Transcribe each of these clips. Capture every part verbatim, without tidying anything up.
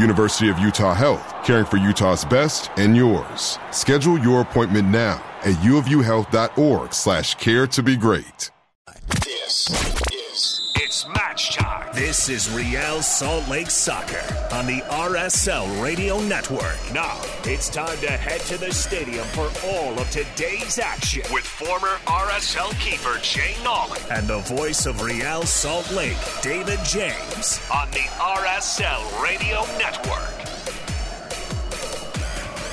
University of Utah Health, caring for Utah's best and yours. Schedule your appointment now at uofuhealth.org slash care to be great. This is It's Match Time. This is Real Salt Lake Soccer on the R S L Radio Network. Now it's time to head to the stadium for all of today's action with former R S L keeper Jay Nolan and the voice of Real Salt Lake, David James, on the R S L Radio Network.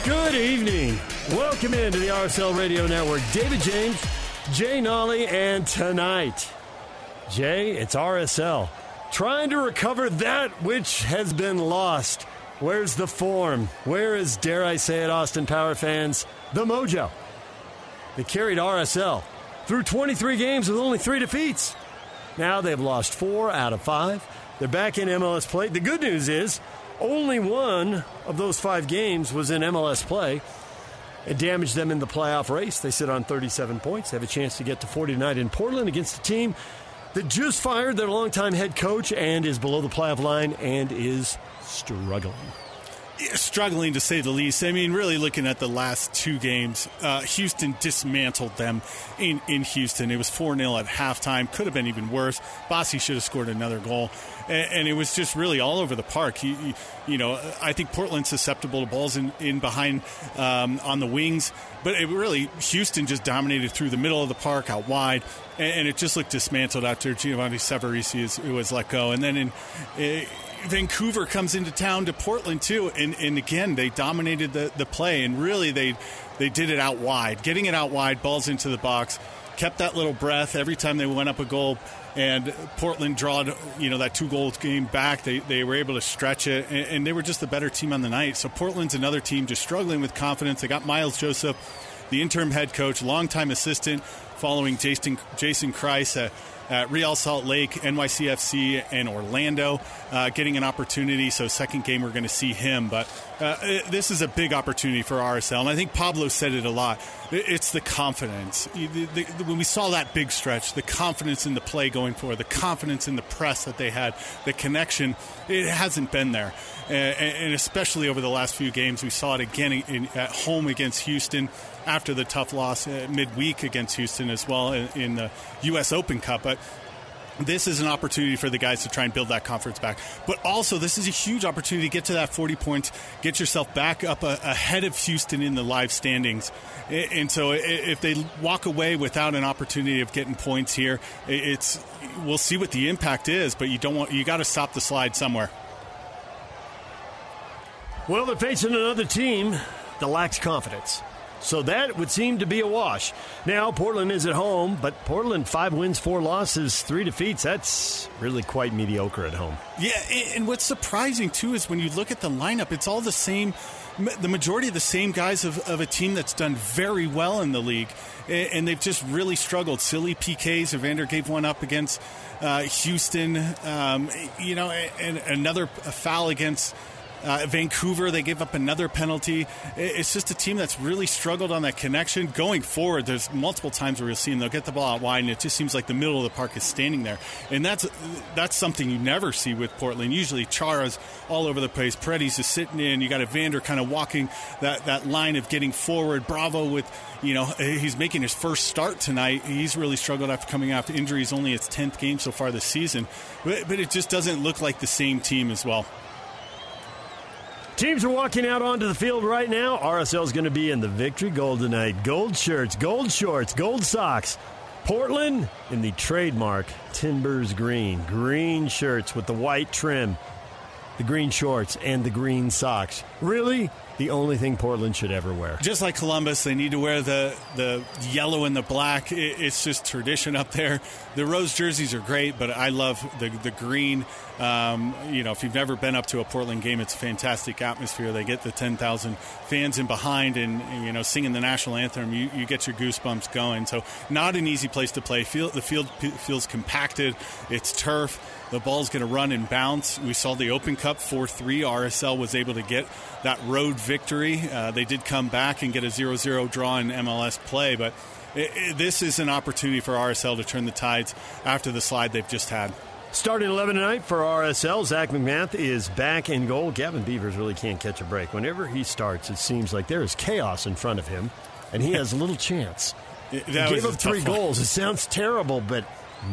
Good evening. Welcome into the R S L Radio Network. David James, Jay Nolan, and tonight, Jay, it's R S L. Trying to recover that which has been lost. Where's the form? Where is, dare I say it, Austin Power fans, the mojo? They carried R S L through twenty-three games with only three defeats. Now they've lost four out of five. They're back in M L S play. The good news is only one of those five games was in M L S play. It damaged them in the playoff race. They sit on thirty-seven points. They have a chance to get to forty tonight in Portland against a team that just fired their longtime head coach and is below the playoff line and is struggling. Yeah, struggling to say the least. I mean, really looking at the last two games, uh, Houston dismantled them in, in Houston. It was four nil at halftime. Could have been even worse. Bossy should have scored another goal. And, and it was just really all over the park. You, you, you know, I think Portland's susceptible to balls in, in behind um, on the wings. But it really, Houston just dominated through the middle of the park, out wide. And, and it just looked dismantled out there. Giovanni Savarese is, was let go. And then in... It, Vancouver comes into town to Portland, too, and, and again, they dominated the, the play, and really they they did it out wide. Getting it out wide, balls into the box, kept that little breath every time they went up a goal, and Portland drawed, you know, that two-goal game back. They they were able to stretch it, and, and they were just the better team on the night. So Portland's another team just struggling with confidence. They got Miles Joseph, the interim head coach, longtime assistant, following Jason, Jason Kreis, uh, at Real Salt Lake, N Y C F C, and Orlando, uh, getting an opportunity. So second game, we're going to see him. But uh, this is a big opportunity for R S L. And I think Pablo said it a lot. It's the confidence. When we saw that big stretch, the confidence in the play going forward, the confidence in the press that they had, the connection, it hasn't been there. And especially over the last few games, we saw it again at home against Houston after the tough loss midweek against Houston as well in the U S Open Cup. But this is an opportunity for the guys to try and build that confidence back. But also, this is a huge opportunity to get to that forty points, get yourself back up a, ahead of Houston in the live standings. And so if they walk away without an opportunity of getting points here, it's we'll see what the impact is, but you don't want you got to stop the slide somewhere. Well, they're facing another team that lacks confidence. So that would seem to be a wash. Now, Portland is at home, but Portland, five wins, four losses, three defeats. That's really quite mediocre at home. Yeah, and what's surprising, too, is when you look at the lineup, it's all the same, the majority of the same guys of, of a team that's done very well in the league, and they've just really struggled. Silly P Ks, Evander gave one up against uh, Houston, um, you know, and another foul against Uh, Vancouver, they gave up another penalty. It's just a team that's really struggled on that connection. Going forward, there's multiple times where you'll see them. They'll get the ball out wide, and it just seems like the middle of the park is standing there. And that's that's something you never see with Portland. Usually Chara's all over the place. Paredes is sitting in. You got Evander kind of walking that, that line of getting forward. Bravo with, you know, he's making his first start tonight. He's really struggled after coming off injuries. Only its tenth game so far this season. But, but it just doesn't look like the same team as well. Teams are walking out onto the field right now. R S L is going to be in the victory gold tonight. Gold shirts, gold shorts, gold socks. Portland in the trademark Timbers green. Green shirts with the white trim, the green shorts, and the green socks. Really? The only thing Portland should ever wear. Just like Columbus, they need to wear the, the yellow and the black. It, it's just tradition up there. The Rose jerseys are great, but I love the, the green. Um, you know, if you've never been up to a Portland game, it's a fantastic atmosphere. They get the ten thousand fans in behind and, and, you know, singing the national anthem. You, you get your goosebumps going. So not an easy place to play. Feel, the field p- feels compacted. It's turf. The ball's going to run and bounce. We saw the Open Cup four three. R S L was able to get that road victory. Uh, they did come back and get a zero zero draw in M L S play, but it, it, this is an opportunity for R S L to turn the tides after the slide they've just had. Starting eleven tonight for R S L, Zac MacMath is back in goal. Gavin Beavers really can't catch a break. Whenever he starts, it seems like there is chaos in front of him, and he has little chance. It, that he gave up three goals. It sounds terrible, but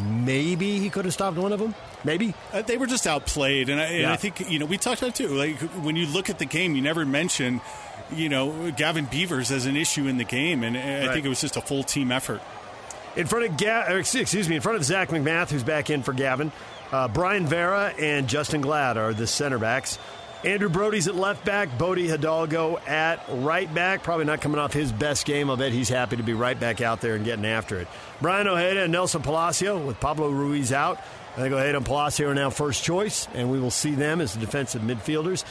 maybe he could have stopped one of them. Maybe. Uh, they were just outplayed. And I, and yeah. I think, you know, we talked about it, too. Like, when you look at the game, you never mention, you know, Gavin Beavers as an issue in the game. And I right. think it was just a full team effort. In front of Ga- excuse me, in front of Zac MacMath, who's back in for Gavin, uh, Brian Vera and Justin Glad are the center backs. Andrew Brody's at left back. Bode Hidalgo at right back. Probably not coming off his best game. I'll bet he's happy to be right back out there and getting after it. Brian Ojeda and Nelson Palacio with Pablo Ruiz out. I think Ojeda and Palacio are now first choice, and we will see them as the defensive midfielders.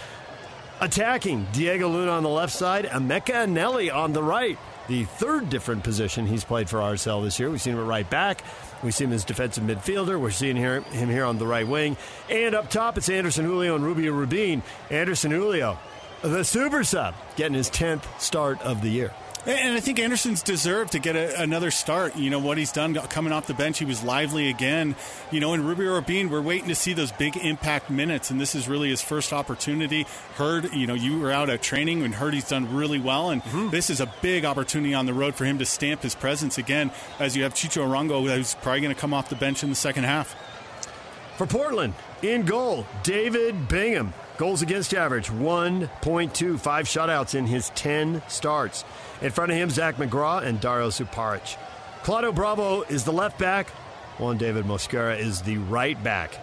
Attacking, Diego Luna on the left side, Emeka Nelly on the right, the third different position he's played for R S L this year. We've seen him at right back. We've seen him as defensive midfielder. We're seeing him here on the right wing. And up top, it's Anderson Julio and Rubio Rubin. Anderson Julio, the super sub, getting his tenth start of the year. And I think Anderson's deserved to get a, another start. You know, what he's done coming off the bench, he was lively again. You know, and Rubio Rubin, we're waiting to see those big impact minutes, and this is really his first opportunity. Heard, you know, you were out at training, and Heard he's done really well, and mm-hmm. this is a big opportunity on the road for him to stamp his presence again, as you have Chicho Arango, who's probably going to come off the bench in the second half. For Portland, in goal, David Bingham. Goals against average, one point two five shutouts in his ten starts. In front of him, Zach McGraw and Dário Župarić. Claudio Bravo is the left back. Juan David Mosquera is the right back.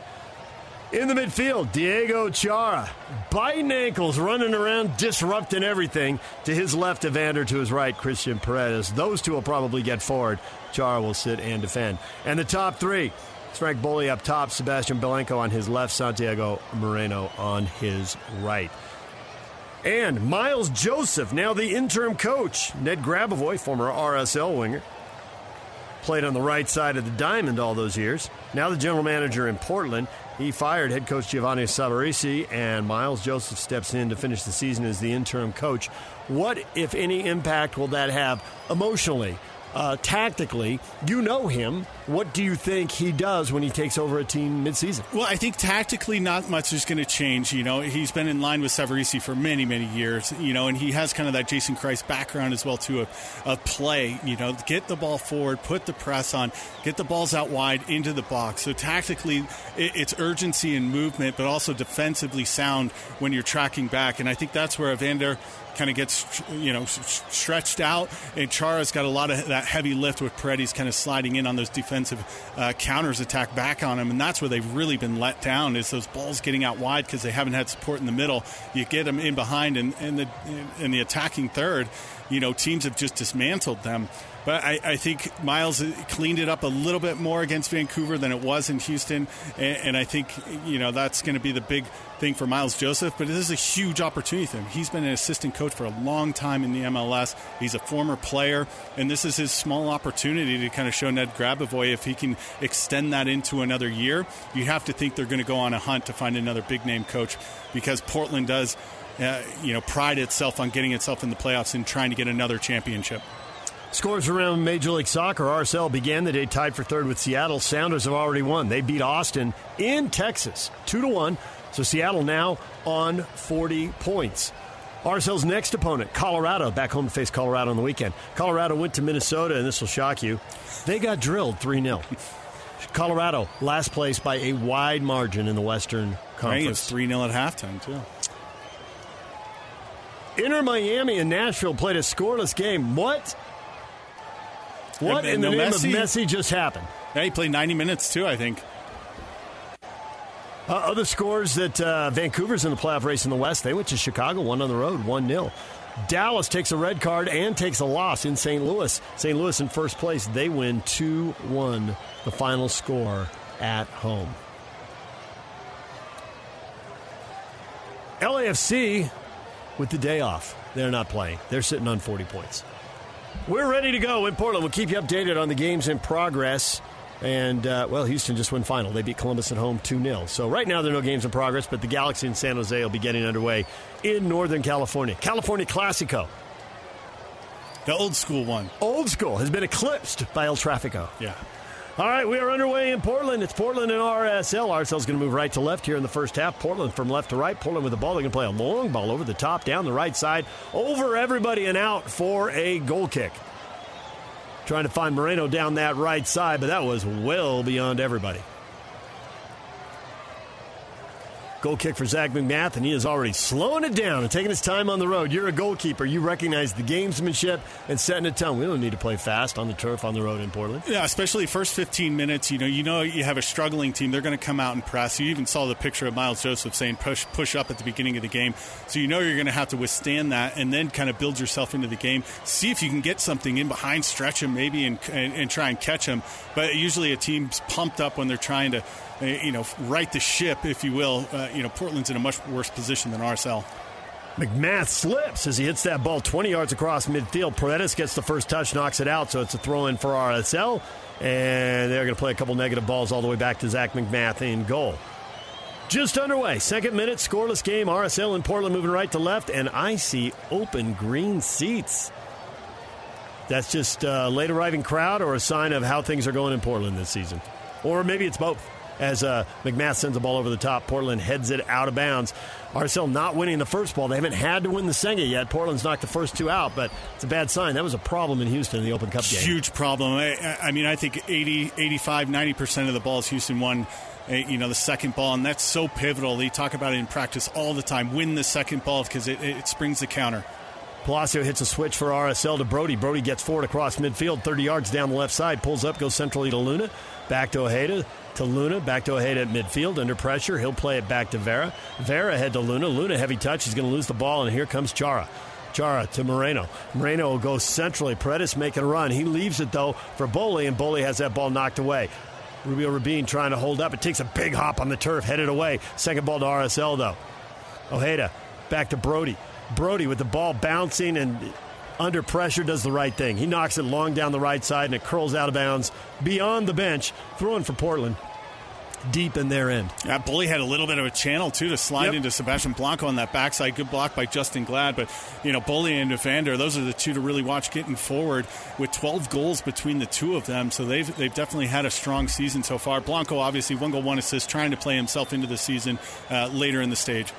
In the midfield, Diego Chara, biting ankles, running around, disrupting everything. To his left, Evander. To his right, Christian Paredes. Those two will probably get forward. Chara will sit and defend. And the top three. Frank Bolle up top, Sebastián Blanco on his left, Santiago Moreno on his right. And Miles Joseph, now the interim coach. Ned Grabavoy, former R S L winger, played on the right side of the diamond all those years. Now the general manager in Portland. He fired head coach Giovanni Savarese, and Miles Joseph steps in to finish the season as the interim coach. What, if any, impact will that have emotionally? Uh, tactically, you know him. What do you think he does when he takes over a team midseason? Well, I think tactically not much is going to change. You know, he's been in line with Savarese for many, many years, you know, and he has kind of that Jason Christ background as well, too, of, of play. You know, get the ball forward, put the press on, get the balls out wide into the box. So tactically, it, it's urgency and movement, but also defensively sound when you're tracking back. And I think that's where Evander kind of gets, you know, stretched out, and Chara's got a lot of that heavy lift with Paredes kind of sliding in on those defensive uh, counters attack back on him, and that's where they've really been let down is those balls getting out wide because they haven't had support in the middle. You get them in behind and, and the and the attacking third, you know, teams have just dismantled them. But I, I think Miles cleaned it up a little bit more against Vancouver than it was in Houston. And, and I think, you know, that's going to be the big thing for Miles Joseph. But this is a huge opportunity for him. He's been an assistant coach for a long time in the M L S. He's a former player. And this is his small opportunity to kind of show Ned Grabavoy if he can extend that into another year. You have to think they're going to go on a hunt to find another big-name coach, because Portland does, uh, you know, pride itself on getting itself in the playoffs and trying to get another championship. Scores around Major League Soccer. R S L began the day tied for third with Seattle. Sounders have already won. They beat Austin in Texas, two to one. So Seattle now on forty points. R S L's next opponent, Colorado, back home to face Colorado on the weekend. Colorado went to Minnesota, and this will shock you. They got drilled three nothing. Colorado, last place by a wide margin in the Western Conference. I think it's three nothing at halftime, too. Inter Miami and Nashville played a scoreless game. What? What and in the no name Messi? of Messi just happened? Yeah, he played ninety minutes, too, I think. Uh, other scores that uh, Vancouver's in the playoff race in the West. They went to Chicago, one on the road, one nothing. Dallas takes a red card and takes a loss in Saint Louis. Saint Louis in first place. They win two one, the final score at home. L A F C with the day off. They're not playing. They're sitting on forty points. We're ready to go in Portland. We'll keep you updated on the games in progress. And, uh, well, Houston just went final. They beat Columbus at home two nothing. So right now there are no games in progress, but the Galaxy in San Jose will be getting underway in Northern California. California Classico. The old school one. Old school has been eclipsed by El Tráfico. Yeah. All right, we are underway in Portland. It's Portland and R S L. R S L's going to move right to left here in the first half. Portland from left to right. Portland with the ball. They're going to play a long ball over the top, down the right side, over everybody and out for a goal kick. Trying to find Moreno down that right side, but that was well beyond everybody. Goal kick for Zac MacMath, and he is already slowing it down and taking his time on the road. You're a goalkeeper. You recognize the gamesmanship and setting a tone. We don't need to play fast on the turf on the road in Portland. Yeah, especially first fifteen minutes. You know, you know you have a struggling team. They're going to come out and press. You even saw the picture of Miles Joseph saying push, push up at the beginning of the game. So you know you're going to have to withstand that and then kind of build yourself into the game. See if you can get something in behind, stretch him maybe, and, and, and try and catch him. But usually a team's pumped up when they're trying to, you know, right the ship, if you will. Uh, you know, Portland's in a much worse position than R S L. MacMath slips as he hits that ball twenty yards across midfield. Paredes gets the first touch, knocks it out, so it's a throw-in for R S L. And they're going to play a couple negative balls all the way back to Zac MacMath in goal. Just underway. Second minute, scoreless game. R S L and Portland moving right to left, and I see open green seats. That's just a late-arriving crowd or a sign of how things are going in Portland this season. Or maybe it's both. As uh, MacMath sends the ball over the top, Portland heads it out of bounds. R S L not winning the first ball. They haven't had to win the second yet. Portland's knocked the first two out, but it's a bad sign. That was a problem in Houston in the Open Cup game. Huge problem. I, I mean, I think eighty, eighty-five, ninety percent of the balls Houston won, you know, the second ball, and that's so pivotal. They talk about it in practice all the time. Win the second ball because it, it springs the counter. Palacio hits a switch for R S L to Brody. Brody gets forward across midfield, thirty yards down the left side, pulls up, goes centrally to Luna, back to Ojeda, to Luna, back to Ojeda at midfield, under pressure. He'll play it back to Vera. Vera head to Luna. Luna, heavy touch. He's going to lose the ball, and here comes Chara. Chara to Moreno. Moreno will go centrally. Paredes making a run. He leaves it, though, for Bolle, and Bolle has that ball knocked away. Rubio Rubin trying to hold up. It takes a big hop on the turf, headed away. Second ball to R S L, though. Ojeda back to Brody. Brody with the ball bouncing and under pressure does the right thing. He knocks it long down the right side and it curls out of bounds beyond the bench. Throwing for Portland deep in their end. That bully had a little bit of a channel, too, to slide yep. into Sebastián Blanco on that backside. Good block by Justin Glad. But, you know, Bully and Evander, those are the two to really watch getting forward with twelve goals between the two of them. So they've they've definitely had a strong season so far. Blanco, obviously, one goal, one assist, trying to play himself into the season uh, later in the stage.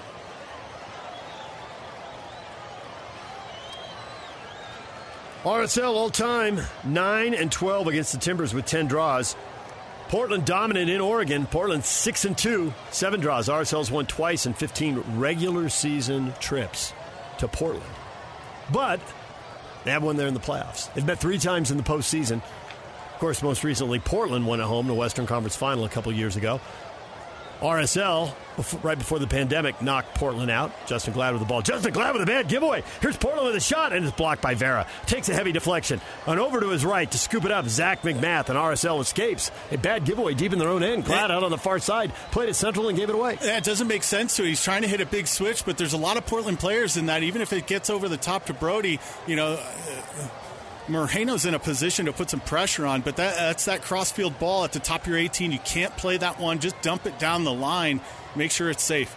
R S L all-time nine and twelve against the Timbers with ten draws. Portland dominant in Oregon. Portland six and two, seven draws. R S L's won twice in fifteen regular season trips to Portland. But they have one there in the playoffs. They've met three times in the postseason. Of course, most recently, Portland won at home in the Western Conference Final a couple years ago. R S L, before, right before the pandemic, knocked Portland out. Justin Glad with the ball. Justin Glad with a bad giveaway. Here's Portland with a shot, and it's blocked by Vera. Takes a heavy deflection. On over to his right to scoop it up. Zac MacMath, and R S L escapes. A bad giveaway deep in their own end. Glad out on the far side. Played it central and gave it away. That doesn't make sense to it. He's trying to hit a big switch, but there's a lot of Portland players in that. Even if it gets over the top to Brody, you know... Moreno's in a position to put some pressure on, but that, that's that cross-field ball at the top of your eighteen. You can't play that one. Just dump it down the line. Make sure it's safe.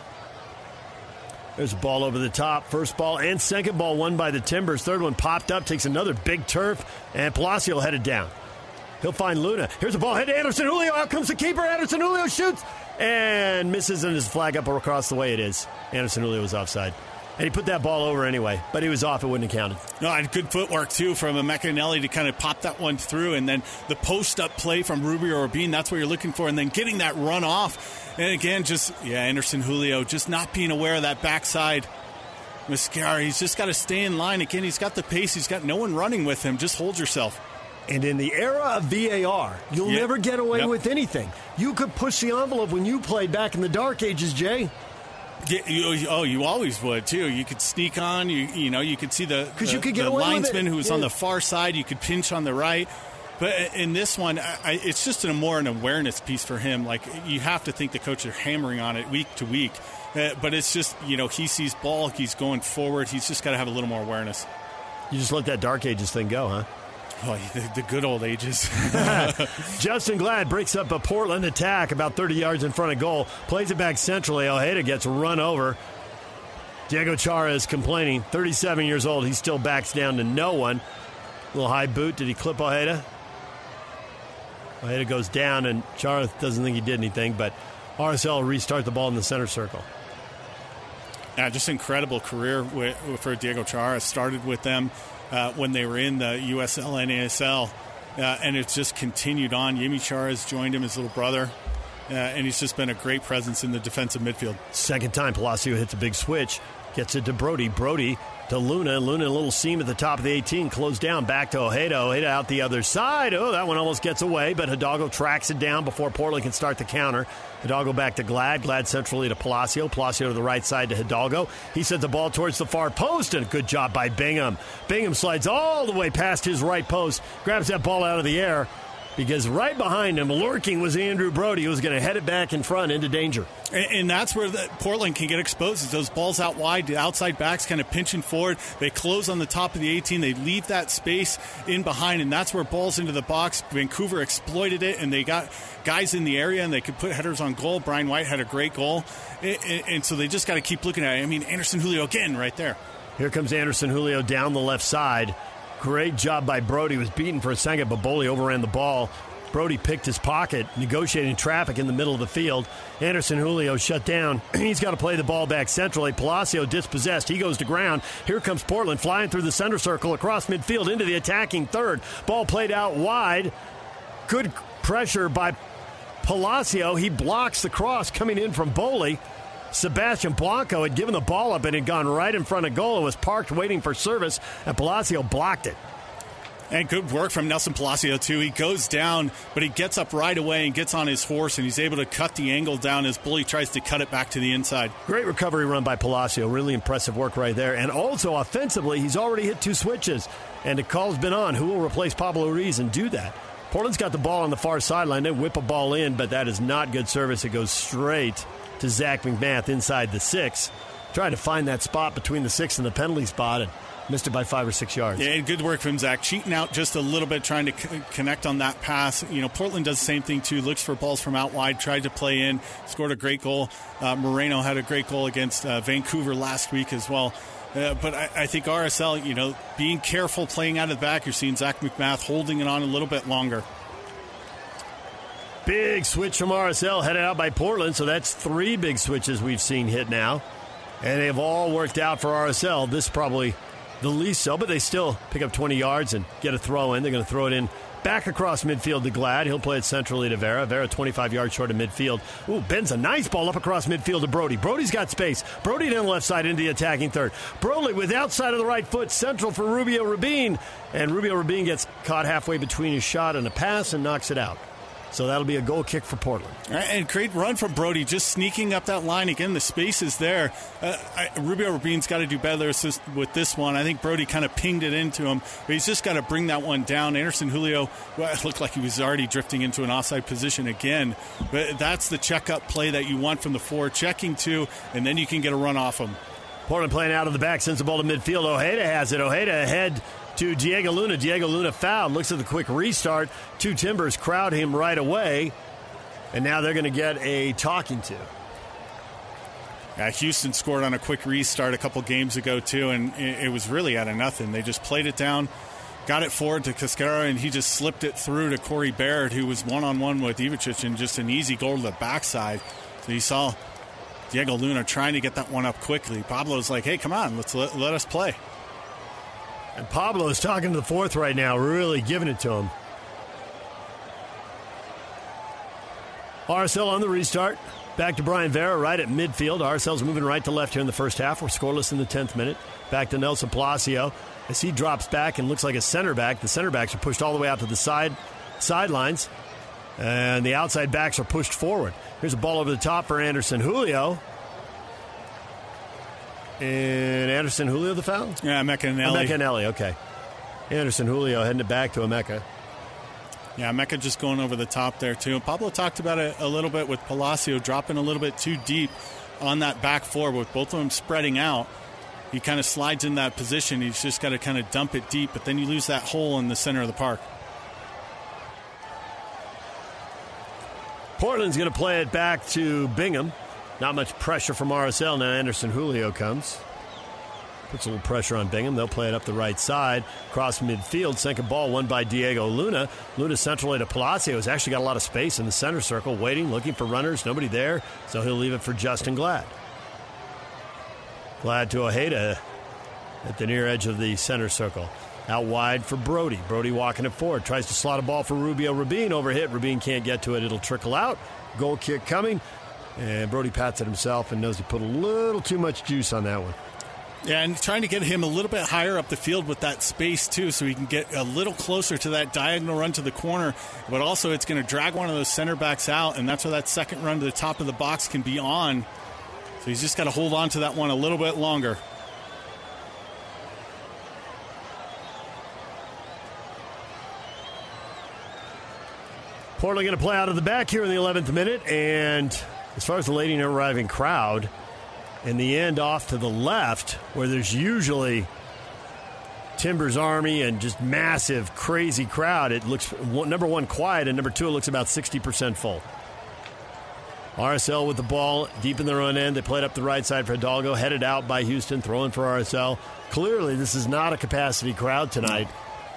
There's a ball over the top. First ball and second ball won by the Timbers. Third one popped up, takes another big turf, and Palacio headed down. He'll find Luna. Here's a ball head to Anderson Julio. Out comes the keeper. Anderson Julio shoots and misses, and his flag up across the way it is. Anderson Julio was offside. And he put that ball over anyway, but he was off. It wouldn't have counted. No, and good footwork, too, from Emeka Nelly to kind of pop that one through. And then the post-up play from Rubio Rubin, that's what you're looking for. And then getting that run off. And again, just, yeah, Anderson Julio just not being aware of that backside. Mosquera, he's just got to stay in line. Again, he's got the pace. He's got no one running with him. Just hold yourself. And in the era of V A R, you'll yep. never get away yep. with anything. You could push the envelope when you played back in the dark ages, Jay. Yeah, you, oh, you always would, too. You could sneak on. You you know, you could see the, the, you could get the linesman who was yeah. on the far side. You could pinch on the right. But in this one, I, I, it's just an, more an awareness piece for him. Like, you have to think the coach are hammering on it week to week. Uh, but it's just, you know, he sees ball. He's going forward. He's just got to have a little more awareness. You just let that dark ages thing go, huh? Oh, the, the good old ages. Justin Glad breaks up a Portland attack about thirty yards in front of goal. Plays it back centrally. Ojeda gets run over. Diego Chara is complaining. thirty-seven years old. He still backs down to no one. A little high boot. Did he clip Ojeda? Ojeda goes down, and Chara doesn't think he did anything, but R S L will restart the ball in the center circle. Yeah, just incredible career with, for Diego Chara. Started with them. Uh, when they were in the U S L and A S L, uh, and it's just continued on. Yemi Chara has joined him, his little brother, uh, and he's just been a great presence in the defensive midfield. Second time, Palacio hits a big switch, gets it to Brody. Brody to Luna. Luna, a little seam at the top of the eighteen, closed down, back to Ojeda. Ojeda out the other side. Oh, that one almost gets away, but Hidalgo tracks it down before Portland can start the counter. Hidalgo back to Glad. Glad centrally to Palacio. Palacio to the right side to Hidalgo. He sent the ball towards the far post, and a good job by Bingham. Bingham slides all the way past his right post, grabs that ball out of the air, because right behind him, lurking, was Andrew Brody, who was going to head it back in front into danger. And, and that's where the, Portland can get exposed, is those balls out wide, the outside backs kind of pinching forward. They close on the top of the eighteen. They leave that space in behind, and that's where balls into the box. Vancouver exploited it, and they got guys in the area, and they could put headers on goal. Brian White had a great goal, and, and, and so they just got to keep looking at it. I mean, Anderson Julio again right there. Here comes Anderson Julio down the left side. Great job by Brody. Was beaten for a second, but Bolle overran the ball. Brody picked his pocket, negotiating traffic in the middle of the field. Anderson Julio shut down. He's got to play the ball back centrally. Palacio dispossessed. He goes to ground. Here comes Portland flying through the center circle across midfield into the attacking third. Ball played out wide. Good pressure by Palacio. He blocks the cross coming in from Bolle. Sebastián Blanco had given the ball up and had gone right in front of goal. It was parked waiting for service, and Palacio blocked it. And good work from Nelson Palacio, too. He goes down, but he gets up right away and gets on his horse, and he's able to cut the angle down as Bolle tries to cut it back to the inside. Great recovery run by Palacio. Really impressive work right there. And also, offensively, he's already hit two switches, and the call's been on. Who will replace Pablo Ruiz and do that? Portland's got the ball on the far sideline. They whip a ball in, but that is not good service. It goes straight to Zac MacMath inside the six. Tried to find that spot between the six and the penalty spot and missed it by five or six yards. Yeah, good work from Zac. Cheating out just a little bit, trying to c- connect on that pass. You know, Portland does the same thing, too. Looks for balls from out wide, tried to play in, scored a great goal. Uh, Moreno had a great goal against uh, Vancouver last week as well. Uh, but I, I think R S L, you know, being careful, playing out of the back. You're seeing Zac MacMath holding it on a little bit longer. Big switch from R S L headed out by Portland, so that's three big switches we've seen hit now. And they've all worked out for R S L. This probably the least so, but they still pick up twenty yards and get a throw in. They're going to throw it in back across midfield to Glad. He'll play it centrally to Vera. Vera twenty-five yards short of midfield. Ooh, bends a nice ball up across midfield to Brody. Brody's got space. Brody down the left side into the attacking third. Brody with outside of the right foot, central for Rubio Rubin. And Rubio Rubin gets caught halfway between his shot and a pass and knocks it out. So that'll be a goal kick for Portland. And great run from Brody, just sneaking up that line again. The space is there. Uh, I, Rubio Rubin's got to do better with this one. I think Brody kind of pinged it into him, but he's just got to bring that one down. Anderson Julio, well, it looked like he was already drifting into an offside position again. But that's the check-up play that you want from the four, checking two, and then you can get a run off him. Portland playing out of the back, sends the ball to midfield. Ojeda has it. Ojeda ahead to Diego Luna. Diego Luna fouled. Looks at the quick restart. Two Timbers crowd him right away. And now they're going to get a talking to. Yeah, Houston scored on a quick restart a couple games ago, too, and it, it was really out of nothing. They just played it down, got it forward to Cascara, and he just slipped it through to Corey Barrett, who was one-on-one with Ivicic, and just an easy goal to the backside. So you saw Diego Luna trying to get that one up quickly. Pablo's like, hey, come on, let's let, let us play. And Pablo's talking to the fourth right now, really giving it to him. R S L on the restart. Back to Brian Vera right at midfield. R S L's moving right to left here in the first half. We're scoreless in the tenth minute. Back to Nelson Palacio as he drops back and looks like a center back. The center backs are pushed all the way out to the side sidelines. And the outside backs are pushed forward. Here's a ball over the top for Anderson Julio. And Anderson Julio the foul? Yeah, Emeka Nelly. Emeka Nelly, okay. Anderson Julio heading it back to Emeka. Yeah, Emeka just going over the top there, too. And Pablo talked about it a little bit with Palacio dropping a little bit too deep on that back four with both of them spreading out. He kind of slides in that position. He's just got to kind of dump it deep, but then you lose that hole in the center of the park. Portland's going to play it back to Bingham. Not much pressure from R S L. Now Anderson Julio comes. Puts a little pressure on Bingham. They'll play it up the right side. Cross midfield. Second ball won by Diego Luna. Luna centrally to Palacio. He's actually got a lot of space in the center circle. Waiting, looking for runners. Nobody there. So he'll leave it for Justin Glad. Glad to Ojeda at the near edge of the center circle. Out wide for Brody. Brody walking it forward. Tries to slot a ball for Rubio Rubin. Overhit. Rubin can't get to it. It'll trickle out. Goal kick coming. And Brody pats it himself and knows he put a little too much juice on that one. Yeah, and trying to get him a little bit higher up the field with that space, too, so he can get a little closer to that diagonal run to the corner. But also it's going to drag one of those center backs out, and that's where that second run to the top of the box can be on. So he's just got to hold on to that one a little bit longer. Portland going to play out of the back here in the eleventh minute. And as far as the late arriving crowd, in the end off to the left, where there's usually Timbers Army and just massive, crazy crowd, it looks, number one, quiet, and number two, it looks about sixty percent full. R S L with the ball deep in their own end. They played up the right side for Hidalgo, headed out by Houston, throwing for R S L. Clearly, this is not a capacity crowd tonight.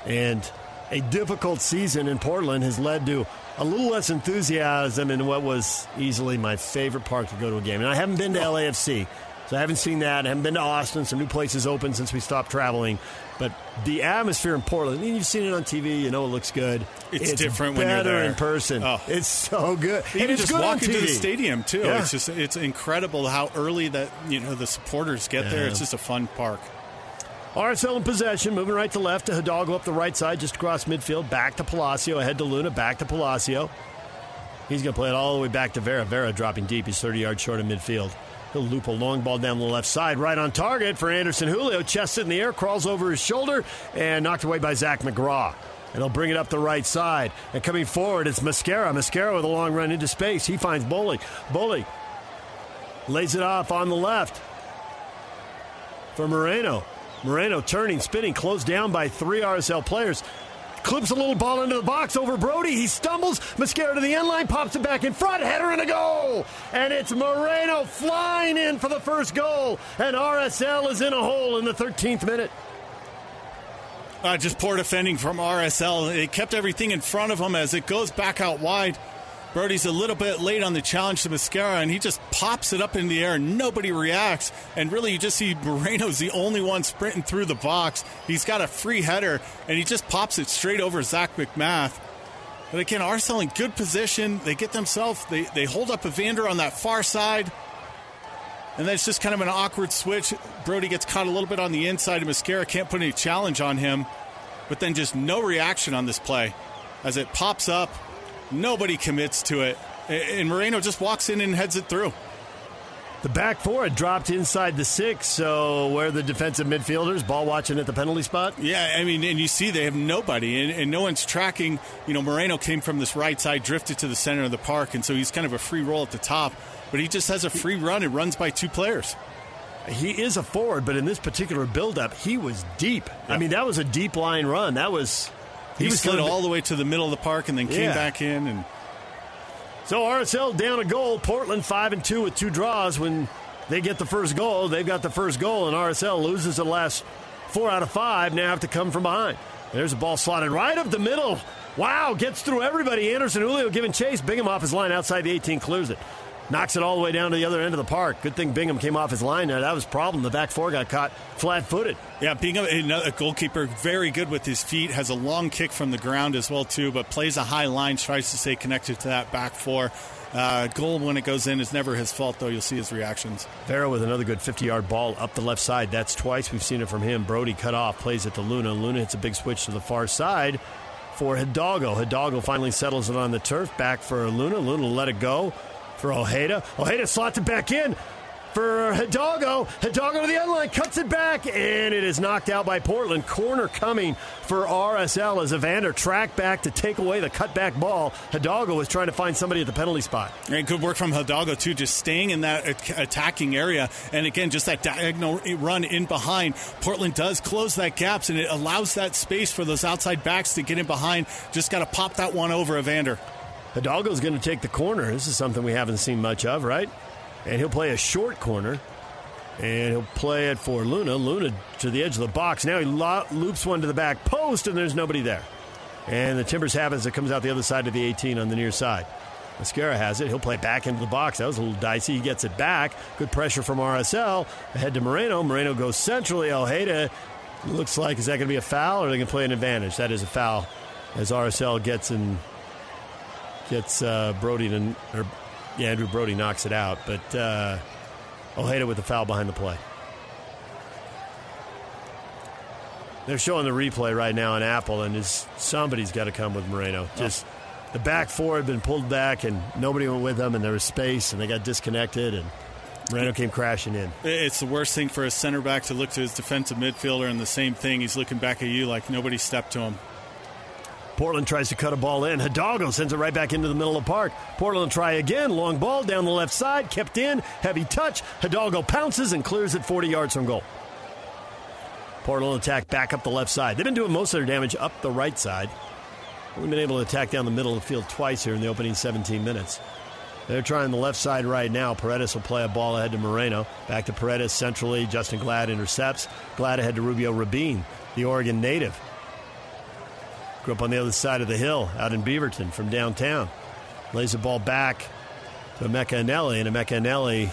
And a difficult season in Portland has led to a little less enthusiasm in what was easily my favorite park to go to a game. And I haven't been to L A F C, so I haven't seen that. I haven't been to Austin. Some new places open since we stopped traveling. But the atmosphere in Portland, you've seen it on T V. You know it looks good. It's, it's different when you're there. It's better in person. Oh. It's so good. Even and it's just walking to the stadium, too. Yeah. It's just it's incredible how early that you know the supporters get yeah. there. It's just a fun park. R S L in possession, moving right to left to Hidalgo up the right side, just across midfield, back to Palacio, ahead to Luna, back to Palacio. He's going to play it all the way back to Vera. Vera dropping deep. He's thirty yards short of midfield. He'll loop a long ball down the left side, right on target for Anderson Julio. Chest in the air, crawls over his shoulder, and knocked away by Zac McGraw. And he'll bring it up the right side. And coming forward, it's Mosquera. Mosquera with a long run into space. He finds Bolle. Bolle lays it off on the left for Moreno. Moreno turning, spinning, closed down by three R S L players. Clips a little ball into the box over Brody. He stumbles. Mosquera to the end line, pops it back in front. Header and a goal. And it's Moreno flying in for the first goal. And R S L is in a hole in the thirteenth minute. Uh, just poor defending from R S L. It kept everything in front of him as it goes back out wide. Brody's a little bit late on the challenge to Mosquera, and he just pops it up in the air, and nobody reacts. And really, you just see Moreno's the only one sprinting through the box. He's got a free header, and he just pops it straight over Zac MacMath. But again, R S L in good position. They get themselves, they, they hold up Evander on that far side. And then it's just kind of an awkward switch. Brody gets caught a little bit on the inside, and Mosquera can't put any challenge on him. But then just no reaction on this play as it pops up. Nobody commits to it. And Moreno just walks in and heads it through. The back four dropped inside the six, so where the defensive midfielders, ball watching at the penalty spot? Yeah, I mean, and you see they have nobody, and, and no one's tracking. You know, Moreno came from this right side, drifted to the center of the park, and so he's kind of a free roll at the top. But he just has a free run. It runs by two players. He is a forward, but in this particular buildup, he was deep. Yep. I mean, that was a deep line run. That was... He, he was slid all the way to the middle of the park and then came yeah. back in. And so R S L down a goal. Portland five and two with two draws. When they get the first goal, they've got the first goal, and R S L loses the last four out of five. Now have to come from behind. There's a ball slotted right up the middle. Wow, gets through everybody. Anderson Julio giving chase. Bingham off his line outside the eighteen, clears it. Knocks it all the way down to the other end of the park. Good thing Bingham came off his line there. That was a problem. The back four got caught flat-footed. Yeah, Bingham, a goalkeeper, very good with his feet. Has a long kick from the ground as well, too, but plays a high line, tries to stay connected to that back four. Uh, goal, when it goes in, is never his fault, though. You'll see his reactions. Vera with another good fifty-yard ball up the left side. That's twice we've seen it from him. Brody cut off, plays it to Luna. Luna hits a big switch to the far side for Hidalgo. Hidalgo finally settles it on the turf. Back for Luna. Luna let it go. For Ojeda. Ojeda slots it back in for Hidalgo. Hidalgo to the end line, cuts it back, and it is knocked out by Portland. Corner coming for R S L as Evander tracked back to take away the cutback ball. Hidalgo was trying to find somebody at the penalty spot. And good work from Hidalgo, too, just staying in that attacking area. And again, just that diagonal run in behind. Portland does close that gaps, and it allows that space for those outside backs to get in behind. Just got to pop that one over Evander. Hidalgo's going to take the corner. This is something we haven't seen much of, right? And he'll play a short corner, and he'll play it for Luna. Luna to the edge of the box. Now he lo- loops one to the back post, and there's nobody there. And the Timbers have it as it comes out the other side of the eighteen on the near side. Mosquera has it. He'll play back into the box. That was a little dicey. He gets it back. Good pressure from R S L. Ahead to Moreno. Moreno goes centrally. Ojeda looks like, is that going to be a foul, or are they going to play an advantage? That is a foul as R S L gets in... Gets uh, Brody to, or yeah, Andrew Brody knocks it out, but uh, Ojeda with the foul behind the play. They're showing the replay right now on Apple, and is somebody's got to come with Moreno. Just oh. The back four had been pulled back, and nobody went with them, and there was space, and they got disconnected, and Moreno came crashing in. It's the worst thing for a center back to look to his defensive midfielder, and the same thing, he's looking back at you like nobody stepped to him. Portland tries to cut a ball in. Hidalgo sends it right back into the middle of the park. Portland try again. Long ball down the left side. Kept in. Heavy touch. Hidalgo pounces and clears it forty yards from goal. Portland attack back up the left side. They've been doing most of their damage up the right side. We've been able to attack down the middle of the field twice here in the opening seventeen minutes. They're trying the left side right now. Paredes will play a ball ahead to Moreno. Back to Paredes centrally. Justin Glad intercepts. Glad ahead to Rubio Rubin, the Oregon native. Grew up on the other side of the hill, out in Beaverton from downtown. Lays the ball back to Emeka Nelly, and Emeka Nelly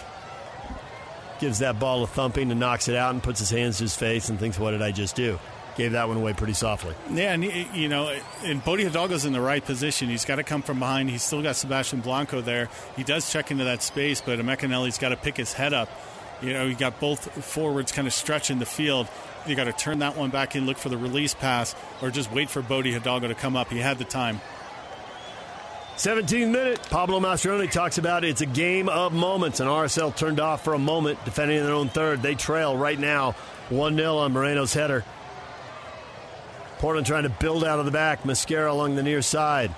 gives that ball a thumping and knocks it out and puts his hands to his face and thinks, what did I just do? Gave that one away pretty softly. Yeah, and, you know, and Bode Hidalgo's in the right position. He's got to come from behind. He's still got Sebastián Blanco there. He does check into that space, but Emeka Nelly's got to pick his head up. You know, you got both forwards kind of stretching the field. You got to turn that one back in, look for the release pass, or just wait for Bode Hidalgo to come up. He had the time. seventeenth minute. Pablo Mascheroni talks about it's a game of moments, and R S L turned off for a moment, defending their own third. They trail right now one nil on Moreno's header. Portland trying to build out of the back. Mosquera along the near side.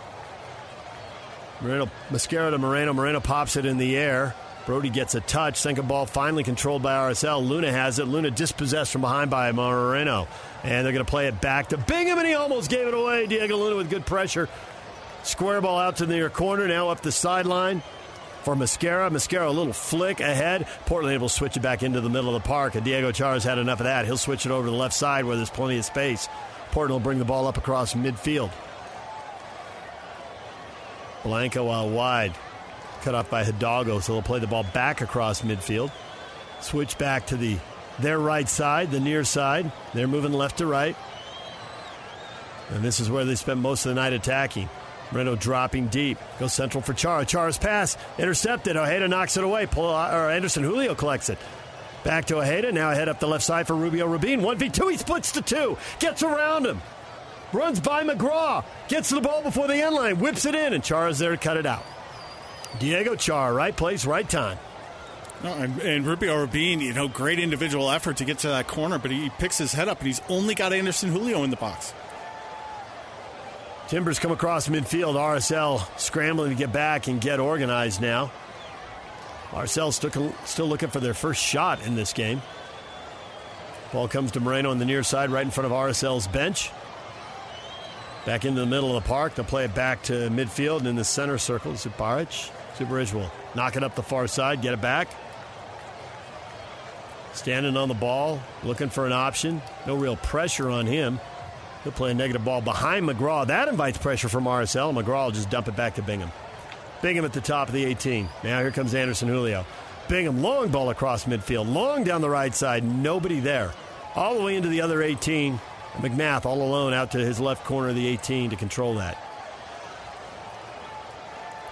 Moreno, Mosquera to Moreno. Moreno pops it in the air. Brody gets a touch. Second ball finally controlled by R S L. Luna has it. Luna dispossessed from behind by Moreno. And they're going to play it back to Bingham, and he almost gave it away. Diego Luna with good pressure. Square ball out to the near corner. Now up the sideline for Mosquera. Mosquera a little flick ahead. Portland able to switch it back into the middle of the park. And Diego Chara's had enough of that. He'll switch it over to the left side where there's plenty of space. Portland will bring the ball up across midfield. Blanco out wide. Cut off by Hidalgo, so they'll play the ball back across midfield. Switch back to the their right side, the near side. They're moving left to right. And this is where they spent most of the night attacking. Moreno dropping deep. Goes central for Chara. Chara's pass intercepted. Ojeda knocks it away. Pull, or Anderson Julio collects it. Back to Ojeda. Now ahead up the left side for Rubio Rubin. one v two. He splits to two. Gets around him. runs by McGraw, gets to the ball before the end line, whips it in, and Chara's there to cut it out. Diego Chara, right place, right time. No, and, and Rubio Rubin, you know, great individual effort to get to that corner, but he picks his head up, and he's only got Anderson Julio in the box. Timbers come across midfield. R S L scrambling to get back and get organized now. R S L still, still looking for their first shot in this game. Ball comes to Moreno on the near side, right in front of R S L's bench. Back into the middle of the park. They'll play it back to midfield, and in the center circle, Župarić. Župarić will knock it up the far side, get it back. Standing on the ball, looking for an option. No real pressure on him. He'll play a negative ball behind McGraw. That invites pressure from R S L. McGraw will just dump it back to Bingham. Bingham at the top of the eighteen. Now here comes Anderson Julio. Bingham, long ball across midfield. Long down the right side. Nobody there. All the way into the other eighteen. MacMath all alone out to his left corner of the eighteen to control that.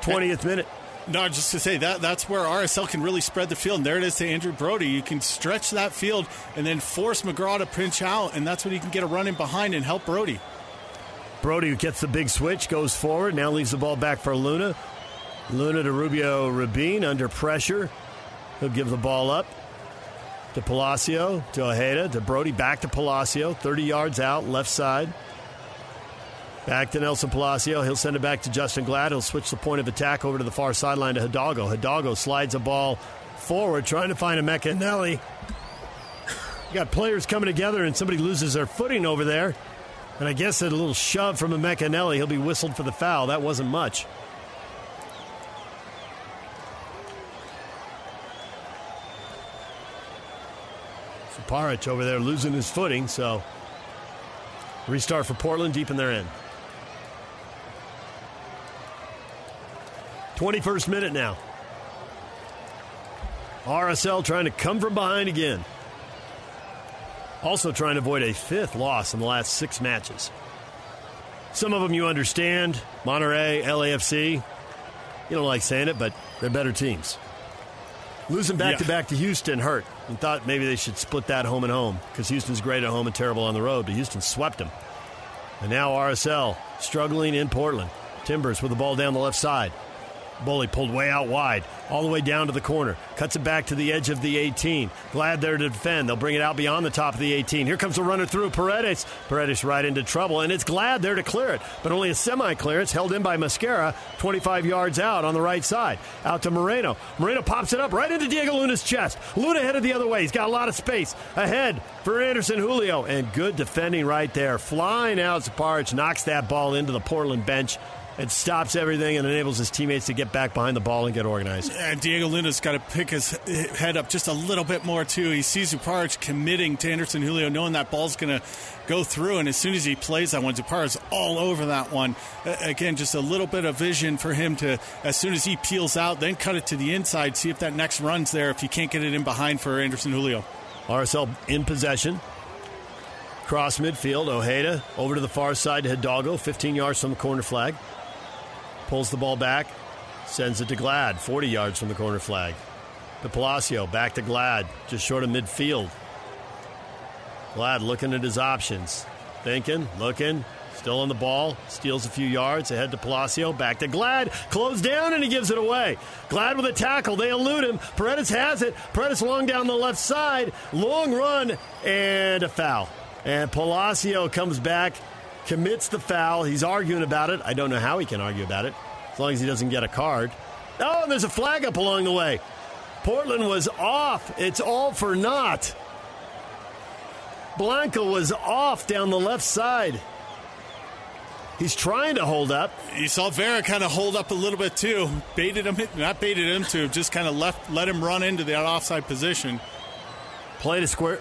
twentieth minute. No, just to say, that that's where R S L can really spread the field. And there it is to Andrew Brody. You can stretch that field and then force McGraw to pinch out, and that's when you can get a run in behind and help Brody. Brody, who gets the big switch, goes forward, now leaves the ball back for Luna. Luna to Rubio Rubin under pressure. He'll give the ball up to Palacio, to Ojeda, to Brody, back to Palacio, thirty yards out, left side. Back to Nelson Palacio. He'll send it back to Justin Glad. He'll switch the point of attack over to the far sideline to Hidalgo. Hidalgo slides a ball forward, trying to find Emeka Nelly. You got players coming together, and somebody loses their footing over there. And I guess that a little shove from Emeka Nelly. He'll be whistled for the foul. That wasn't much. Župarić over there losing his footing, so restart for Portland deep in their end. twenty-first minute now. R S L trying to come from behind again. Also trying to avoid a fifth loss in the last six matches. Some of them you understand. Monterrey, L A F C. You don't like saying it, but they're better teams. Losing back-to-back to Houston hurt, and thought maybe they should split that home and home because Houston's great at home and terrible on the road, but Houston swept them. And now R S L struggling in Portland. Timbers with the ball down the left side. Bolle pulled way out wide, all the way down to the corner. Cuts it back to the edge of the eighteen. Glad there to defend. They'll bring it out beyond the top of the eighteen. Here comes the runner through Paredes. Paredes right into trouble, and it's Glad there to clear it. But only a semi-clearance held in by Mosquera, twenty-five yards out on the right side. Out to Moreno. Moreno pops it up right into Diego Luna's chest. Luna headed the other way. He's got a lot of space. Ahead for Anderson Julio, and good defending right there. Flying out, Župarić knocks that ball into the Portland bench. It stops everything and enables his teammates to get back behind the ball and get organized. And Diego Luna's got to pick his head up just a little bit more, too. He sees Župarić committing to Anderson Julio, knowing that ball's going to go through. And as soon as he plays that one, Župarić's all over that one. Again, just a little bit of vision for him to, as soon as he peels out, then cut it to the inside, see if that next run's there, if he can't get it in behind for Anderson Julio. R S L in possession. Cross midfield, Ojeda over to the far side to Hidalgo, fifteen yards from the corner flag. Pulls the ball back, sends it to Glad, forty yards from the corner flag. To Palacio, back to Glad, just short of midfield. Glad looking at his options. Thinking, looking, still on the ball, steals a few yards, ahead to Palacio, back to Glad, closed down, and he gives it away. Glad with a tackle, they elude him. Paredes has it, Paredes long down the left side, long run, and a foul. And Palacio comes back, commits the foul. He's arguing about it. I don't know how he can argue about it, as long as he doesn't get a card. Oh, and there's a flag up along the way. Portland was off. It's all for naught. Blanco was off down the left side. He's trying to hold up. You saw Vera kind of hold up a little bit, too. Baited him. Not baited him, too. Just kind of left, let him run into that offside position. Played a square...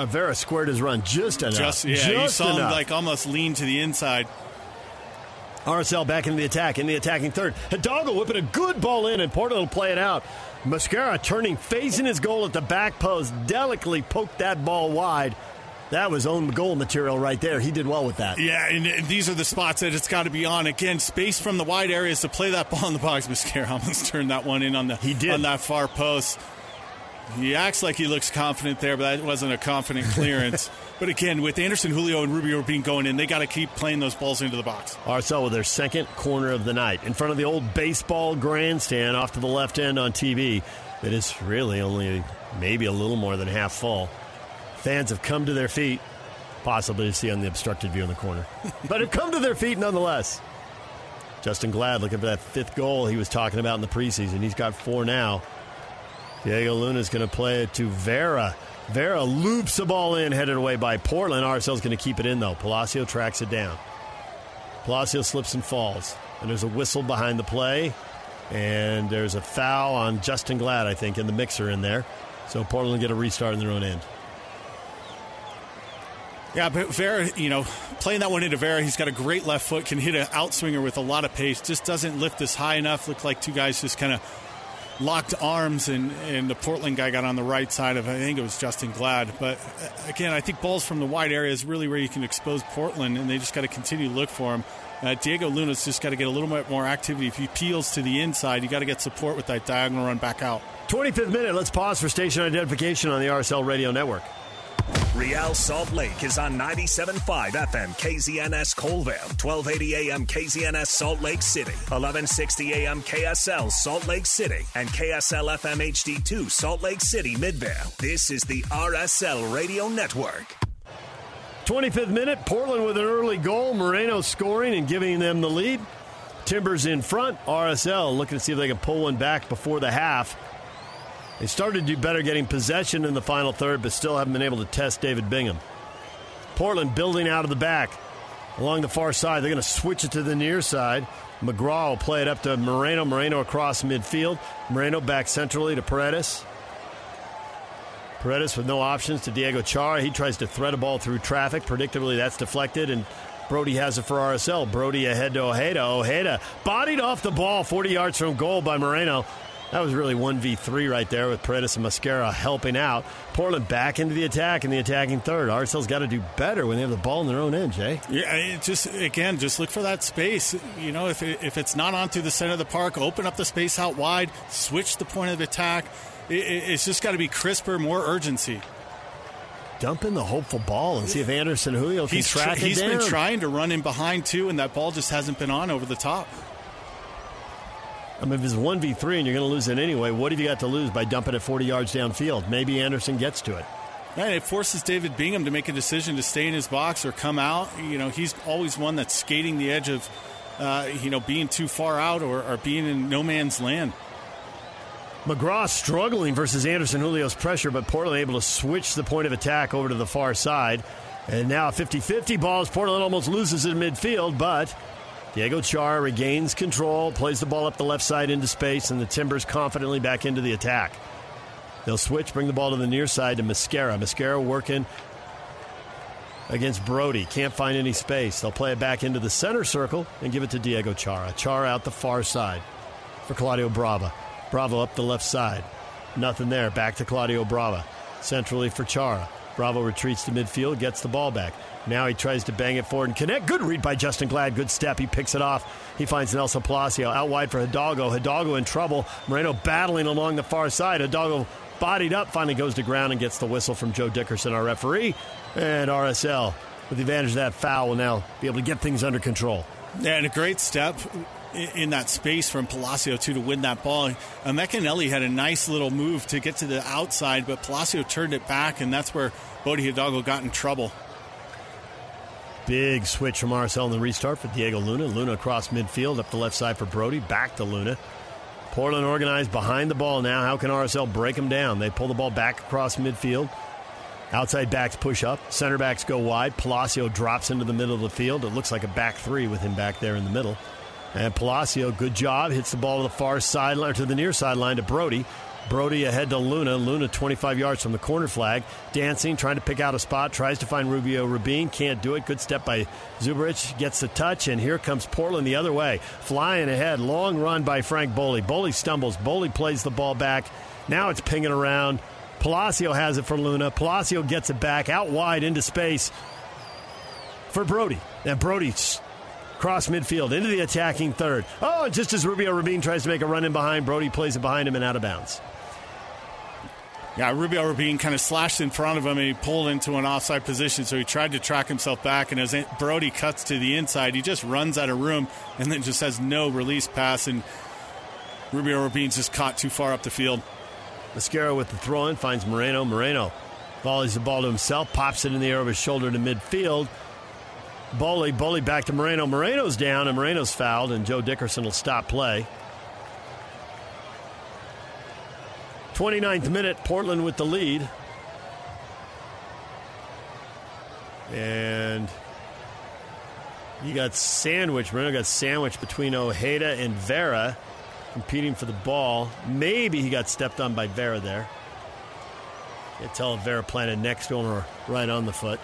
Vera squared his run just enough. Just, yeah, just you saw enough. Him like almost lean to the inside. R S L back into the attack, in the attacking third. Hidalgo whipping a good ball in, and Portland will play it out. Mosquera turning, facing his goal at the back post, delicately poked that ball wide. That was own goal material right there. He did well with that. Yeah, and, and these are the spots that it's got to be on. Again, space from the wide areas to play that ball in the box. Mosquera almost turned that one in on the he did. on that far post. He acts like he looks confident there, but that wasn't a confident clearance. But again, with Anderson Julio and Rubio Rubin going in, they got to keep playing those balls into the box. R S L with their second corner of the night. In front of the old baseball grandstand off to the left end on T V. That is really only maybe a little more than half full. Fans have come to their feet, possibly to see on the obstructed view in the corner. But have come to their feet nonetheless. Justin Glad looking for that fifth goal he was talking about in the preseason. He's got four now. Diego Luna's going to play it to Vera. Vera loops the ball in, headed away by Portland. R S L's going to keep it in, though. Palacio tracks it down. Palacio slips and falls. And there's a whistle behind the play. And there's a foul on Justin Glad, I think, in the mixer in there. So Portland get a restart in their own end. Yeah, but Vera, you know, playing that one into Vera, he's got a great left foot, can hit an outswinger with a lot of pace, just doesn't lift this high enough. Looked like two guys just kind of locked arms, and, and the Portland guy got on the right side of, I think it was Justin Glad. But, again, I think balls from the wide area is really where you can expose Portland, and they just got to continue to look for him. Uh, Diego Luna's just got to get a little bit more activity. If he peels to the inside, you got to get support with that diagonal run back out. twenty-fifth minute, let's pause for station identification on the R S L Radio Network. Real Salt Lake is on ninety-seven point five F M K Z N S Colville, twelve eighty A M K Z N S Salt Lake City, eleven sixty A M K S L Salt Lake City, and K S L F M H D two Salt Lake City Midvale. This is the R S L Radio Network. twenty-fifth minute, Portland with an early goal. Moreno scoring and giving them the lead. Timbers in front. R S L looking to see if they can pull one back before the half. They started to do better getting possession in the final third, but still haven't been able to test David Bingham. Portland building out of the back along the far side. They're going to switch it to the near side. McGraw will play it up to Moreno. Moreno across midfield. Moreno back centrally to Paredes. Paredes with no options to Diego Chara. He tries to thread a ball through traffic. Predictably, that's deflected, and Brody has it for R S L. Brody ahead to Ojeda. Ojeda bodied off the ball forty yards from goal by Moreno. That was really one v three right there with Paredes and Mosquera helping out. Portland back into the attack in the attacking third. R S L's got to do better when they have the ball in their own end, Jay. Yeah, it just again, just look for that space. You know, if it, if it's not on through the center of the park, open up the space out wide, switch the point of attack. It, it, it's just got to be crisper, more urgency. Dump in the hopeful ball and see if Anderson Julio can he's track tr- it he's down. He's been trying to run in behind, too, and that ball just hasn't been on over the top. I mean, if it's one v three and you're going to lose it anyway, what have you got to lose by dumping it forty yards downfield? Maybe Anderson gets to it. Right, it forces David Bingham to make a decision to stay in his box or come out. You know, he's always one that's skating the edge of, uh, you know, being too far out or, or being in no man's land. McGraw struggling versus Anderson Julio's pressure, but Portland able to switch the point of attack over to the far side. And now a fifty-fifty ball as Portland almost loses in midfield, but Diego Chara regains control, plays the ball up the left side into space, and the Timbers confidently back into the attack. They'll switch, bring the ball to the near side to Mosquera. Mosquera working against Brody. Can't find any space. They'll play it back into the center circle and give it to Diego Chara. Chara out the far side for Claudio Bravo. Bravo up the left side. Nothing there. Back to Claudio Bravo. Centrally for Chara. Bravo retreats to midfield, gets the ball back. Now he tries to bang it forward and connect. Good read by Justin Glad. Good step. He picks it off. He finds Nelson Palacio out wide for Hidalgo. Hidalgo in trouble. Moreno battling along the far side. Hidalgo bodied up. Finally goes to ground and gets the whistle from Joe Dickerson, our referee. And R S L, with the advantage of that foul, will now be able to get things under control. And a great step in that space from Palacio, too, to win that ball. Emeka Nelly had a nice little move to get to the outside, but Palacio turned it back, and that's where Bode Hidalgo got in trouble. Big switch from R S L in the restart for Diego Luna. Luna across midfield, up the left side for Brody, back to Luna. Portland organized behind the ball now. How can R S L break them down? They pull the ball back across midfield. Outside backs push up. Center backs go wide. Palacio drops into the middle of the field. It looks like a back three with him back there in the middle. And Palacio, good job, hits the ball to the far sideline, or to the near sideline to Brody. Brody ahead to Luna. Luna twenty-five yards from the corner flag. Dancing, trying to pick out a spot. Tries to find Rubio Rubin. Can't do it. Good step by Župarić. Gets the touch, and here comes Portland the other way. Flying ahead. Long run by Frank Bolle. Bolle stumbles. Bolle plays the ball back. Now it's pinging around. Palacio has it for Luna. Palacio gets it back out wide into space for Brody. And Brody cross midfield into the attacking third. Oh, just as Rubio Rubin tries to make a run in behind, Brody plays it behind him and out of bounds. Yeah, Rubio Rubin kind of slashed in front of him, and he pulled into an offside position, so he tried to track himself back, and as Brody cuts to the inside, he just runs out of room and then just has no release pass, and Rubio Rubin's just caught too far up the field. Mosquera with the throw-in finds Moreno. Moreno volleys the ball to himself, pops it in the air of his shoulder to midfield. Bolle, Bolle back to Moreno. Moreno's down, and Moreno's fouled, and Joe Dickerson will stop play. twenty-ninth minute, Portland with the lead. And you got sandwiched. Moreno got sandwiched between Ojeda and Vera, competing for the ball. Maybe he got stepped on by Vera there. Can't tell if Vera planted next to him or right on the foot.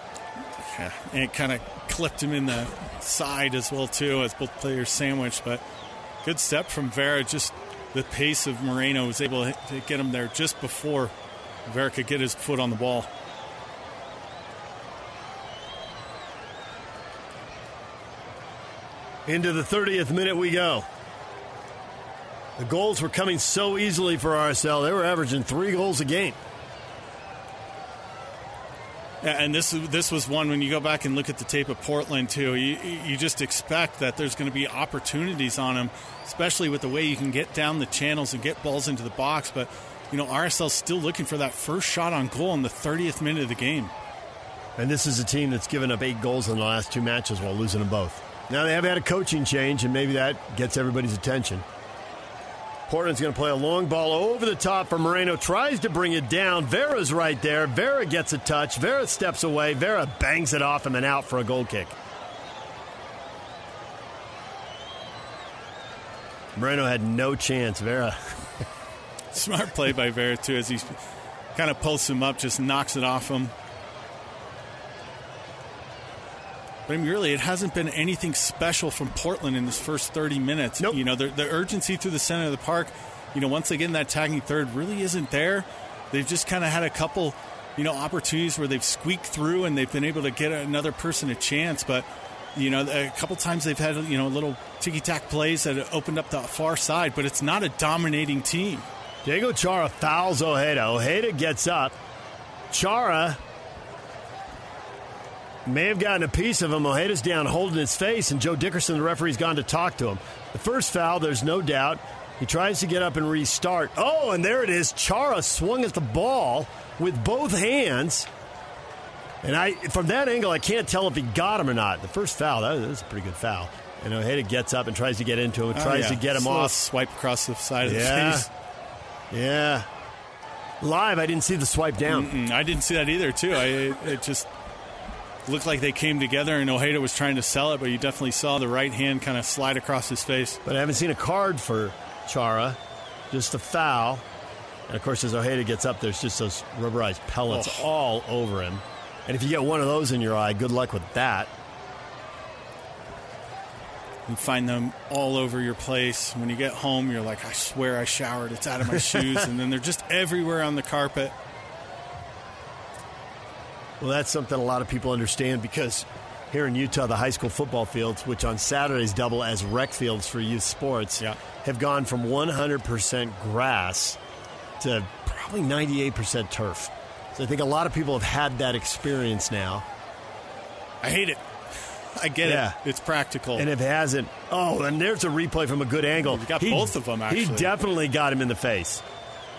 Yeah, and it kind of clipped him in the side as well, too, as both players sandwiched. But good step from Vera, just... the pace of Moreno was able to get him there just before Vera could get his foot on the ball. Into the thirtieth minute we go. The goals were coming so easily for R S L. They were averaging three goals a game. And this this was one, when you go back and look at the tape of Portland, too, you, you just expect that there's going to be opportunities on him, especially with the way you can get down the channels and get balls into the box. But, you know, R S L's still looking for that first shot on goal in the thirtieth minute of the game. And this is a team that's given up eight goals in the last two matches while losing them both. Now they have had a coaching change, and maybe that gets everybody's attention. Portland's going to play a long ball over the top for Moreno. Tries to bring it down. Vera's right there. Vera gets a touch. Vera steps away. Vera bangs it off him and out for a goal kick. Moreno had no chance. Vera. Smart play by Vera, too, as he kind of pulls him up, just knocks it off him. But I mean, really, it hasn't been anything special from Portland in this first thirty minutes. Nope. You know, the, the urgency through the center of the park, you know, once again, that tagging third really isn't there. They've just kind of had a couple, you know, opportunities where they've squeaked through and they've been able to get another person a chance. But, you know, a couple times they've had, you know, little ticky-tack plays that opened up the far side. But it's not a dominating team. Diego Chara fouls Ojeda. Ojeda gets up. Chara... may have gotten a piece of him. Ojeda's down holding his face, and Joe Dickerson, the referee, has gone to talk to him. The first foul, there's no doubt. He tries to get up and restart. Oh, and there it is. Chara swung at the ball with both hands. And I, from that angle, I can't tell if he got him or not. The first foul, that was a pretty good foul. And Ojeda gets up and tries to get into him, tries oh, yeah. to get him Slow off. Swipe across the side yeah. of the face. Yeah. Live, I didn't see the swipe down. Mm-mm, I didn't see that either, too. I It, it just... looked like they came together, and Ojeda was trying to sell it, but you definitely saw the right hand kind of slide across his face. But I haven't seen a card for Chara, just a foul. And, of course, as Ojeda gets up, there's just those rubberized pellets oh. all over him. And if you get one of those in your eye, good luck with that. You find them all over your place. When you get home, you're like, I swear I showered. It's out of my shoes. And then they're just everywhere on the carpet. Well, that's something a lot of people understand, because here in Utah, the high school football fields, which on Saturdays double as rec fields for youth sports, yeah. have gone from one hundred percent grass to probably ninety-eight percent turf. So I think a lot of people have had that experience now. I hate it. I get yeah. it. It's practical. And if it hasn't, oh, and there's a replay from a good angle. You got he, both of them, actually. He definitely got him in the face.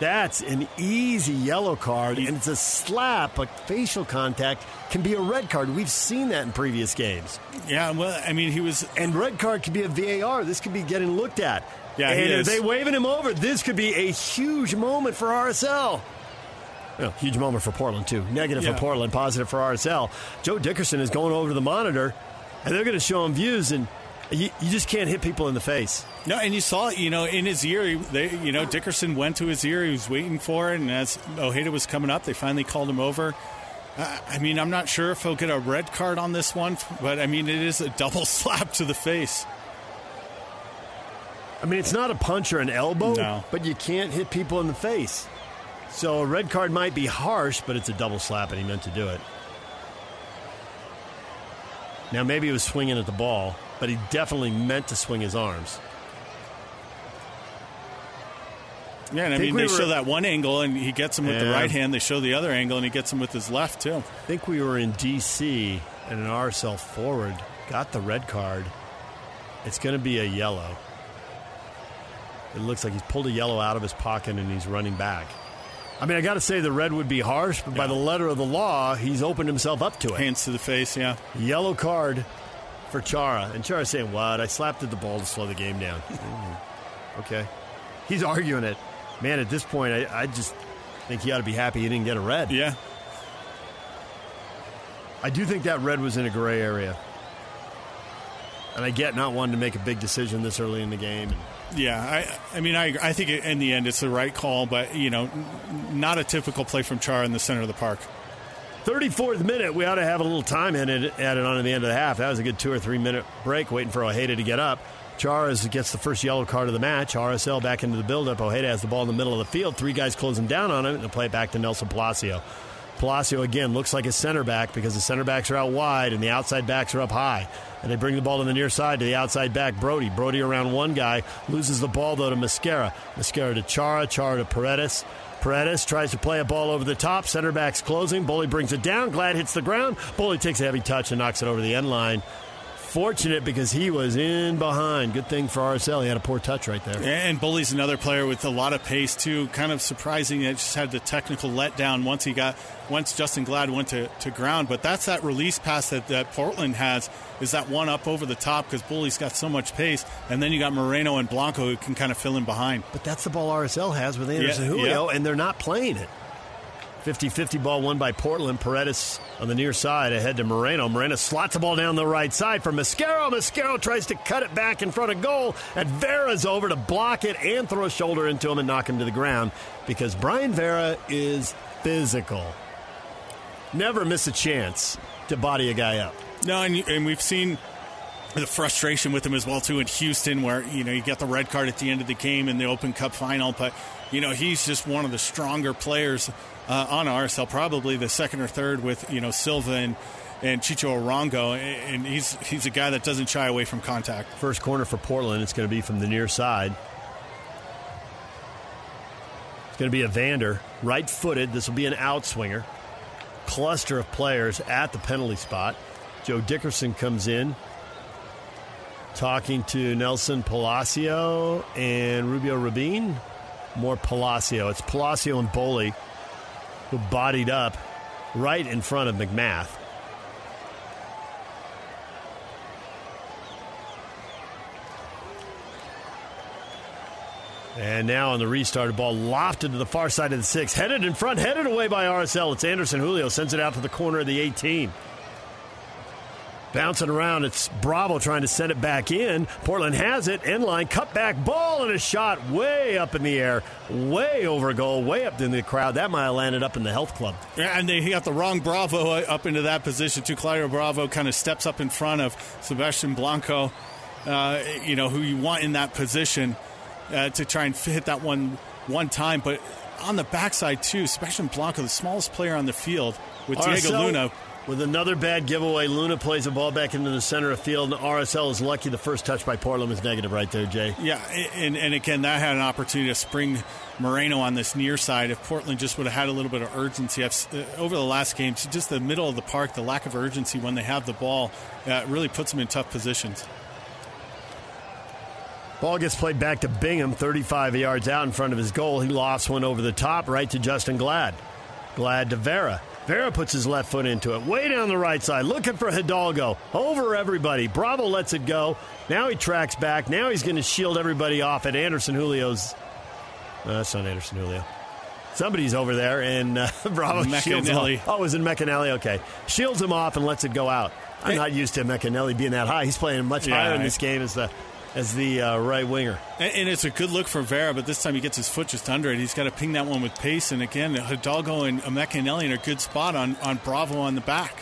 That's an easy yellow card, and it's a slap, but facial contact can be a red card. We've seen that in previous games. Yeah, well, I mean, he was... And red card could be a V A R. This could be getting looked at. Yeah, and if they waving him over, this could be a huge moment for R S L. Oh, huge moment for Portland, too. Negative yeah. for Portland, positive for R S L. Joe Dickerson is going over to the monitor, and they're going to show him views, and... You, you just can't hit people in the face. No, and you saw, you know, in his ear, they, you know, Dickerson went to his ear. He was waiting for it, and as Ojeda was coming up, they finally called him over. I, I mean, I'm not sure if he'll get a red card on this one, but, I mean, it is a double slap to the face. I mean, it's not a punch or an elbow, no. but you can't hit people in the face. So a red card might be harsh, but it's a double slap, and he meant to do it. Now, maybe he was swinging at the ball. But he definitely meant to swing his arms. Yeah, and I, I mean, we they were, show that one angle, and he gets him with yeah. the right hand. They show the other angle, and he gets him with his left, too. I think we were in D C, and an R S L forward got the red card. It's going to be a yellow. It looks like he's pulled a yellow out of his pocket, and he's running back. I mean, I got to say the red would be harsh, but yeah. by the letter of the law, he's opened himself up to it. Hands to the face, yeah. Yellow card for Chara. And Chara's saying, what? I slapped at the ball to slow the game down. Okay. He's arguing it. Man, at this point, I, I just think he ought to be happy he didn't get a red. Yeah. I do think that red was in a gray area. And I get not wanting to make a big decision this early in the game. Yeah, I, I mean, I I think in the end it's the right call, but, you know, not a typical play from Chara in the center of the park. thirty-fourth minute, we ought to have a little time added, added on at the end of the half. That was a good two- or three-minute break waiting for Ojeda to get up. Chara gets the first yellow card of the match. R S L back into the buildup. Ojeda has the ball in the middle of the field. Three guys close him down on him, and they play it back to Nelson Palacio. Palacio, again, looks like a center back because the center backs are out wide and the outside backs are up high. And they bring the ball to the near side to the outside back, Brody. Brody around one guy, loses the ball, though, to Mosquera. Mosquera to Chara, Chara to Paredes. Paredes tries to play a ball over the top. Center back's closing. Bolle brings it down. Glad hits the ground. Bolle takes a heavy touch and knocks it over the end line. Fortunate because he was in behind. Good thing for R S L. He had a poor touch right there. And Bully's another player with a lot of pace, too. Kind of surprising that just had the technical letdown once he got once Justin Glad went to, to ground. But that's that release pass that, that Portland has, is that one up over the top because Bully's got so much pace. And then you got Moreno and Blanco who can kind of fill in behind. But that's the ball R S L has with Anderson yeah, Julio, yeah. and they're not playing it. fifty-fifty ball won by Portland. Paredes on the near side ahead to Moreno. Moreno slots the ball down the right side for Mosquera. Mosquera tries to cut it back in front of goal, and Vera's over to block it and throw a shoulder into him and knock him to the ground because Brian Vera is physical. Never miss a chance to body a guy up. No, and, and we've seen the frustration with him as well, too, in Houston where, you know, you got the red card at the end of the game in the Open Cup final, but, you know, he's just one of the stronger players Uh, on R S L, probably the second or third with, you know, Silva and, and Chicho Arango, and he's he's a guy that doesn't shy away from contact. First corner for Portland, it's going to be from the near side. It's going to be Evander, right-footed. This will be an outswinger. Cluster of players at the penalty spot. Joe Dickerson comes in, talking to Nelson Palacio and Rubio Rubin. More Palacio. It's Palacio and Bolle, who bodied up right in front of MacMath. And now on the restart, ball lofted to the far side of the six. Headed in front, headed away by R S L. It's Anderson Julio, sends it out to the corner of the eighteen. Bouncing around, it's Bravo trying to send it back in. Portland has it, end line, cut back, ball, and a shot way up in the air, way over goal, way up in the crowd. That might have landed up in the health club. Yeah, and they got the wrong Bravo up into that position, too. Claudio Bravo kind of steps up in front of Sebastián Blanco, uh, you know, who you want in that position uh, to try and hit that one one time. But on the backside, too, Sebastián Blanco, the smallest player on the field, with R S L. Diego Luna. With another bad giveaway, Luna plays the ball back into the center of field, and R S L is lucky the first touch by Portland was negative right there, Jay. Yeah, and, and again, that had an opportunity to spring Moreno on this near side. If Portland just would have had a little bit of urgency. I've, over the last game, just the middle of the park, the lack of urgency when they have the ball uh, really puts them in tough positions. Ball gets played back to Bingham, thirty-five yards out in front of his goal. He lofts one over the top right to Justin Glad. Glad to Vera. Vera puts his left foot into it, way down the right side, looking for Hidalgo, over everybody. Bravo lets it go. Now he tracks back. Now he's going to shield everybody off at Anderson Julio's. No, that's not Anderson Julio. Somebody's over there, and uh, Bravo Emeka shields Nelly. Him off. Oh, it was in Emeka Nelly. Okay. Shields him off and lets it go out. I'm hey. not used to Emeka Nelly being that high. He's playing much yeah, higher right. in this game as the as the uh, right winger. And, and it's a good look for Vera, but this time he gets his foot just under it. He's got to ping that one with pace, and again, Hidalgo and Emeka Nelly in a good spot on, on Bravo on the back.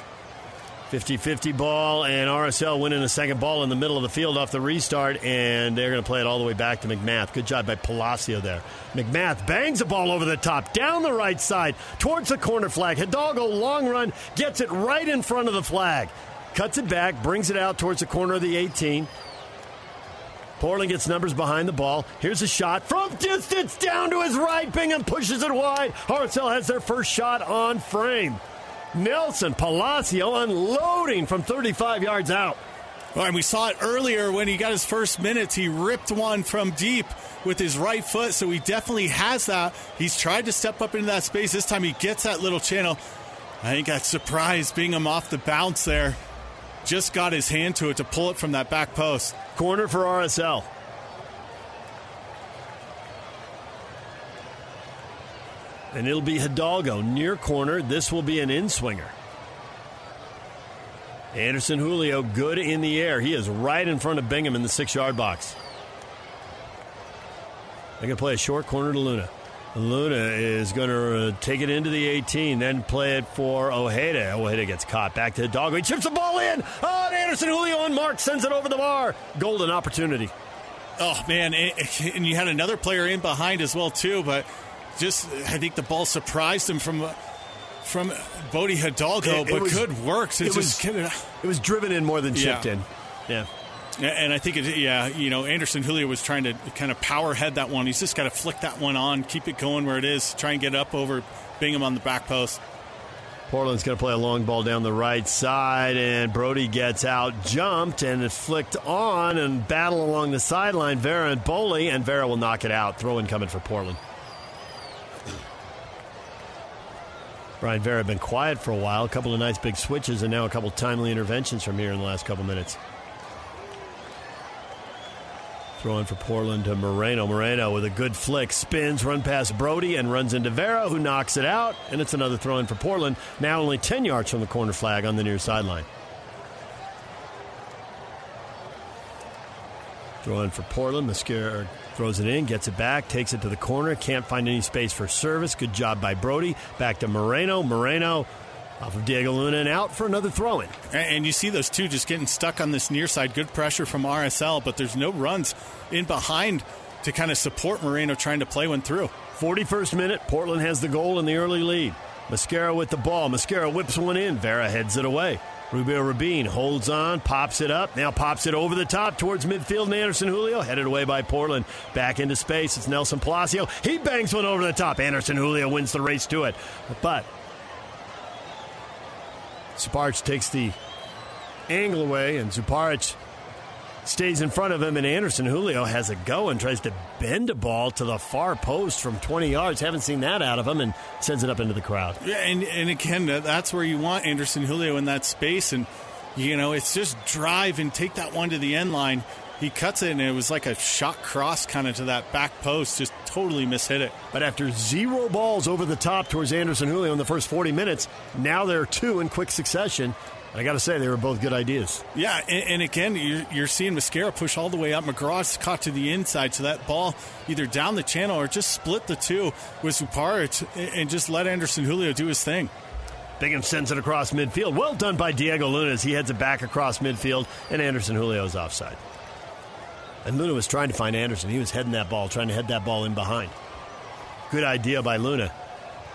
fifty-fifty ball, and R S L winning a second ball in the middle of the field off the restart, and they're going to play it all the way back to MacMath. Good job by Palacio there. MacMath bangs the ball over the top, down the right side, towards the corner flag. Hidalgo, long run, gets it right in front of the flag. Cuts it back, brings it out towards the corner of the eighteen. Portland gets numbers behind the ball. Here's a shot from distance down to his right. Bingham pushes it wide. R S L has their first shot on frame. Nelson Palacio unloading from thirty-five yards out. All right, we saw it earlier when he got his first minutes. He ripped one from deep with his right foot, so he definitely has that. He's tried to step up into that space. This time he gets that little channel. I think that surprised Bingham off the bounce there. Just got his hand to it to pull it from that back post. Corner for R S L. And it'll be Hidalgo near corner. This will be an in-swinger. Anderson Julio good in the air. He is right in front of Bingham in the six-yard box. They're going to play a short corner to Luna. Luna is going to take it into the eighteen, then play it for Ojeda. Ojeda gets caught. Back to Hidalgo. He chips the ball in. Oh, and Anderson Julio unmarked sends it over the bar. Golden opportunity. Oh, man. And you had another player in behind as well, too. But just, I think the ball surprised him from... From Bode Hidalgo, it, it but was, good works. It, it, just, was, it was driven in more than chipped yeah. in. Yeah. And I think, it, yeah, you know, Anderson Julio was trying to kind of power head that one. He's just got to flick that one on, keep it going where it is, try and get up over Bingham on the back post. Portland's going to play a long ball down the right side, and Brody gets out, jumped, and it flicked on, and battle along the sideline, Vera and Bolle, and Vera will knock it out. Throw-in coming for Portland. Brian Vera been quiet for a while. A couple of nice big switches and now a couple of timely interventions from here in the last couple minutes. Throwing for Portland to Moreno. Moreno with a good flick. Spins, run past Brody and runs into Vera, who knocks it out. And it's another throw in for Portland. Now only ten yards from the corner flag on the near sideline. Throw in for Portland. Mosquera throws it in, gets it back, takes it to the corner. Can't find any space for service. Good job by Brody. Back to Moreno. Moreno off of Diego Luna and out for another throw-in. And you see those two just getting stuck on this near side. Good pressure from R S L, but there's no runs in behind to kind of support Moreno trying to play one through. forty-first minute. Portland has the goal in the early lead. Mosquera with the ball. Mosquera whips one in. Vera heads it away. Rubio Rubin holds on, pops it up, now pops it over the top towards midfield, and Anderson Julio headed away by Portland. Back into space, it's Nelson Palacio. He bangs one over the top. Anderson Julio wins the race to it. But Župarić takes the angle away, and Župarić stays in front of him, and Anderson Julio has a go and tries to bend a ball to the far post from twenty yards. Haven't seen that out of him, and sends it up into the crowd. Yeah, and, and again, that's where you want Anderson Julio in that space. And, you know, it's just drive and take that one to the end line. He cuts it, and it was like a shot cross kind of to that back post. Just totally mishit it. But after zero balls over the top towards Anderson Julio in the first forty minutes, now there are two in quick succession. I got to say, they were both good ideas. Yeah, and, and again, you're, you're seeing Mosquera push all the way up. McGraw's caught to the inside, so that ball either down the channel or just split the two with Župarić and just let Anderson Julio do his thing. Bingham sends it across midfield. Well done by Diego Luna as he heads it back across midfield, and Anderson Julio's offside. And Luna was trying to find Anderson. He was heading that ball, trying to head that ball in behind. Good idea by Luna.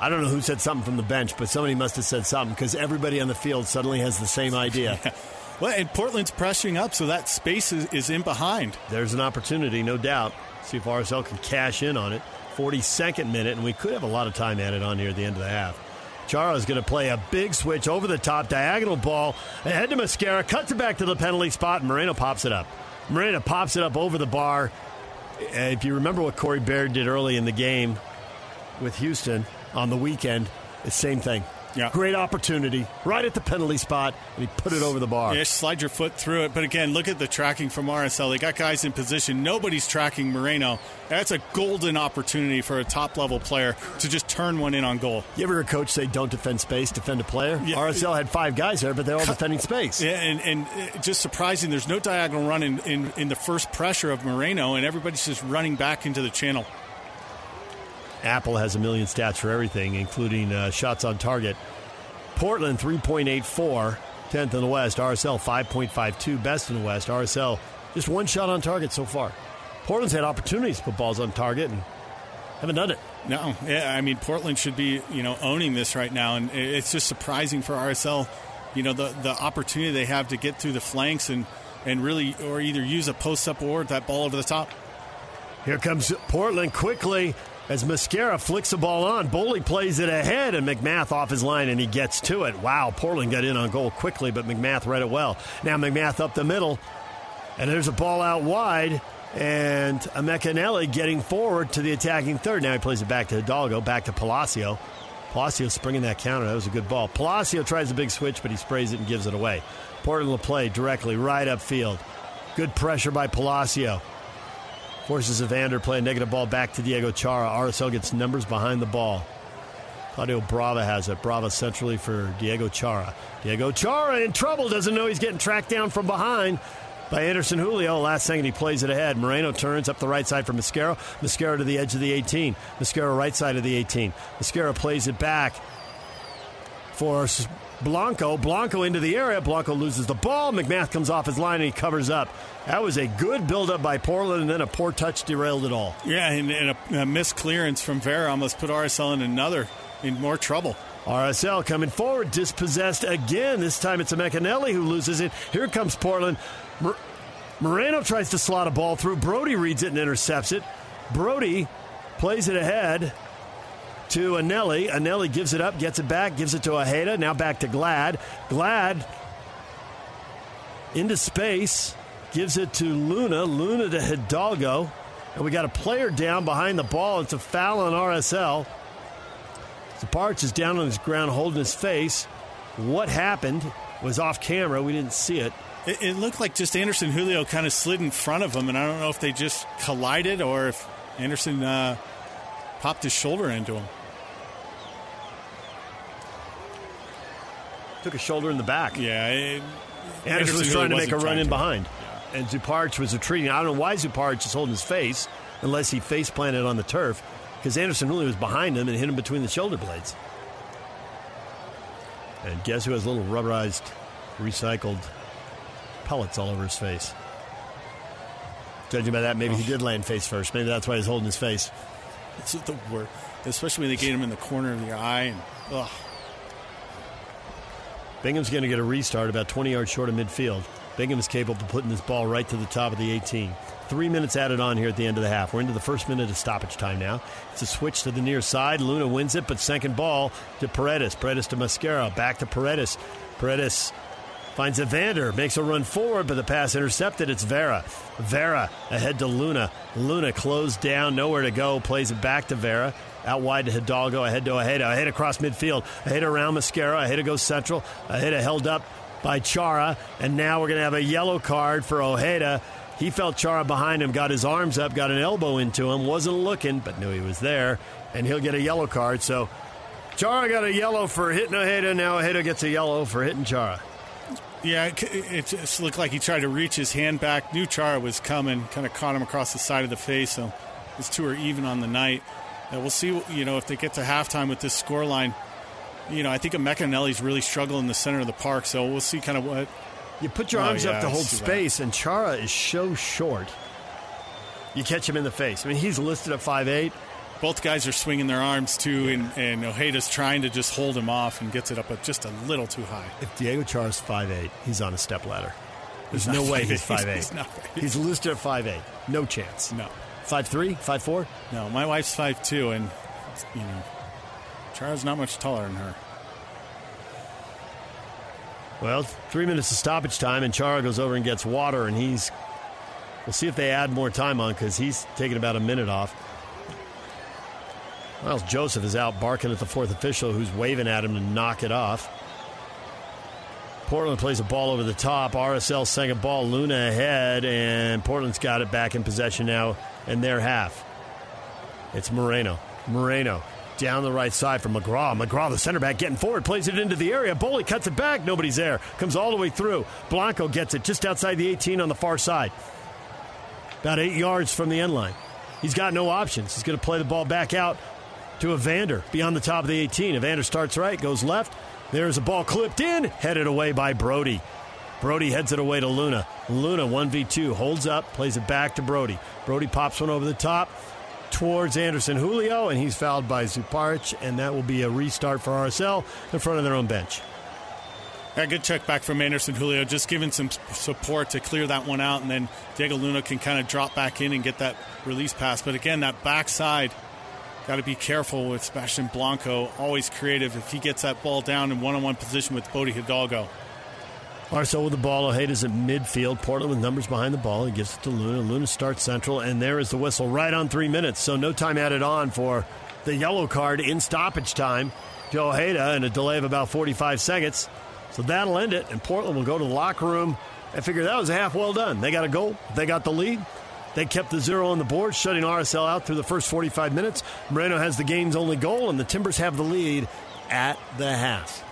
I don't know who said something from the bench, but somebody must have said something because everybody on the field suddenly has the same idea. Yeah. Well, and Portland's pressuring up, so that space is, is in behind. There's an opportunity, no doubt. See if R S L can cash in on it. forty-second minute, and we could have a lot of time added on here at the end of the half. Chara's going to play a big switch over the top, diagonal ball, ahead to Mosquera, cuts it back to the penalty spot, and Moreno pops it up. Moreno pops it up over the bar. If you remember what Corey Baird did early in the game with Houston on the weekend, it's same thing. Yeah. Great opportunity, right at the penalty spot, and he put it over the bar. Yeah, slide your foot through it. But again, look at the tracking from R S L. They got guys in position. Nobody's tracking Moreno. That's a golden opportunity for a top-level player to just turn one in on goal. You ever hear a coach say, don't defend space, defend a player? Yeah. R S L had five guys there, but they're all defending space. Yeah, and, and just surprising, there's no diagonal run in, in, in the first pressure of Moreno, and everybody's just running back into the channel. Apple has a million stats for everything, including uh, shots on target. Portland, three point eight four, tenth in the West. R S L, five point five two, best in the West. R S L, just one shot on target so far. Portland's had opportunities to put balls on target and haven't done it. No, yeah, I mean, Portland should be, you know, owning this right now, and it's just surprising for R S L, you know, the, the opportunity they have to get through the flanks and and really, or either use a post-up or that ball over the top. Here comes Portland quickly as Mosquera flicks the ball on. Bolle plays it ahead, and MacMath off his line, and he gets to it. Wow, Portland got in on goal quickly, but MacMath read it well. Now MacMath up the middle, and there's a ball out wide, and Emeka Nelly getting forward to the attacking third. Now he plays it back to Hidalgo, back to Palacio. Palacio springing that counter. That was a good ball. Palacio tries a big switch, but he sprays it and gives it away. Portland will play directly right upfield. Good pressure by Palacio. Forces Evander play a negative ball back to Diego Chara. R S L gets numbers behind the ball. Claudio Bravo has it. Bravo centrally for Diego Chara. Diego Chara in trouble. Doesn't know he's getting tracked down from behind by Anderson Julio. Last second, he plays it ahead. Moreno turns up the right side for Mosquera. Mosquera to the edge of the eighteen. Mosquera right side of the eighteen. Mosquera plays it back for Blanco. Blanco into the area. Blanco loses the ball. MacMath comes off his line and he covers up. That was a good buildup by Portland, and then a poor touch derailed it all. Yeah, and, and a, a missed clearance from Vera almost put R S L in another, in more trouble. R S L coming forward, dispossessed again. This time it's Emeka Nelly who loses it. Here comes Portland. Mer- Moreno tries to slot a ball through. Brody reads it and intercepts it. Brody plays it ahead to Anelli. Anelli gives it up, gets it back, gives it to Ojeda. Now back to Glad. Glad into space, gives it to Luna. Luna to Hidalgo. And we got a player down behind the ball. It's a foul on R S L. Župarić is down on his ground holding his face. What happened was off camera. We didn't see it. It, it looked like just Anderson Julio kind of slid in front of him, and I don't know if they just collided or if Anderson uh, popped his shoulder into him. Took a shoulder in the back. Yeah. It, Anderson, Anderson was trying to make a run in behind. Yeah. And Župarić was retreating. I don't know why Župarić is holding his face unless he face planted on the turf, because Anderson Julio was behind him and hit him between the shoulder blades. And guess who has little rubberized, recycled pellets all over his face? Judging by that, maybe oh. he did land face first. Maybe that's why he's holding his face. It's the worst, especially when they get him in the corner of the eye. And, ugh. Bingham's going to get a restart about twenty yards short of midfield. Bingham is capable of putting this ball right to the top of the eighteen. Three minutes added on here at the end of the half. We're into the first minute of stoppage time now. It's a switch to the near side. Luna wins it, but second ball to Paredes. Paredes to Mosquera. Back to Paredes. Paredes finds Evander. Makes a run forward, but the pass intercepted. It's Vera. Vera ahead to Luna. Luna closed down. Nowhere to go. Plays it back to Vera. Out wide to Hidalgo. Ahead to Ojeda. Ojeda across midfield. Ojeda around Mosquera. Ojeda goes central. Ojeda held up by Chara. And now we're going to have a yellow card for Ojeda. He felt Chara behind him, got his arms up, got an elbow into him, wasn't looking, but knew he was there, and he'll get a yellow card. So Chara got a yellow for hitting Ojeda. Now Ojeda gets a yellow for hitting Chara. Yeah, it just looked like he tried to reach his hand back. Knew Chara was coming, kind of caught him across the side of the face, so his two are even on the night. And we'll see, you know, if they get to halftime with this scoreline. You know, I think Emeka Nelly's really struggling in the center of the park, so we'll see kind of what... You put your arms oh, yeah, up to hold space, that. And Chara is so short. You catch him in the face. I mean, he's listed at five eight. Both guys are swinging their arms, too, yeah. and, and Ojeda's trying to just hold him off and gets it up just a little too high. If Diego Chara's five eight, he's on a stepladder. There's he's no way he's five eight. He's, he's, he's listed at five eight. No chance. No. five three? five four? No, my wife's five two, and, you know, Chara's not much taller than her. Well, three minutes of stoppage time, and Chara goes over and gets water, and he's... We'll see if they add more time on, because he's taking about a minute off. Miles Joseph is out barking at the fourth official, who's waving at him to knock it off. Portland plays a ball over the top. R S L second ball, Luna ahead, and Portland's got it back in possession now in their half. It's Moreno. Moreno. Down the right side for McGraw. McGraw, the center back, getting forward, plays it into the area. Bolle cuts it back. Nobody's there. Comes all the way through. Blanco gets it just outside the eighteen on the far side. About eight yards from the end line. He's got no options. He's going to play the ball back out to Evander beyond the top of the eighteen. Evander starts right, goes left. There's a ball clipped in, headed away by Brody. Brody heads it away to Luna. Luna, one v two, holds up, plays it back to Brody. Brody pops one over the top towards Anderson Julio, and he's fouled by Župarić, and that will be a restart for R S L in front of their own bench. Yeah, good check back from Anderson Julio, just giving some support to clear that one out, and then Diego Luna can kind of drop back in and get that release pass. But again, that backside, got to be careful with Sebastián Blanco, always creative if he gets that ball down in one-on-one position with Bode Hidalgo. R S L with the ball. Ojeda's at midfield. Portland with numbers behind the ball. He gives it to Luna. Luna starts central, and there is the whistle right on three minutes. So no time added on for the yellow card in stoppage time to Ojeda, and a delay of about forty-five seconds. So that'll end it, and Portland will go to the locker room. I figure that was a half well done. They got a goal. They got the lead. They kept the zero on the board, shutting R S L out through the first forty-five minutes. Moreno has the game's only goal, and the Timbers have the lead at the half.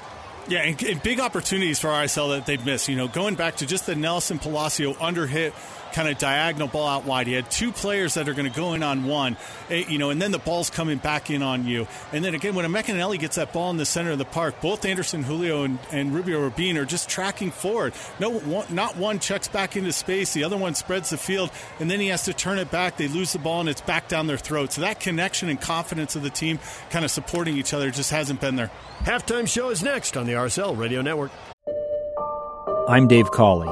Yeah, and, and big opportunities for R S L that they've missed. You know, going back to just the Nelson Palacio underhit kind of diagonal ball out wide. He had two players that are going to go in on one, you know, and then the ball's coming back in on you. And then again, when Emeka Nelly gets that ball in the center of the park, both Anderson Julio and, and Rubio Rubin are just tracking forward. No, one, not one checks back into space. The other one spreads the field, and then he has to turn it back. They lose the ball, and it's back down their throat. So that connection and confidence of the team kind of supporting each other just hasn't been there. Halftime show is next on the R S L Radio Network. I'm Dave Cawley,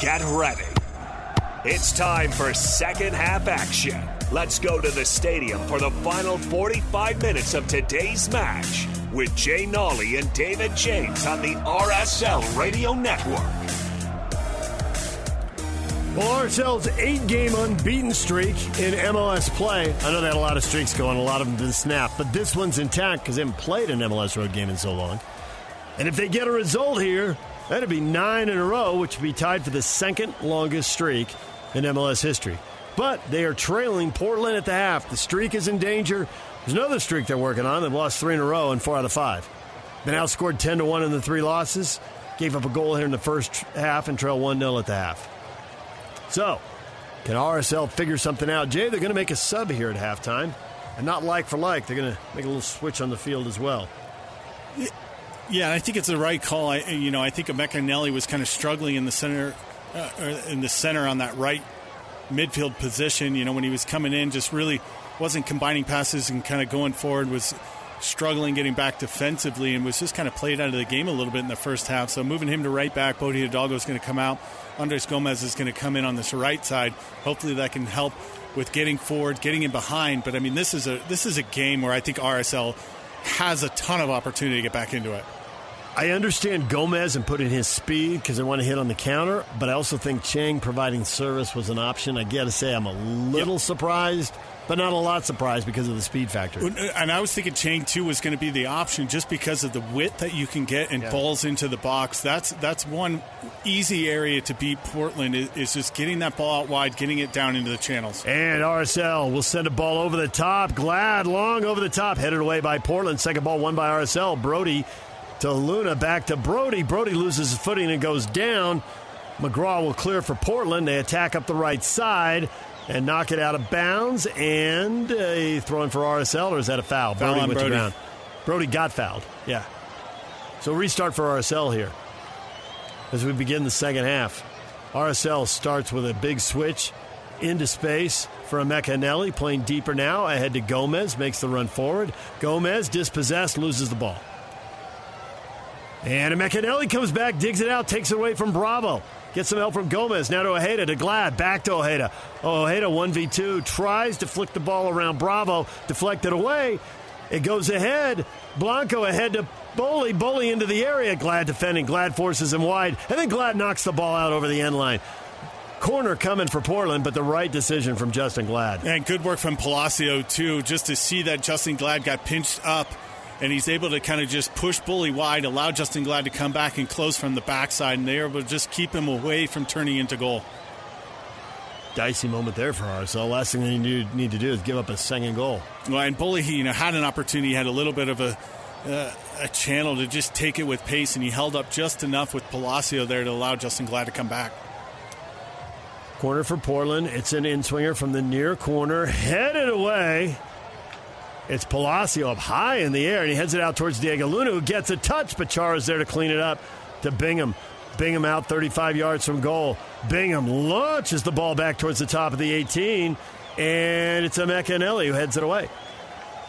Get ready. It's time for second half action. Let's go to the stadium for the final forty-five minutes of today's match with Jay Nolley and David James on the R S L Radio Network. Well, R S L's eight-game unbeaten streak in M L S play. I know they had a lot of streaks going, a lot of them been snapped, but this one's intact because they haven't played an M L S road game in so long. And if they get a result here, that'd be nine in a row, which would be tied for the second longest streak in M L S history. But they are trailing Portland at the half. The streak is in danger. There's another streak they're working on. They've lost three in a row and four out of five. Been outscored ten to one in the three losses. Gave up a goal here in the first half and trail one nil at the half. So, can R S L figure something out? Jay, they're going to make a sub here at halftime. And not like for like. They're going to make a little switch on the field as well. Yeah. Yeah, I think it's the right call. I, you know, I think Emeka Nelly was kind of struggling in the center, uh, in the center on that right midfield position. You know, when he was coming in, just really wasn't combining passes and kind of going forward, was struggling getting back defensively, and was just kind of played out of the game a little bit in the first half. So moving him to right back, Bode Hidalgo is going to come out. Andres Gomez is going to come in on this right side. Hopefully that can help with getting forward, getting in behind. But I mean, this is a this is a game where I think R S L has a ton of opportunity to get back into it. I understand Gomez and putting his speed because they want to hit on the counter, but I also think Chang providing service was an option. I got to say I'm a little yep. surprised, but not a lot surprised because of the speed factor. And I was thinking Chang, too, was going to be the option just because of the width that you can get and yeah. balls into the box. That's that's one easy area to beat Portland is, is just getting that ball out wide, getting it down into the channels. And R S L will send a ball over the top. Glad, long over the top, headed away by Portland. Second ball won by R S L. Brody to Luna, back to Brody. Brody loses his footing and goes down. McGraw will clear for Portland. They attack up the right side and knock it out of bounds. And a throw in for R S L, or is that a foul? Foul Brody on went Brody. Around. Brody got fouled. Yeah. So restart for R S L here as we begin the second half. R S L starts with a big switch into space for Emeka Nelly, playing deeper now. Ahead to Gomez, makes the run forward. Gomez, dispossessed, loses the ball. And Emeka Nelly comes back, digs it out, takes it away from Bravo. Gets some help from Gomez. Now to Ojeda, to Glad, back to Ojeda. Ojeda, one v two, tries to flick the ball around Bravo, deflected away. It goes ahead. Blanco ahead to Bolle. Bolle into the area. Glad defending. Glad forces him wide. And then Glad knocks the ball out over the end line. Corner coming for Portland, but the right decision from Justin Glad. And good work from Palacio, too, just to see that Justin Glad got pinched up. And he's able to kind of just push Bully wide, allow Justin Glad to come back and close from the backside, and they're able to just keep him away from turning into goal. Dicey moment there for R S L. Last thing they need to do is give up a second goal. Well, and Bully, he, you know, had an opportunity, had a little bit of a uh, a channel to just take it with pace, and he held up just enough with Palacio there to allow Justin Glad to come back. Corner for Portland. It's an in-swinger from the near corner. Headed away. It's Palacio up high in the air, and he heads it out towards Diego Luna, who gets a touch, but Chara's there to clean it up to Bingham. Bingham out thirty-five yards from goal. Bingham launches the ball back towards the top of the eighteen, and it's Emeka Nelly who heads it away.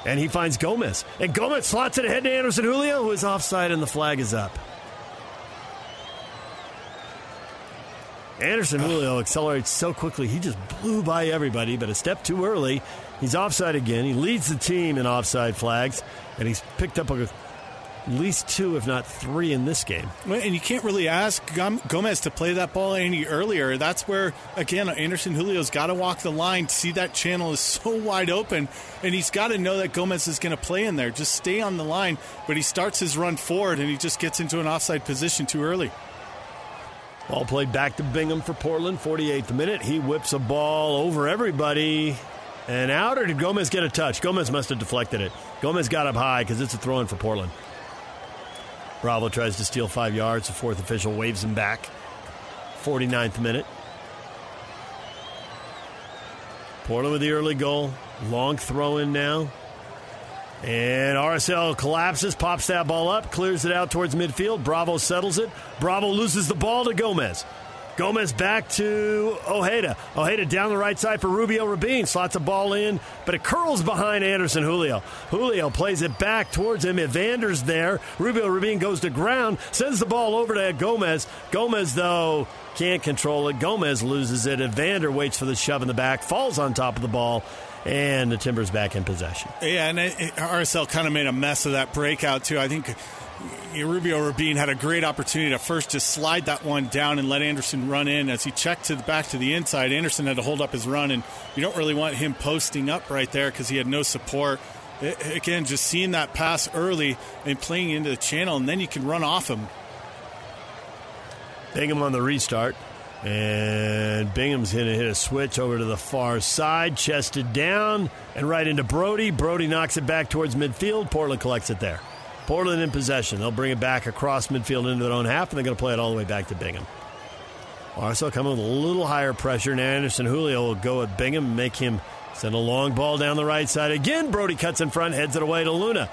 And he finds Gomez. And Gomez slots it ahead to Anderson Julio, who is offside, and the flag is up. Anderson Julio accelerates so quickly. He just blew by everybody, but a step too early. He's offside again. He leads the team in offside flags, and he's picked up a, at least two, if not three, in this game. And you can't really ask Gomez to play that ball any earlier. That's where, again, Anderson Julio's got to walk the line. See, that channel is so wide open, and he's got to know that Gomez is going to play in there. Just stay on the line, but he starts his run forward, and he just gets into an offside position too early. Ball played back to Bingham for Portland, forty-eighth minute. He whips a ball over everybody. And out, or did Gomez get a touch? Gomez must have deflected it. Gomez got up high because it's a throw-in for Portland. Bravo tries to steal five yards. The fourth official waves him back. forty-ninth minute. Portland with the early goal. Long throw-in now. And R S L collapses, pops that ball up, clears it out towards midfield. Bravo settles it. Bravo loses the ball to Gomez. Gomez back to Ojeda. Ojeda down the right side for Rubio Rubin. Slots a ball in, but it curls behind Anderson Julio. Julio plays it back towards him. Evander's there. Rubio Rubin goes to ground, sends the ball over to Gomez. Gomez, though, can't control it. Gomez loses it. Evander waits for the shove in the back, falls on top of the ball, and the Timbers back in possession. Yeah, and R S L kind of made a mess of that breakout, too. I think Rubio Rubin had a great opportunity to first just slide that one down and let Anderson run in. As he checked to the back to the inside, Anderson had to hold up his run, and you don't really want him posting up right there because he had no support. It, again, just seeing that pass early and playing into the channel, and then you can run off him. Bingham on the restart, and Bingham's going to hit a switch over to the far side, chested down, and right into Brody. Brody knocks it back towards midfield. Portland collects it there. Portland in possession. They'll bring it back across midfield into their own half, and they're going to play it all the way back to Bingham. R S L coming with a little higher pressure. Now Anderson Julio will go at Bingham and make him send a long ball down the right side. Again, Brody cuts in front, heads it away to Luna.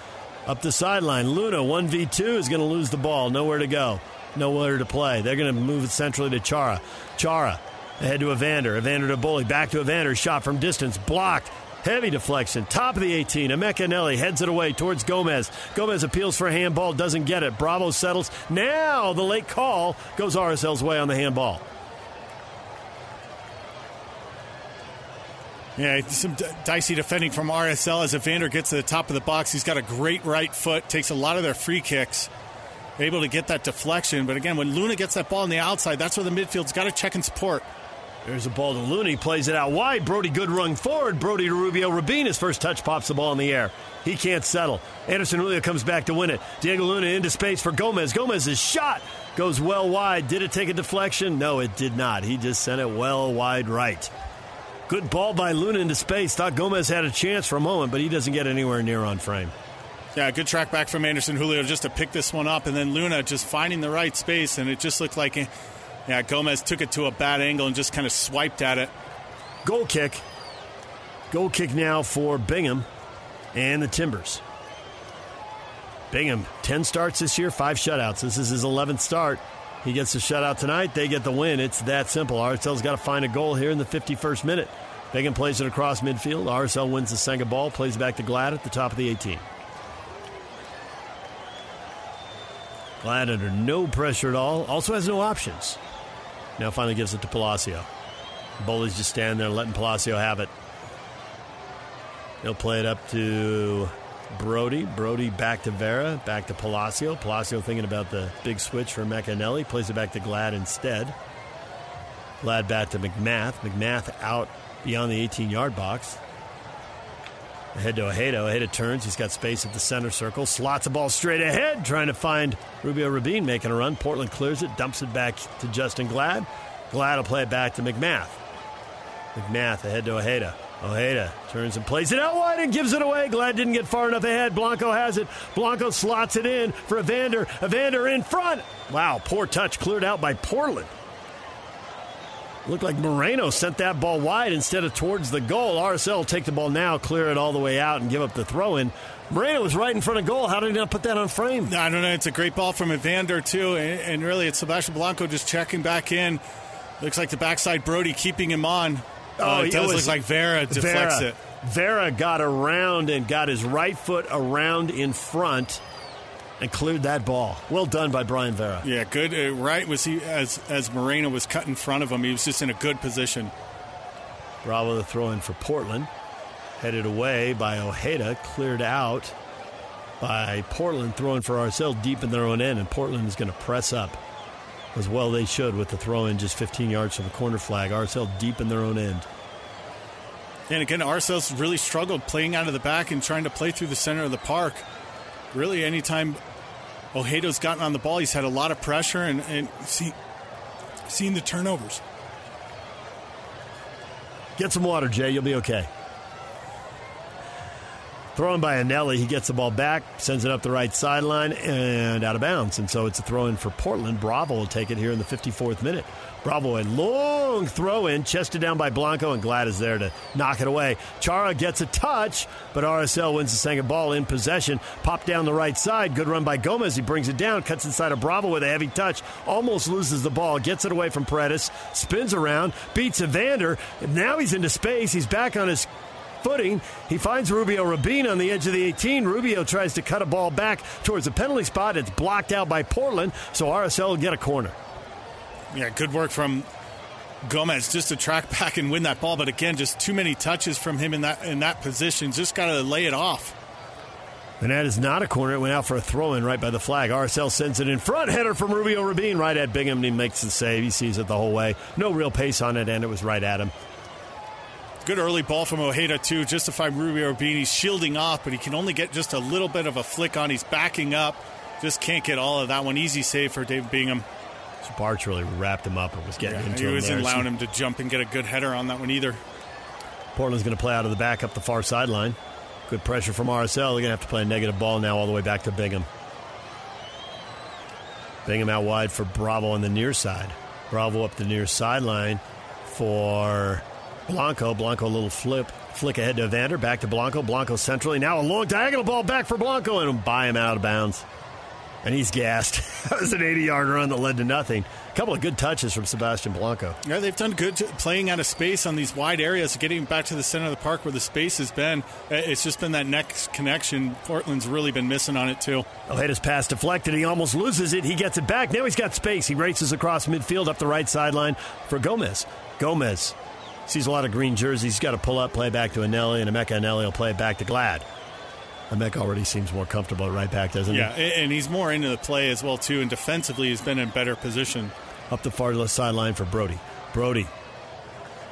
Up the sideline. Luna, one v two, is going to lose the ball. Nowhere to go. Nowhere to play. They're going to move it centrally to Chara. Chara ahead to Evander. Evander to Bolle. Back to Evander. Shot from distance. Blocked. Heavy deflection. Top of the eighteen. Emeka Nelly heads it away towards Gomez. Gomez appeals for a handball. Doesn't get it. Bravo settles. Now the late call goes R S L's way on the handball. Yeah, some d- dicey defending from R S L as Evander gets to the top of the box. He's got a great right foot. Takes a lot of their free kicks. Able to get that deflection. But again, when Luna gets that ball on the outside, that's where the midfield's got to check and support. There's a ball to Looney, plays it out wide. Brody good run forward. Brody to Rubio Rubin. His first touch pops the ball in the air. He can't settle. Anderson Julio comes back to win it. Diego Luna into space for Gomez. Gomez's shot goes well wide. Did it take a deflection? No, it did not. He just sent it well wide right. Good ball by Luna into space. Thought Gomez had a chance for a moment, but he doesn't get anywhere near on frame. Yeah, good track back from Anderson Julio just to pick this one up, and then Luna just finding the right space, and it just looked like a- Yeah, Gomez took it to a bad angle and just kind of swiped at it. Goal kick. Goal kick now for Bingham and the Timbers. Bingham, ten starts this year, five shutouts. This is his eleventh start. He gets the shutout tonight. They get the win. It's that simple. R S L's got to find a goal here in the fifty-first minute. Bingham plays it across midfield. R S L wins the second ball, plays back to Glad at the top of the eighteen. Glad under no pressure at all. Also has no options. Now finally gives it to Palacio. Boley's just standing there letting Palacio have it. He'll play it up to Brody. Brody back to Vera. Back to Palacio. Palacio thinking about the big switch for Emeka Nelly. Plays it back to Glad instead. Glad back to MacMath. MacMath out beyond the eighteen-yard box. Ahead to Ojeda. Ojeda turns. He's got space at the center circle. Slots a ball straight ahead, trying to find Rubio Rubin making a run. Portland clears it, dumps it back to Justin Glad. Glad will play it back to MacMath. MacMath ahead to Ojeda. Ojeda turns and plays it out wide and gives it away. Glad didn't get far enough ahead. Blanco has it. Blanco slots it in for Evander. Evander in front. Wow, poor touch cleared out by Portland. Looked like Moreno sent that ball wide instead of towards the goal. R S L will take the ball now, clear it all the way out, and give up the throw-in. Moreno was right in front of goal. How did he not put that on frame? I don't know. It's a great ball from Evander, too. And, and really, it's Sebastián Blanco just checking back in. Looks like the backside Brody keeping him on. Oh, uh, it does it was, look like Vera deflects Vera, it. Vera got around and got his right foot around in front and cleared that ball. Well done by Brian Vera. Yeah, good. Uh, right was he as as Moreno was cut in front of him. He was just in a good position. Bravo the throw in for Portland. Headed away by Ojeda. Cleared out by Portland. Throwing for R S L deep in their own end. And Portland is going to press up. As well they should with the throw-in just fifteen yards from the corner flag. R S L deep in their own end. And again, R S L's really struggled playing out of the back and trying to play through the center of the park. Really, anytime Ojeda's gotten on the ball, he's had a lot of pressure and, and see, seen the turnovers. Get some water, Jay. You'll be okay. Thrown by Anelli. He gets the ball back, sends it up the right sideline, and out of bounds. And so it's a throw-in for Portland. Bravo will take it here in the fifty-fourth minute. Bravo, a long throw-in, chested down by Blanco, and Glad is there to knock it away. Chara gets a touch, but R S L wins the second ball in possession. Popped down the right side. Good run by Gomez. He brings it down, cuts inside of Bravo with a heavy touch. Almost loses the ball. Gets it away from Paredes. Spins around. Beats Evander. Now he's into space. He's back on his footing. He finds Rubio Rubin on the edge of the eighteen. Rubio tries to cut a ball back towards the penalty spot. It's blocked out by Portland, so R S L will get a corner. Yeah, good work from Gomez just to track back and win that ball, but again, just too many touches from him in that in that position. Just got to lay it off. And that is not a corner. It went out for a throw-in right by the flag. R S L sends it in front. Header from Rubio Rubin right at Bingham, and he makes the save. He sees it the whole way. No real pace on it, and it was right at him. Good early ball from Ojeda, too, just to find Rubio Rubin. He's shielding off, but he can only get just a little bit of a flick on. He's backing up. Just can't get all of that one. Easy save for David Bingham. Župarić really wrapped him up and was getting yeah, into it. He wasn't allowing him to jump and get a good header on that one either. Portland's going to play out of the back up the far sideline. Good pressure from R S L. They're going to have to play a negative ball now all the way back to Bingham. Bingham out wide for Bravo on the near side. Bravo up the near sideline for Blanco. Blanco a little flip. Flick ahead to Evander. Back to Blanco. Blanco centrally. Now a long diagonal ball back for Blanco. And by him out of bounds. And he's gassed. That was an eighty-yard run that led to nothing. A couple of good touches from Sebastián Blanco. Yeah, they've done good t- playing out of space on these wide areas, getting back to the center of the park where the space has been. It's just been that next connection. Portland's really been missing on it, too. Ojeda's pass deflected. He almost loses it. He gets it back. Now he's got space. He races across midfield up the right sideline for Gomez. Gomez. Sees a lot of green jerseys. He's got to pull up, play back to Anelli, and Emeka Anelli will play it back to Glad. Emeka already seems more comfortable right back, doesn't yeah, he? Yeah, and he's more into the play as well, too, and defensively he's been in better position. Up the far left sideline for Brody. Brody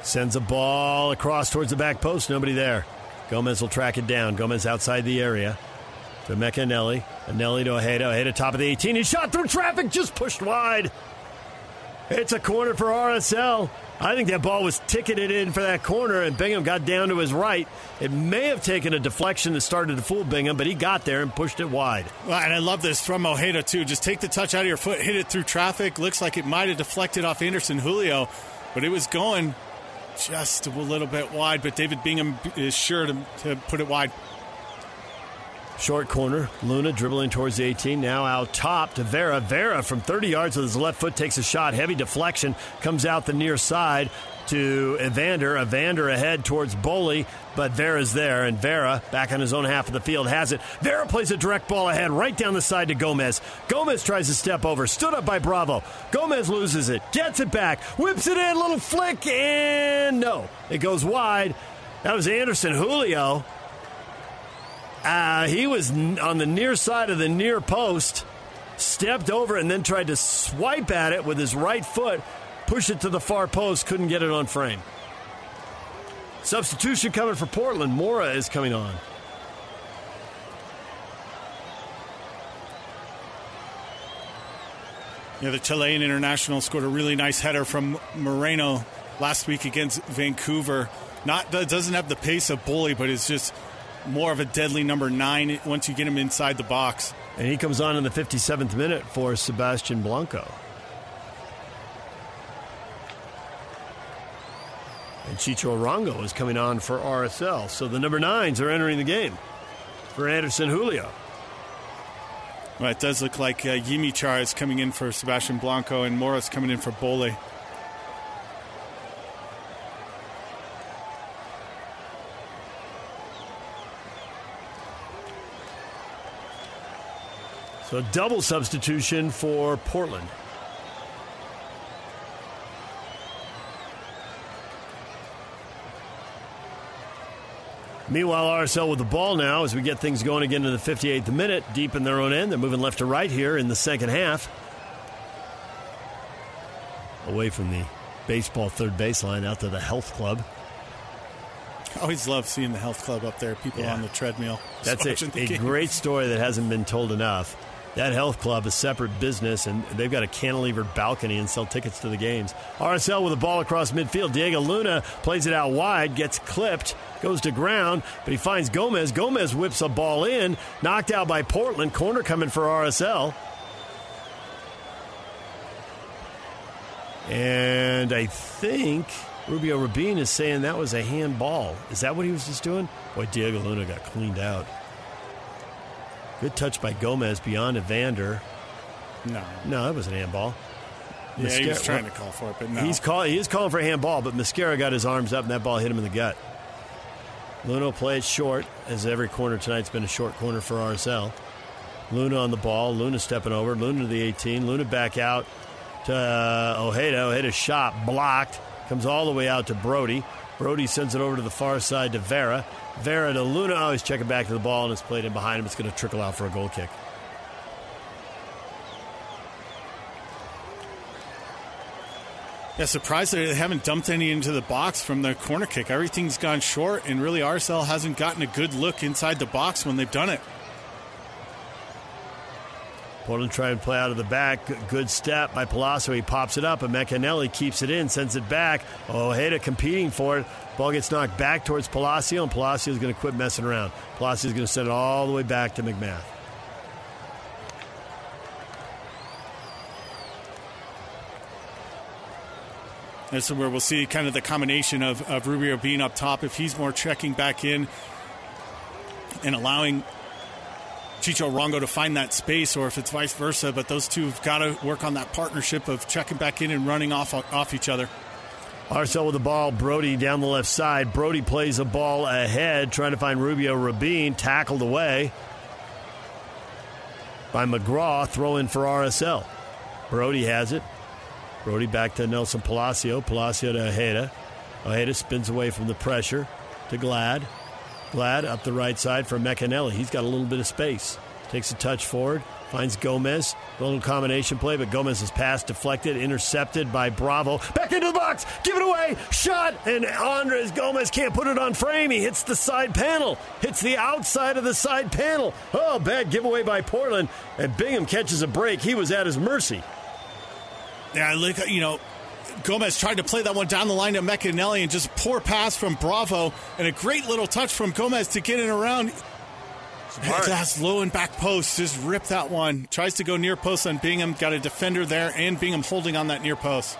sends a ball across towards the back post. Nobody there. Gomez will track it down. Gomez outside the area to Emeka Anelli. Anelli to Ojeda. Ojeda top of the eighteen. He shot through traffic, just pushed wide. It's a corner for R S L. I think that ball was ticketed in for that corner, and Bingham got down to his right. It may have taken a deflection that started to fool Bingham, but he got there and pushed it wide. Well, and I love this from Ojeda, too. Just take the touch out of your foot, hit it through traffic. Looks like it might have deflected off Anderson Julio, but it was going just a little bit wide. But David Bingham is sure to, to put it wide. Short corner, Luna dribbling towards the eighteen, now out top to Vera. Vera from thirty yards with his left foot takes a shot, heavy deflection, comes out the near side to Evander. Evander ahead towards Bolle, but Vera's there, and Vera, back on his own half of the field, has it. Vera plays a direct ball ahead, right down the side to Gomez. Gomez tries to step over, stood up by Bravo. Gomez loses it, gets it back, whips it in, little flick, and no. It goes wide. That was Anderson Julio. Uh, he was n- on the near side of the near post, stepped over and then tried to swipe at it with his right foot, push it to the far post, couldn't get it on frame. Substitution coming for Portland. Mora is coming on. Yeah, the Chilean international scored a really nice header from Moreno last week against Vancouver. Not that doesn't have the pace of Bolle, but it's just more of a deadly number nine once you get him inside the box. And he comes on in the fifty-seventh minute for Sebastián Blanco. And Chicho Arango is coming on for R S L. So the number nines are entering the game for Anderson Julio. Well, it does look like uh, Yemi Chara is coming in for Sebastián Blanco and Mora is coming in for Bolle. So a double substitution for Portland. Meanwhile, R S L with the ball now as we get things going again in the fifty-eighth minute. Deep in their own end. They're moving left to right here in the second half. Away from the baseball third baseline out to the health club. I always love seeing the health club up there, people yeah. on the treadmill. That's a, a great story that hasn't been told enough. That health club is separate business, and they've got a cantilevered balcony and sell tickets to the games. R S L with a ball across midfield. Diego Luna plays it out wide, gets clipped, goes to ground, but he finds Gomez. Gomez whips a ball in, knocked out by Portland. Corner coming for R S L. And I think Rubio Rubin is saying that was a handball. Is that what he was just doing? Boy, Diego Luna got cleaned out. Good touch by Gomez beyond Evander. No. No, that was an handball. Yeah, Mosquera, he was trying to call for it, but no. He's call, he is calling for a handball, but Mosquera got his arms up, and that ball hit him in the gut. Luna plays short, as every corner tonight's been a short corner for R S L. Luna on the ball. Luna stepping over. Luna to the eighteen. Luna back out to uh, Ojeda. Ojeda's shot blocked. Comes all the way out to Brody. Brody sends it over to the far side to Vera. Vera to Luna. Oh, he's checking back to the ball, and it's played in behind him. It's going to trickle out for a goal kick. Yeah, surprised they haven't dumped any into the box from the corner kick. Everything's gone short, and really R S L hasn't gotten a good look inside the box when they've done it. Portland trying to play out of the back. Good step by Palacio. He pops it up, and Emeka Nelly keeps it in, sends it back. Ojeda competing for it. Ball gets knocked back towards Palacio, and Palacio is going to quit messing around. Palacio is going to send it all the way back to MacMath. This is where we'll see kind of the combination of, of Rubio being up top. If he's more checking back in and allowing Chicho Arango to find that space, or if it's vice versa, but those two have got to work on that partnership of checking back in and running off off each other. R S L with the ball. Brody down the left side. Brody plays a ball ahead, trying to find Rubio Rubin, tackled away by McGraw. Throw in for R S L. Brody has it. Brody back to Nelson Palacio. Palacio to Ojeda. Ojeda spins away from the pressure to Glad. Glad up the right side for Emeka Nelly. He's got a little bit of space. Takes a touch forward. Finds Gomez. A little combination play, but Gomez's pass deflected, intercepted by Bravo. Back into the box. Give it away. Shot. And Andres Gomez can't put it on frame. He hits the side panel. Hits the outside of the side panel. Oh, bad giveaway by Portland. And Bingham catches a break. He was at his mercy. Yeah, look, you know, Gomez tried to play that one down the line to Emeka Nelly, and just poor pass from Bravo and a great little touch from Gomez to get it around. That's low and back post. Just ripped that one. Tries to go near post on Bingham. Got a defender there, and Bingham holding on that near post.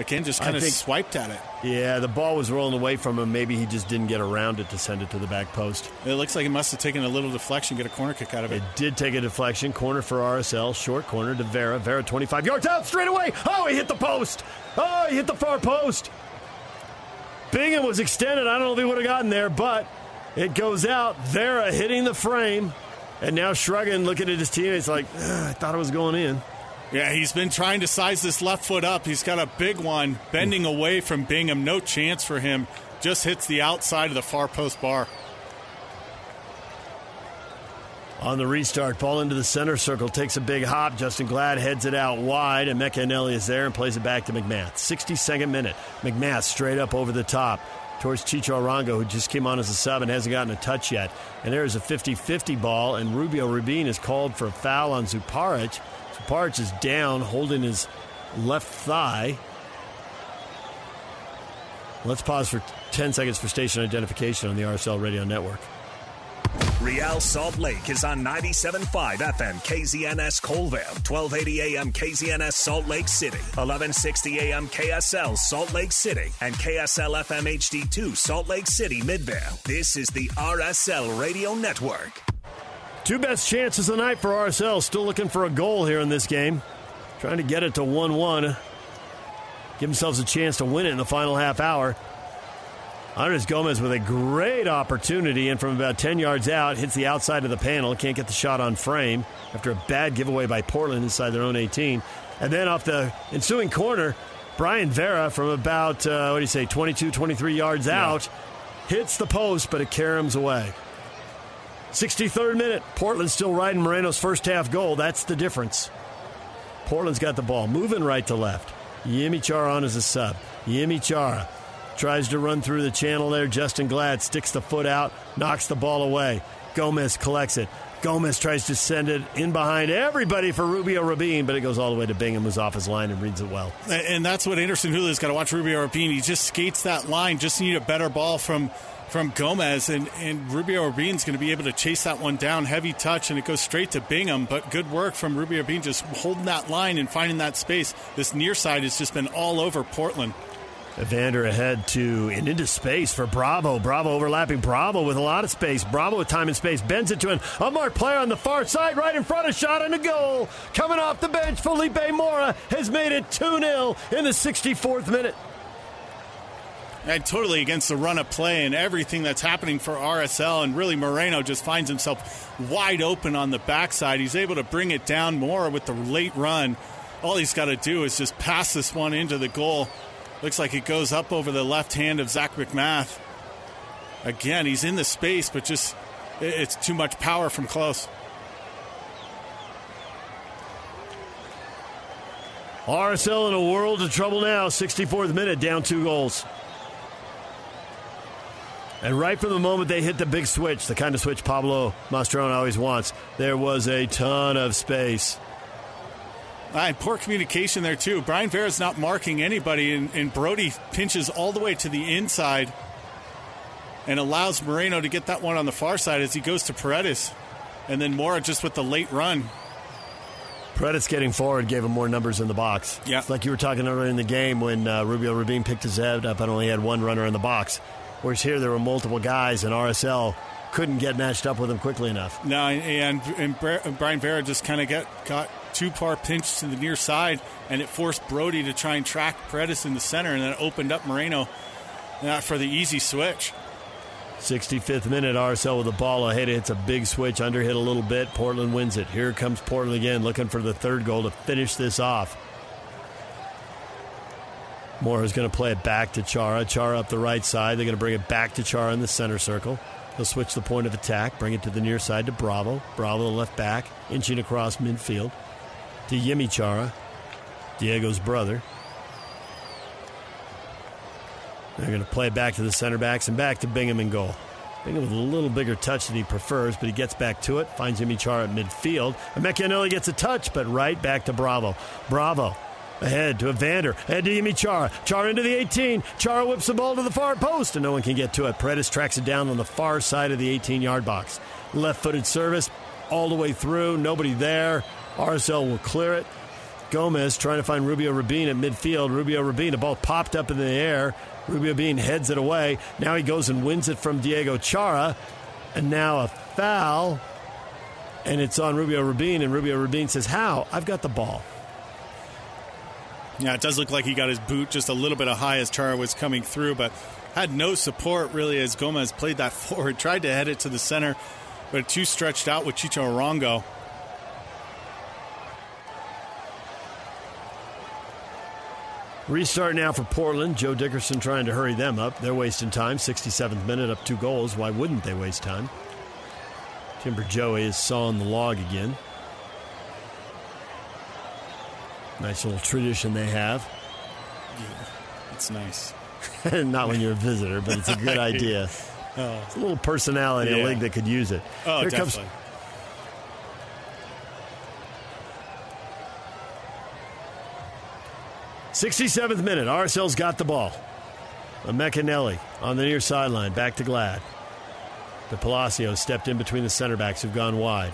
Again, just kind of swiped at it. Yeah, the ball was rolling away from him. Maybe he just didn't get around it to send it to the back post. It looks like he must have taken a little deflection, get a corner kick out of it. It did take a deflection. Corner for R S L. Short corner to Vera. Vera twenty-five yards out straight away. Oh, he hit the post. Oh, he hit the far post. Bingham was extended. I don't know if he would have gotten there, but it goes out. Vera hitting the frame. And now shrugging, looking at his teammates like, I thought it was going in. Yeah, he's been trying to size this left foot up. He's got a big one bending away from Bingham. No chance for him. Just hits the outside of the far post bar. On the restart, ball into the center circle. Takes a big hop. Justin Glad heads it out wide. And Emeka Nelly is there and plays it back to MacMath. sixty-second minute. MacMath straight up over the top towards Chicho Arango, who just came on as a sub and hasn't gotten a touch yet. And there is a fifty-fifty ball. And Rubio Rubin is called for a foul on Župarić. Župarić is down, holding his left thigh. Let's pause for ten seconds for station identification on the R S L Radio Network. Real Salt Lake is on ninety-seven point five F M K Z N S Colville, twelve eighty A M K Z N S Salt Lake City, eleven sixty A M K S L Salt Lake City, and K S L F M H D two Salt Lake City Midvale. This is the R S L Radio Network. Two best chances of the night for R S L. Still looking for a goal here in this game. Trying to get it to one one. Give themselves a chance to win it in the final half hour. Andres Gomez with a great opportunity, and from about ten yards out, hits the outside of the panel. Can't get the shot on frame after a bad giveaway by Portland inside their own eighteen. And then off the ensuing corner, Brian Vera from about, uh, what do you say, twenty-two, twenty-three yards out, yeah. hits the post, but it caroms away. sixty-third minute, Portland still riding Moreno's first half goal. That's the difference. Portland's got the ball, moving right to left. Yemi Chara on as a sub. Yemi Chara tries to run through the channel there. Justin Glad sticks the foot out, knocks the ball away. Gomez collects it. Gomez tries to send it in behind everybody for Rubio Rubin, but it goes all the way to Bingham, who's off his line and reads it well. And that's what Anderson Julio's got to watch Rubio Rubin. He just skates that line, just need a better ball from, from Gomez, and, and Rubio Rubin's going to be able to chase that one down. Heavy touch, and it goes straight to Bingham, but good work from Rubio Rubin just holding that line and finding that space. This near side has just been all over Portland. Evander ahead to and into space for Bravo. Bravo overlapping Bravo with a lot of space. Bravo with time and space. Bends it to an unmarked player on the far side, right in front of shot and a goal. Coming off the bench, Felipe Mora has made it two nil in the sixty-fourth minute. And totally against the run of play and everything that's happening for R S L. And really, Moreno just finds himself wide open on the backside. He's able to bring it down more with the late run. All he's got to do is just pass this one into the goal. Looks like it goes up over the left hand of Zac MacMath. Again, he's in the space, but just it's too much power from close. R S L in a world of trouble now. sixty-fourth minute, down two goals. And right from the moment they hit the big switch, the kind of switch Pablo Mastroianni always wants, there was a ton of space. And poor communication there, too. Brian Vera's not marking anybody, and, and Brody pinches all the way to the inside and allows Moreno to get that one on the far side as he goes to Paredes. And then Mora just with the late run. Paredes getting forward gave him more numbers in the box. Yeah. It's like you were talking earlier in the game when uh, Rubio Rubin picked his head up and only had one runner in the box. Whereas here there were multiple guys, and R S L couldn't get matched up with him quickly enough. No, and, and, and Brian Vera just kind of got caught. Two-par pinch to the near side, and it forced Brody to try and track Paredes in the center, and then it opened up Moreno for the easy switch. sixty-fifth minute, R S L with the ball ahead. It's a big switch, under hit a little bit. Portland wins it. Here comes Portland again, looking for the third goal to finish this off. Mora's going to play it back to Chara. Chara up the right side. They're going to bring it back to Chara in the center circle. He'll switch the point of attack, bring it to the near side to Bravo. Bravo the left back, inching across midfield to Yemi Chara, Diego's brother. They're going to play back to the center backs and back to Bingham in goal. Bingham with a little bigger touch than he prefers, but he gets back to it, finds Yemi Chara at midfield. Emeka Nelly gets a touch, but right back to Bravo. Bravo ahead to Evander, ahead to Yemi Chara. Chara into the eighteen. Chara whips the ball to the far post, and no one can get to it. Paredes tracks it down on the far side of the eighteen-yard box. Left-footed service all the way through, nobody there. R S L will clear it. Gomez trying to find Rubio Rubin at midfield. Rubio Rubin, the ball popped up in the air. Rubio Rubin heads it away. Now he goes and wins it from Diego Chara. And now a foul. And it's on Rubio Rubin. And Rubio Rubin says, how? I've got the ball. Yeah, it does look like he got his boot just a little bit high as Chara was coming through, but had no support really as Gomez played that forward. Tried to head it to the center, but too stretched out with Chicho Arango. Restart now for Portland. Joe Dickerson trying to hurry them up. They're wasting time. sixty-seventh minute, up two goals. Why wouldn't they waste time? Timber Joe is sawing the log again. Nice little tradition they have. Yeah, it's nice. Not when you're a visitor, but it's a good idea. Oh. It's a little personality in yeah. a league that could use it. Oh, Here definitely. Comes- sixty-seventh minute, R S L's got the ball. Emeka Nelly on the near sideline, back to Glad. The Palacio stepped in between the center backs who've gone wide.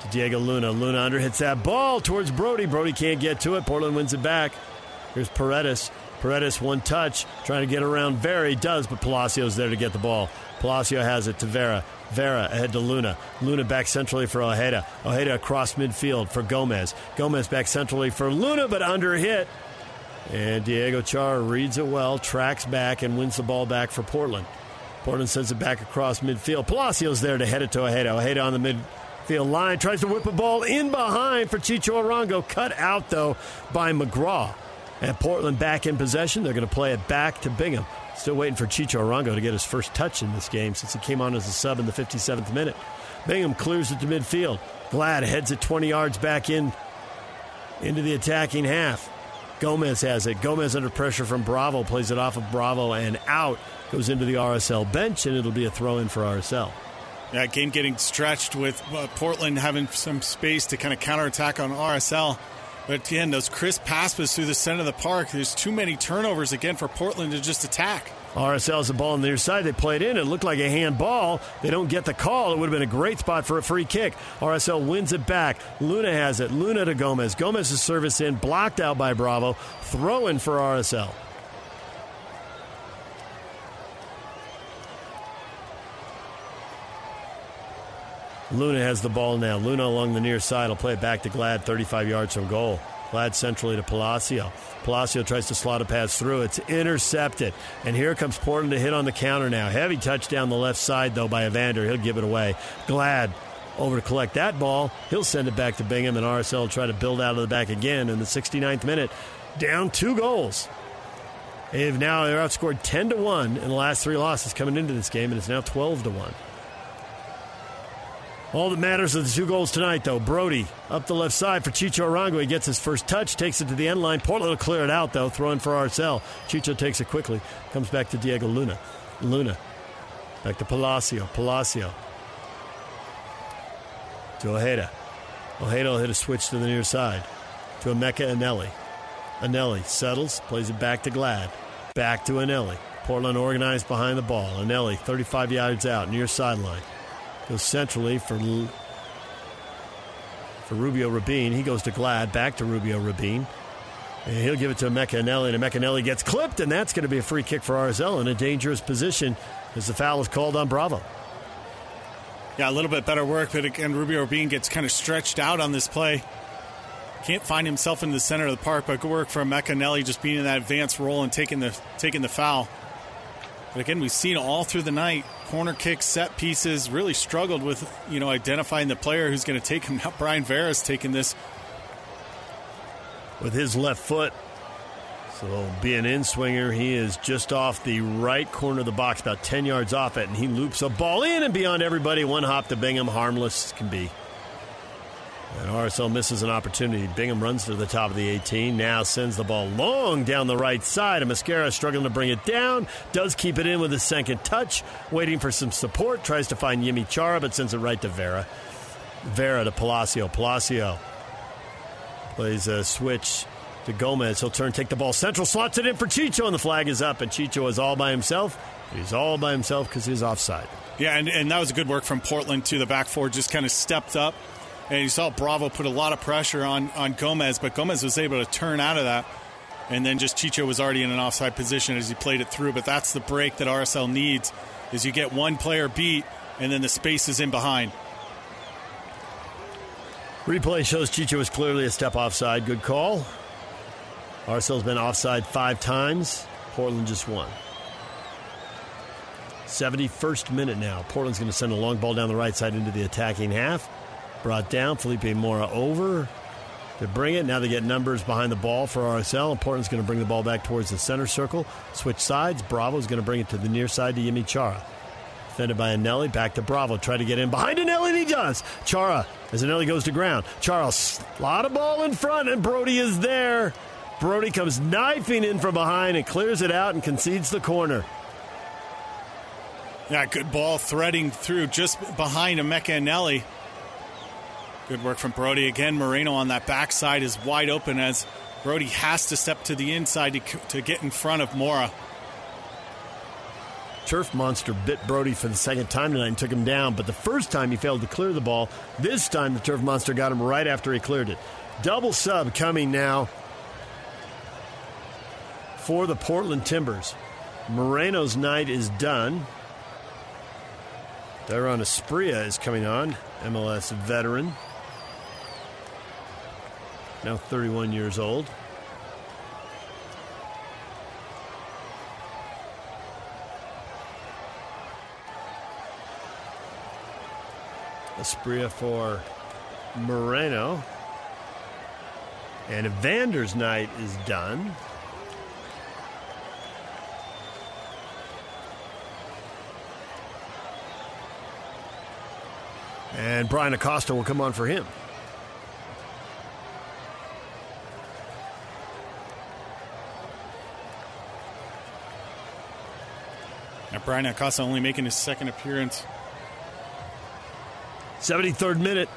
To Diego Luna. Luna under hits that ball towards Brody. Brody can't get to it. Portland wins it back. Here's Paredes. Paredes, one touch, trying to get around Vera. He does, but Palacio's there to get the ball. Palacio has it to Vera. Vera ahead to Luna. Luna back centrally for Ojeda. Ojeda across midfield for Gomez. Gomez back centrally for Luna, but under hit. And Diego Chara reads it well, tracks back, and wins the ball back for Portland. Portland sends it back across midfield. Palacio's there to head it to Ojeda. Ojeda on the midfield line, tries to whip a ball in behind for Chicho Arango. Cut out, though, by McGraw. And Portland back in possession. They're going to play it back to Bingham. Still waiting for Chicho Arango to get his first touch in this game since he came on as a sub in the fifty-seventh minute. Bingham clears it to midfield. Glad heads it twenty yards back in into the attacking half. Gomez has it. Gomez under pressure from Bravo. Plays it off of Bravo and out. Goes into the R S L bench, and it'll be a throw-in for R S L. Yeah, game getting stretched with uh, Portland having some space to kind of counterattack on R S L. But again, those crisp passes through the center of the park. There's too many turnovers again for Portland to just attack. R S L's the ball on their side. They played in. It looked like a handball. They don't get the call. It would have been a great spot for a free kick. R S L wins it back. Luna has it. Luna to Gomez. Gomez's service in. Blocked out by Bravo. Throw in for R S L. Luna has the ball now. Luna along the near side will play it back to Glad, thirty-five yards from goal. Glad centrally to Palacio. Palacio tries to slot a pass through. It's intercepted. And here comes Portland to hit on the counter now. Heavy touch down the left side, though, by Evander. He'll give it away. Glad over to collect that ball. He'll send it back to Bingham, and R S L will try to build out of the back again in the sixty-ninth minute. Down two goals. They've now they're outscored ten to one in the last three losses coming into this game, and it's now twelve to one. All that matters are the two goals tonight, though. Brody up the left side for Chicho Arango. He gets his first touch, takes it to the end line. Portland will clear it out, though, throwing for R S L. Chicho takes it quickly, comes back to Diego Luna. Luna back to Palacio. Palacio to Ojeda. Ojeda will hit a switch to the near side to Emeka Anelli. Anelli settles, plays it back to Glad. Back to Anelli. Portland organized behind the ball. Anelli, thirty-five yards out, near sideline. Goes centrally for, for Rubio Rubin. He goes to Glad, back to Rubio Rubin. And he'll give it to Emeka Nelly, and Emeka Nelly gets clipped, and that's going to be a free kick for R S L in a dangerous position as the foul is called on Bravo. Yeah, a little bit better work, but again, Rubio Rubin gets kind of stretched out on this play. Can't find himself in the center of the park, but good work for Emeka Nelly just being in that advanced role and taking the taking the foul. But again, we've seen all through the night, corner kicks, set pieces, really struggled with, you know, identifying the player who's going to take him. Now Brian Vera's taking this with his left foot. So being an in-swinger, he is just off the right corner of the box, about ten yards off it, and he loops a ball in and beyond everybody. One hop to Bingham, harmless can be. And R S L misses an opportunity. Bingham runs to the top of the eighteen. Now sends the ball long down the right side. And Mosquera struggling to bring it down. Does keep it in with his second touch. Waiting for some support. Tries to find Yemi Chara, but sends it right to Vera. Vera to Palacio. Palacio plays a switch to Gomez. He'll turn, take the ball central. Slots it in for Chicho, and the flag is up. And Chicho is all by himself. He's all by himself because he's offside. Yeah, and, and that was a good work from Portland, too. The back four just kind of stepped up. And you saw Bravo put a lot of pressure on, on Gomez, but Gomez was able to turn out of that. And then just Chicho was already in an offside position as he played it through. But that's the break that R S L needs, is you get one player beat, and then the space is in behind. Replay shows Chicho was clearly a step offside. Good call. R S L's been offside five times. Portland just won. seventy-first minute now. Portland's going to send a long ball down the right side into the attacking half. Brought down. Felipe Mora over to bring it. Now they get numbers behind the ball for R S L. Portland's going to bring the ball back towards the center circle. Switch sides. Bravo's going to bring it to the near side to Yemi Chara. Defended by Anelli. Back to Bravo. Try to get in behind Anelli, and he does. Chara, as Anelli goes to ground. Chara, a lot of ball in front, and Brody is there. Brody comes knifing in from behind and clears it out and concedes the corner. Yeah, good ball threading through just behind Emeka Anelli. Good work from Brody. Again, Moreno on that backside is wide open as Brody has to step to the inside to, to get in front of Mora. Turf Monster bit Brody for the second time tonight and took him down, but the first time he failed to clear the ball. This time the Turf Monster got him right after he cleared it. Double sub coming now for the Portland Timbers. Moreno's night is done. Dairon Espria is coming on, M L S veteran, now thirty-one years old. Espria for Moreno. And Evander's night is done. And Brian Acosta will come on for him. Now Brian Acosta only making his second appearance. seventy-third minute.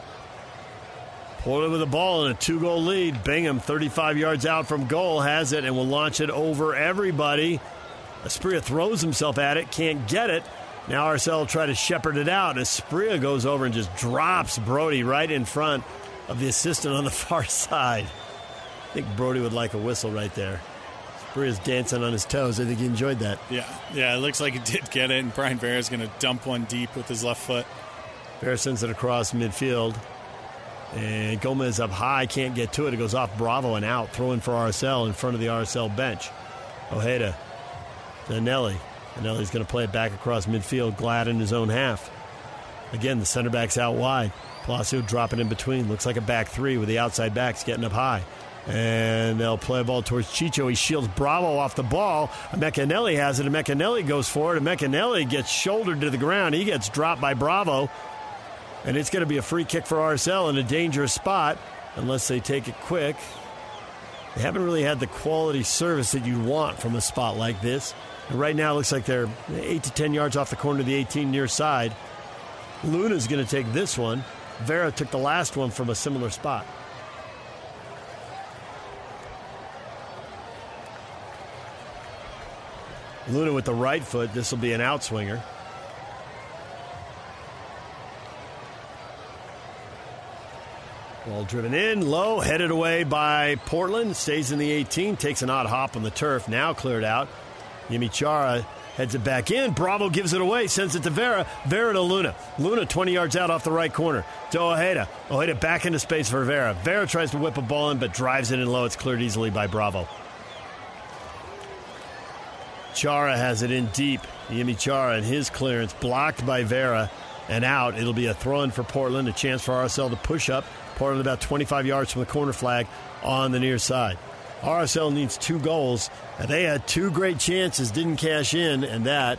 Portland with the ball and a two-goal lead. Bingham, thirty-five yards out from goal, has it and will launch it over everybody. Espria throws himself at it, can't get it. Now R S L will try to shepherd it out. Espria goes over and just drops Brody right in front of the assistant on the far side. I think Brody would like a whistle right there. Espria's dancing on his toes. I think he enjoyed that. Yeah, yeah, it looks like he did get it, and Brian Vera's going to dump one deep with his left foot. Vera sends it across midfield. And Gomez up high, can't get to it. It goes off Bravo and out, throwing for R S L in front of the R S L bench. Ojeda to Nelly. Nelly's going to play it back across midfield, Glad in his own half. Again, the center back's out wide. Palacio dropping in between. Looks like a back three with the outside backs getting up high. And they'll play a ball towards Chicho. He shields Bravo off the ball. Emeka Nelly has it. Emeka Nelly goes for it. Emeka Nelly gets shouldered to the ground. He gets dropped by Bravo. And it's going to be a free kick for R S L in a dangerous spot unless they take it quick. They haven't really had the quality service that you want from a spot like this. And right now it looks like they're eight to ten yards off the corner of the eighteen near side. Luna's going to take this one. Vera took the last one from a similar spot. Luna with the right foot. This will be an outswinger. Ball driven in, low, headed away by Portland. Stays in the eighteen, takes an odd hop on the turf. Now cleared out. Yemi Chara heads it back in. Bravo gives it away, sends it to Vera. Vera to Luna. Luna twenty yards out off the right corner to Ojeda. Ojeda back into space for Vera. Vera tries to whip a ball in, but drives it in low. It's cleared easily by Bravo. Chara has it in deep. Yemi Chara and his clearance blocked by Vera and out. It'll be a throw-in for Portland, a chance for R S L to push up. Portland about twenty-five yards from the corner flag on the near side. R S L needs two goals, and they had two great chances, didn't cash in, and that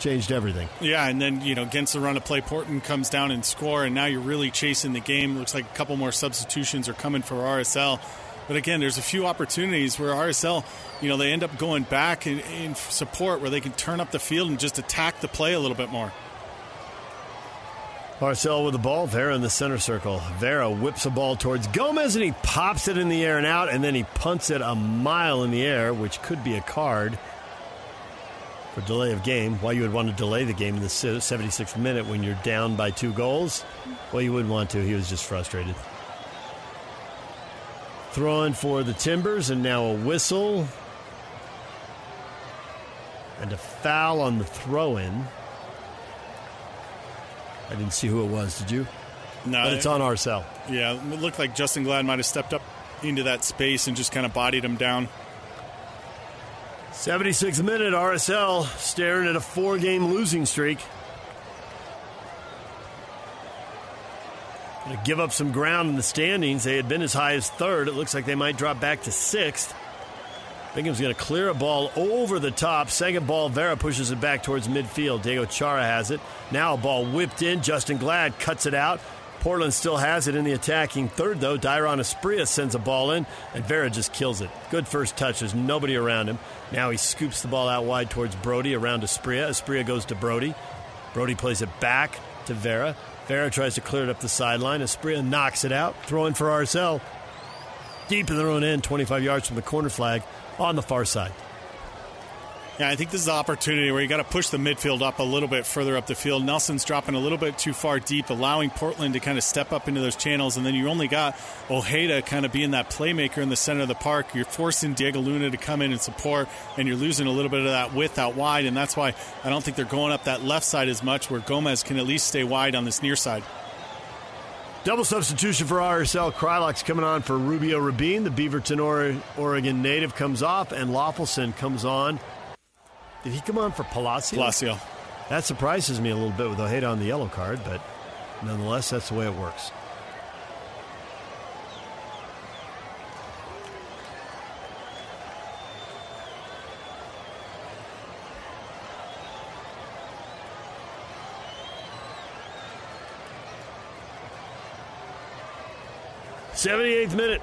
changed everything. Yeah, and then, you know, against the run of play, Portland comes down and score, and now you're really chasing the game. Looks like a couple more substitutions are coming for R S L. But again, there's a few opportunities where R S L, you know, they end up going back in, in support where they can turn up the field and just attack the play a little bit more. R S L with the ball. Vera in the center circle. Vera whips the ball towards Gomez, and he pops it in the air and out, and then he punts it a mile in the air, which could be a card for delay of game. Why you would want to delay the game in the seventy-sixth minute when you're down by two goals? Well, you wouldn't want to. He was just frustrated. Throwing for the Timbers, and now a whistle. And a foul on the throw-in. I didn't see who it was, did you? No. But it's on R S L. Yeah, it looked like Justin Glad might have stepped up into that space and just kind of bodied him down. seventy-sixth minute, R S L staring at a four-game losing streak. Going to give up some ground in the standings. They had been as high as third. It looks like they might drop back to sixth. Bingham's going to clear a ball over the top. Second ball, Vera pushes it back towards midfield. Diego Chara has it. Now a ball whipped in. Justin Glad cuts it out. Portland still has it in the attacking third, though. Dairon Espria sends a ball in, and Vera just kills it. Good first touch. There's nobody around him. Now he scoops the ball out wide towards Brody, around Espria. Espria goes to Brody. Brody plays it back to Vera. Vera tries to clear it up the sideline. Espria knocks it out, throwing for R S L. Deep in their own end, twenty-five yards from the corner flag. On the far side. Yeah, I think this is an opportunity where you got to push the midfield up a little bit further up the field. Nelson's dropping a little bit too far deep, allowing Portland to kind of step up into those channels, and then you only got Ojeda kind of being that playmaker in the center of the park. You're forcing Diego Luna to come in and support, and you're losing a little bit of that width out wide, and that's why I don't think they're going up that left side as much, where Gomez can at least stay wide on this near side. Double substitution for R S L. Krylock's coming on for Rubio Rubin. The Beaverton, Oregon native comes off, and Loffelson comes on. Did he come on for Palacio? Palacio. That surprises me a little bit with Ojeda on the yellow card, but nonetheless, that's the way it works. seventy-eighth minute.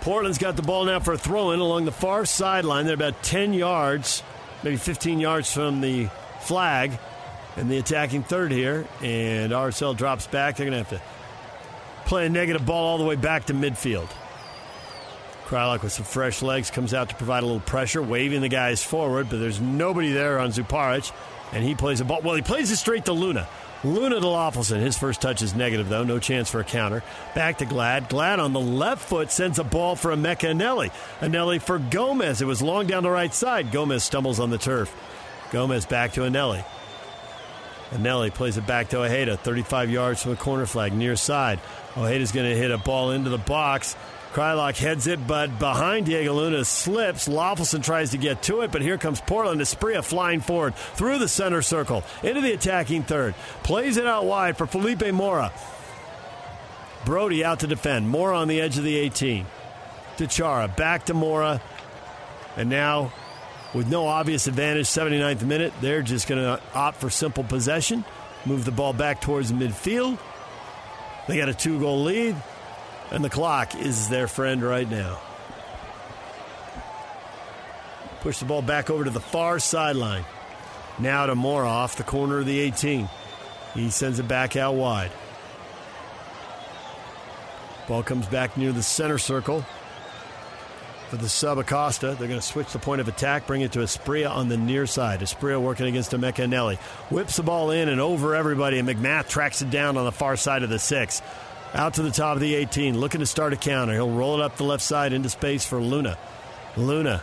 Portland's got the ball now for a throw-in along the far sideline. They're about ten yards, maybe fifteen yards from the flag and the attacking third here. And R S L drops back. They're going to have to play a negative ball all the way back to midfield. Krylock with some fresh legs comes out to provide a little pressure, waving the guys forward, but there's nobody there on Župarić. And he plays a ball. Well, he plays it straight to Luna. Luna to Loffelson. His first touch is negative, though. No chance for a counter. Back to Glad. Glad on the left foot sends a ball for Emeka Nelly. Anelli for Gomez. It was long down the right side. Gomez stumbles on the turf. Gomez back to Anelli. Anelli plays it back to Ojeda. thirty-five yards from the corner flag, near side. Ojeda's going to hit a ball into the box. Krylock heads it, but behind Diego Luna slips. Loffelson tries to get to it, but here comes Portland. Espria flying forward through the center circle, into the attacking third. Plays it out wide for Felipe Mora. Brody out to defend. Mora on the edge of the eighteen. To Chara, back to Mora. And now, with no obvious advantage, seventy-ninth minute, they're just going to opt for simple possession. Move the ball back towards midfield. They got a two-goal lead. And the clock is their friend right now. Push the ball back over to the far sideline. Now to Mora off the corner of the eighteen. He sends it back out wide. Ball comes back near the center circle for the sub Acosta. They're going to switch the point of attack, bring it to Espria on the near side. Espria working against Emeka Nelly. Whips the ball in and over everybody, and MacMath tracks it down on the far side of the six. Out to the top of the eighteen, looking to start a counter. He'll roll it up the left side into space for Luna. Luna,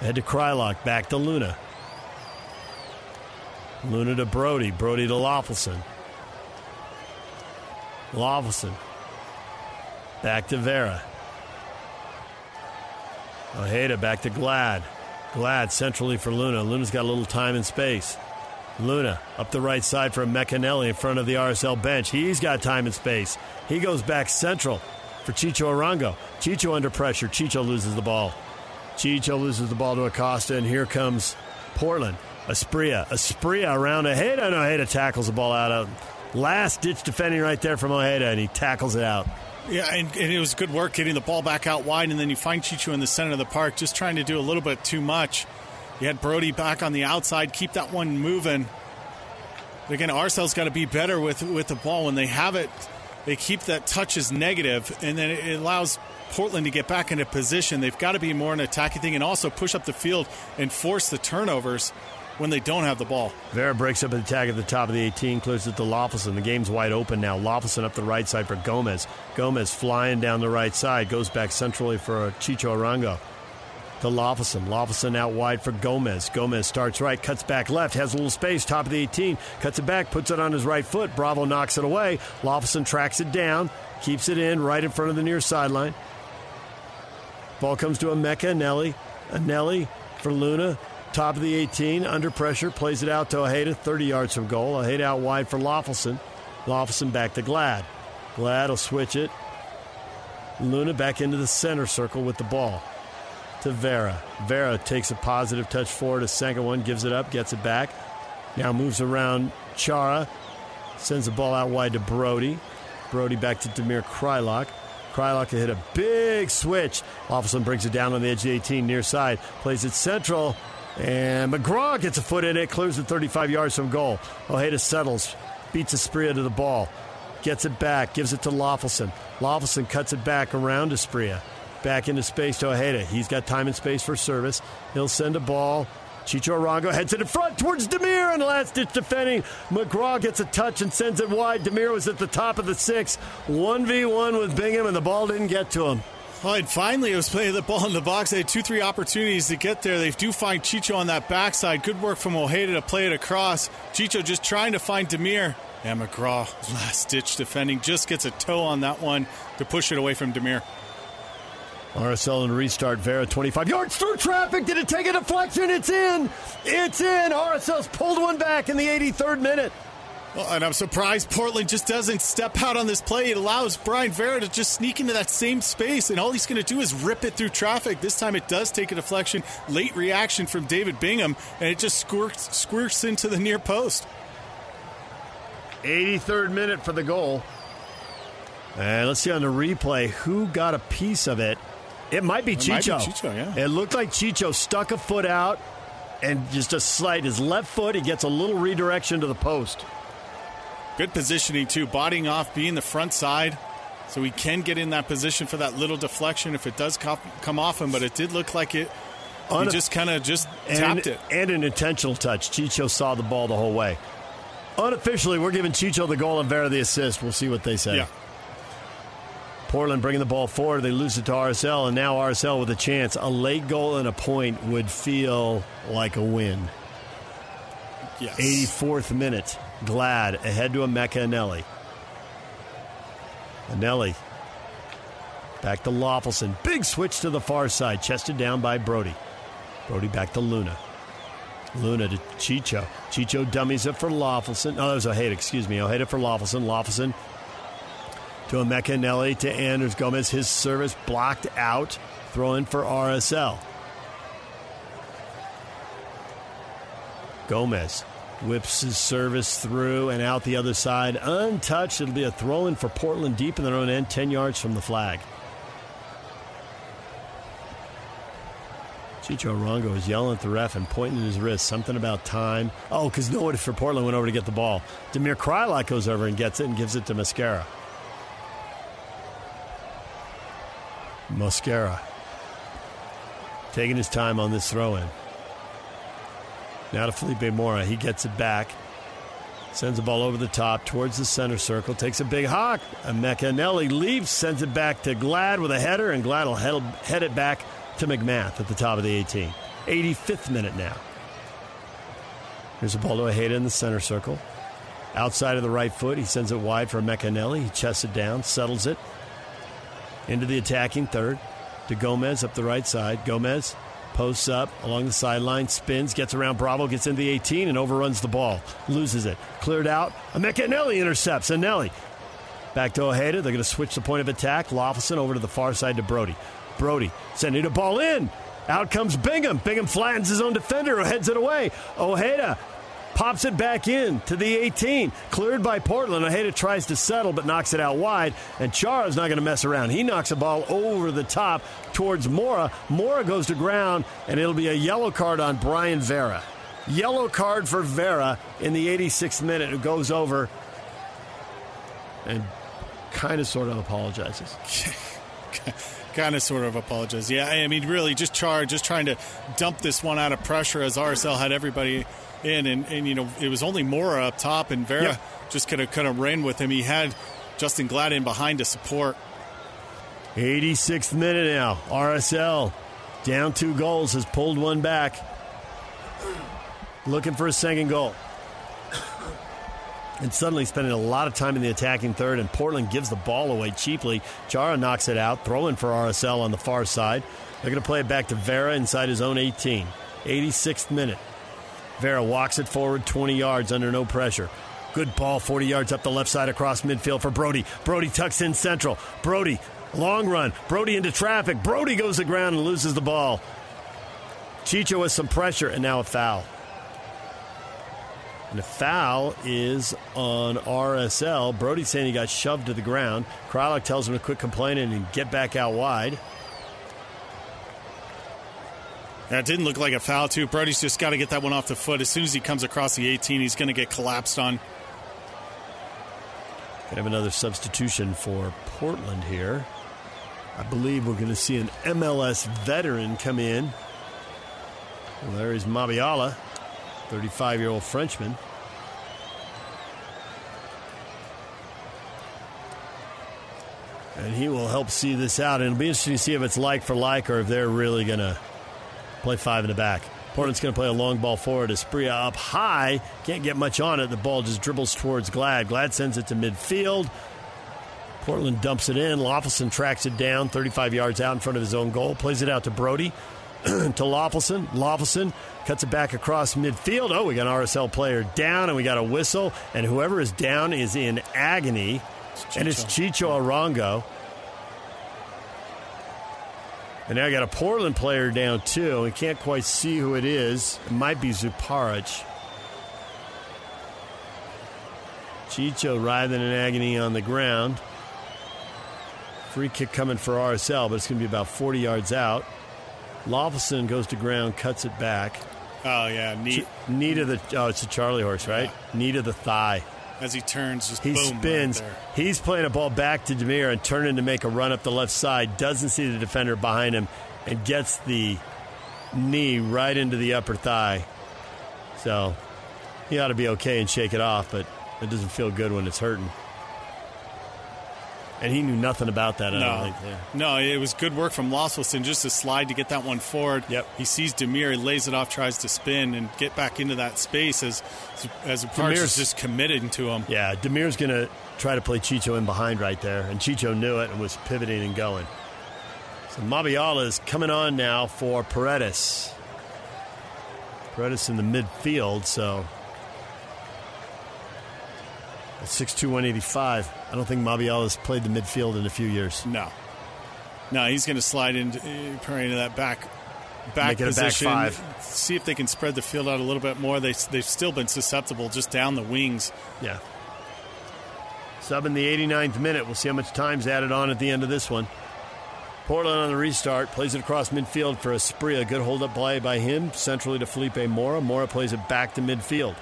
head to Krylock, back to Luna. Luna to Brody, Brody to Loffelson. Loffelson, back to Vera. Ojeda back to Glad. Glad centrally for Luna. Luna's got a little time and space. Luna up the right side for Emeka Nelly in front of the R S L bench. He's got time and space. He goes back central for Chicho Arango. Chicho under pressure. Chicho loses the ball. Chicho loses the ball to Acosta, and here comes Portland. Espria. Espria around Ojeda, and Ojeda tackles the ball out of last-ditch defending right there from Ojeda, and he tackles it out. Yeah, and, and it was good work getting the ball back out wide, and then you find Chicho in the center of the park just trying to do a little bit too much. You had Brody back on the outside. Keep that one moving. Again, R S L's got to be better with, with the ball. When they have it, they keep that touch as negative, and then it allows Portland to get back into position. They've got to be more an attacking thing and also push up the field and force the turnovers when they don't have the ball. Vera breaks up an attack at the top of the eighteen, clears it to Loffelson. The game's wide open now. Loffelson up the right side for Gomez. Gomez flying down the right side, goes back centrally for Chicho Arango. To Loffelson. Loffelson out wide for Gomez. Gomez starts right, cuts back left, has a little space, top of the eighteen, cuts it back, puts it on his right foot. Bravo knocks it away. Loffelson tracks it down, keeps it in right in front of the near sideline. Ball comes to Emeka Nelly. Anelli for Luna, top of the eighteen, under pressure, plays it out to Ojeda, thirty yards from goal. Ojeda out wide for Loffelson. Loffelson back to Glad. Glad will switch it. Luna back into the center circle with the ball. To Vera. Vera takes a positive touch forward. A second one, gives it up, gets it back. Now moves around Chara. Sends the ball out wide to Brody. Brody back to Demir Krylock. Krylock to hit a big switch. Loffelson brings it down on the edge of the eighteen, near side. Plays it central. And McGraw gets a foot in it. Clears it thirty-five yards from goal. Ojeda settles. Beats Espria to the ball. Gets it back. Gives it to Loffelson. Loffelson cuts it back around Espria. Back into space to Ojeda. He's got time and space for service. He'll send a ball Chicho Arango heads it in front towards Demir, and last-ditch defending. McGraw gets a touch and sends it wide. Demir was at the top of the six. one v one with Bingham, and the ball didn't get to him. Oh, and finally, it was playing the ball in the box. They had two, three opportunities to get there. They do find Chicho on that backside. Good work from Ojeda to play it across. Chicho just trying to find Demir. And McGraw, last-ditch defending, just gets a toe on that one to push it away from Demir. R S L and restart. Vera, twenty-five yards through traffic. Did it take a deflection? It's in. It's in. R S L's pulled one back in the eighty-third minute. Well, and I'm surprised Portland just doesn't step out on this play. It allows Brian Vera to just sneak into that same space, and all he's going to do is rip it through traffic. This time it does take a deflection. Late reaction from David Bingham, and it just squirts, squirts into the near post. eighty-third minute for the goal. And let's see on the replay who got a piece of it. It might be it Chicho. Might be Chicho, yeah. It looked like Chicho stuck a foot out and just a slight, his left foot, he gets a little redirection to the post. Good positioning, too. Bodying off, being the front side. So he can get in that position for that little deflection if it does come off him. But it did look like it. He a, just kind of just and, tapped it. And an intentional touch. Chicho saw the ball the whole way. Unofficially, we're giving Chicho the goal and Vera the assist. We'll see what they say. Yeah. Portland bringing the ball forward. They lose it to R S L, and now R S L with a chance. A late goal and a point would feel like a win. Yes. eighty-fourth minute. Glad ahead to Emeka Nelly. Nelly back to Loffelson. Big switch to the far side. Chested down by Brody. Brody back to Luna. Luna to Chicho. Chicho dummies it for Loffelson. Oh, that was Ojeda. Excuse me. Ojeda for Loffelson. Loffelson to Emeka Nelly, to Andres Gomez. His service blocked out. Throw in for R S L. Gomez whips his service through and out the other side. Untouched. It'll be a throw in for Portland deep in their own end, ten yards from the flag. Chicho Arango is yelling at the ref and pointing at his wrist. Something about time. Oh, because no one for Portland went over to get the ball. Demir Krylak goes over and gets it and gives it to Mosquera. Mosquera taking his time on this throw-in. Now to Felipe Mora. He gets it back. Sends the ball over the top towards the center circle. Takes a big hawk. Emeka Nelly leaves. Sends it back to Glad with a header. And Glad will head, head it back to MacMath at the top of the eighteen. eighty-fifth minute now. Here's the ball to Ojeda in the center circle. Outside of the right foot. He sends it wide for Emeka Nelly. He chests it down. Settles it. Into the attacking third. To Gomez up the right side. Gomez posts up along the sideline, spins, gets around Bravo, gets into the eighteen, and overruns the ball. Loses it. Cleared out. Emeka Nelly intercepts. And Nelly back to Ojeda. They're going to switch the point of attack. Loffelson over to the far side to Brody. Brody sending the ball in. Out comes Bingham. Bingham flattens his own defender, who heads it away. Ojeda pops it back in to the eighteen. Cleared by Portland. Ojeda tries to settle, but knocks it out wide. And Chara's not going to mess around. He knocks the ball over the top towards Mora. Mora goes to ground, and it'll be a yellow card on Brian Vera. Yellow card for Vera in the eighty-sixth minute. Who goes over and kind of sort of apologizes. Kind of sort of apologizes. Yeah, I mean, really, just Chara just trying to dump this one out of pressure as R S L had everybody in, and, and you know, it was only Mora up top, and Vera yeah. just kind of kind of ran with him. He had Justin Glad in behind to support. eighty-sixth minute now. R S L down two goals, has pulled one back. Looking for a second goal. And suddenly spending a lot of time in the attacking third, and Portland gives the ball away cheaply. Chara knocks it out, throw in for R S L on the far side. They're going to play it back to Vera inside his own eighteen. eighty-sixth minute. Vera walks it forward twenty yards under no pressure. Good ball, forty yards up the left side across midfield for Brody. Brody tucks in central. Brody, long run. Brody into traffic. Brody goes to ground and loses the ball. Chicho has some pressure, and now a foul. And a foul is on R S L. Brody saying he got shoved to the ground. Krylak tells him to quit complaining and get back out wide. That didn't look like a foul, too. Brody's just got to get that one off the foot. As soon as he comes across the eighteen, he's going to get collapsed on. Could have another substitution for Portland here. I believe we're going to see an M L S veteran come in. Well, there is Mabiala, thirty-five-year-old Frenchman. And he will help see this out. And it'll be interesting to see if it's like for like or if they're really going to play five in the back. Portland's going to play a long ball forward. Espria up high. Can't get much on it. The ball just dribbles towards Glad. Glad sends it to midfield. Portland dumps it in. Loffelson tracks it down thirty-five yards out in front of his own goal. Plays it out to Brody. to Loffelson. Loffelson cuts it back across midfield. Oh, we got an R S L player down, and we got a whistle. And whoever is down is in agony. It's and it's Chicho Arango. And now I got a Portland player down, too. We can't quite see who it is. It might be Župarić. Chicho writhing in agony on the ground. Free kick coming for R S L, but it's going to be about forty yards out. Loffelson goes to ground, cuts it back. Oh, yeah. Knee, Ch- knee to the... Oh, it's a Charlie horse, right? Yeah. Knee to the thigh. As he turns, just he boom, spins. Right there. He's playing a ball back to Demir and turning to make a run up the left side. Doesn't see the defender behind him and gets the knee right into the upper thigh. So he ought to be okay and shake it off, but it doesn't feel good when it's hurting. And he knew nothing about that. I no, don't think. Yeah. no, it was good work from Loffelson, just a slide to get that one forward. Yep. He sees Demir, he lays it off, tries to spin and get back into that space as as Demir's is just committed to him. Yeah, Demir's going to try to play Chicho in behind right there, and Chicho knew it and was pivoting and going. So Mabiala is coming on now for Paredes. Paredes in the midfield, so. six two, one eighty-five. I don't think Mabiala's played the midfield in a few years. No. No, he's going to slide into, into that back back Make position. It a back five. See if they can spread the field out a little bit more. They, they've still been susceptible just down the wings. Yeah. Sub in the eighty-ninth minute. We'll see how much time's added on at the end of this one. Portland on the restart. Plays it across midfield for Espria. Good hold-up play by him. Centrally to Felipe Mora. Mora plays it back to midfield.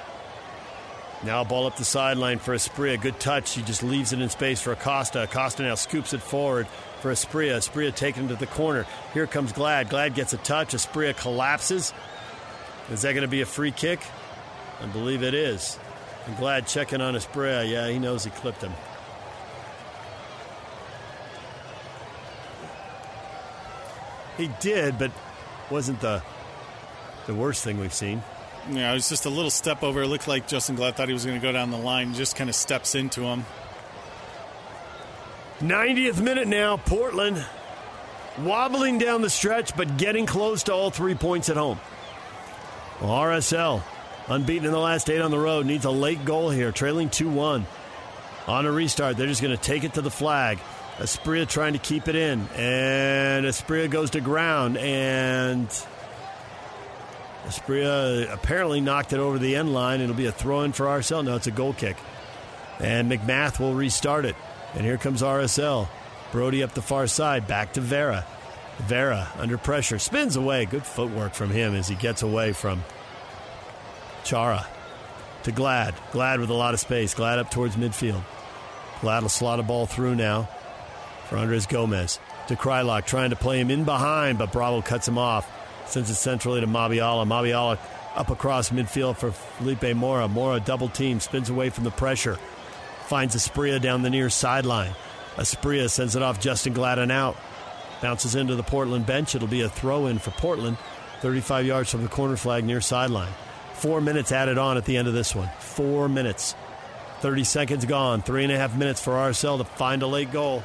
Now ball up the sideline for Espria. Good touch. He just leaves it in space for Acosta. Acosta now scoops it forward for Espria. Espria taken to the corner. Here comes Glad. Glad gets a touch. Espria collapses. Is that going to be a free kick? I believe it is. And Glad checking on Espria. Yeah, he knows he clipped him. He did, but wasn't the the worst thing we've seen. Yeah, it was just a little step over. It looked like Justin Glad thought he was going to go down the line. Just kind of steps into him. ninetieth minute now. Portland wobbling down the stretch, but getting close to all three points at home. Well, R S L, unbeaten in the last eight on the road, needs a late goal here, trailing two one. On a restart, they're just going to take it to the flag. Espria trying to keep it in, and Espria goes to ground, and... Espria apparently knocked it over the end line. It'll be a throw-in for R S L. Now it's a goal kick. And MacMath will restart it. And here comes R S L. Brody up the far side. Back to Vera. Vera under pressure. Spins away. Good footwork from him as he gets away from Chara. To Glad. Glad with a lot of space. Glad up towards midfield. Glad will slot a ball through now for Andres Gomez. To Krylock. Trying to play him in behind, but Bravo cuts him off. Sends it centrally to Mabiala. Mabiala up across midfield for Felipe Mora. Mora double team, spins away from the pressure. Finds Espria down the near sideline. Espria sends it off Justin Glad and out. Bounces into the Portland bench. It'll be a throw-in for Portland. thirty-five yards from the corner flag near sideline. Four minutes added on at the end of this one. Four minutes. thirty seconds gone. Three and a half minutes for R S L to find a late goal.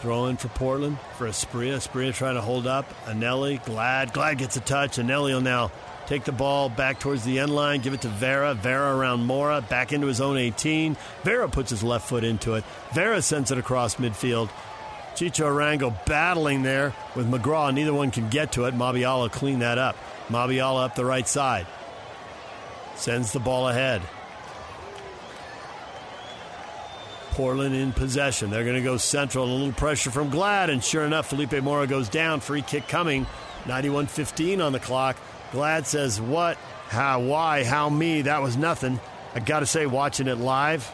Throw in for Portland, for Espria. Espria trying to hold up. Anelli, Glad. Glad gets a touch. Anelli will now take the ball back towards the end line, give it to Vera. Vera around Mora, back into his own eighteen. Vera puts his left foot into it. Vera sends it across midfield. Chicho Arango battling there with McGraw. Neither one can get to it. Mabiala clean that up. Mabiala up the right side. Sends the ball ahead. Portland in possession. They're going to go central. A little pressure from Glad, and sure enough, Felipe Mora goes down. Free kick coming. ninety-one fifteen on the clock. Glad says, what, how, why, how me? That was nothing. I got to say, watching it live,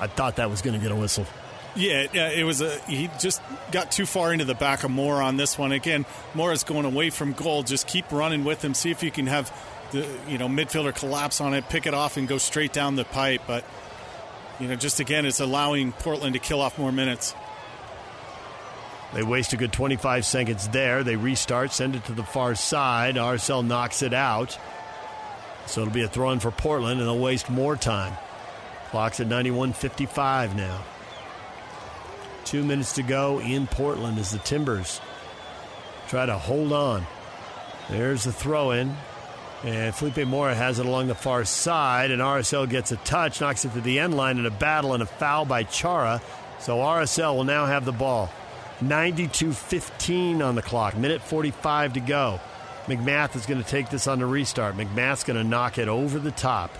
I thought that was going to get a whistle. Yeah, yeah, it was a. He just got too far into the back of Mora on this one. Again, Mora's going away from goal. Just keep running with him. See if you can have the you know midfielder collapse on it, pick it off, and go straight down the pipe. But you know, just again, it's allowing Portland to kill off more minutes. They waste a good twenty-five seconds there. They restart, send it to the far side. R S L knocks it out. So it'll be a throw-in for Portland, and they'll waste more time. Clock's at ninety-one fifty-five now. Two minutes to go in Portland as the Timbers try to hold on. There's the throw-in. And Felipe Mora has it along the far side, and R S L gets a touch, knocks it to the end line in a battle and a foul by Chara. So R S L will now have the ball. ninety-two fifteen on the clock. minute forty-five to go. MacMath is going to take this on the restart. MacMath's going to knock it over the top.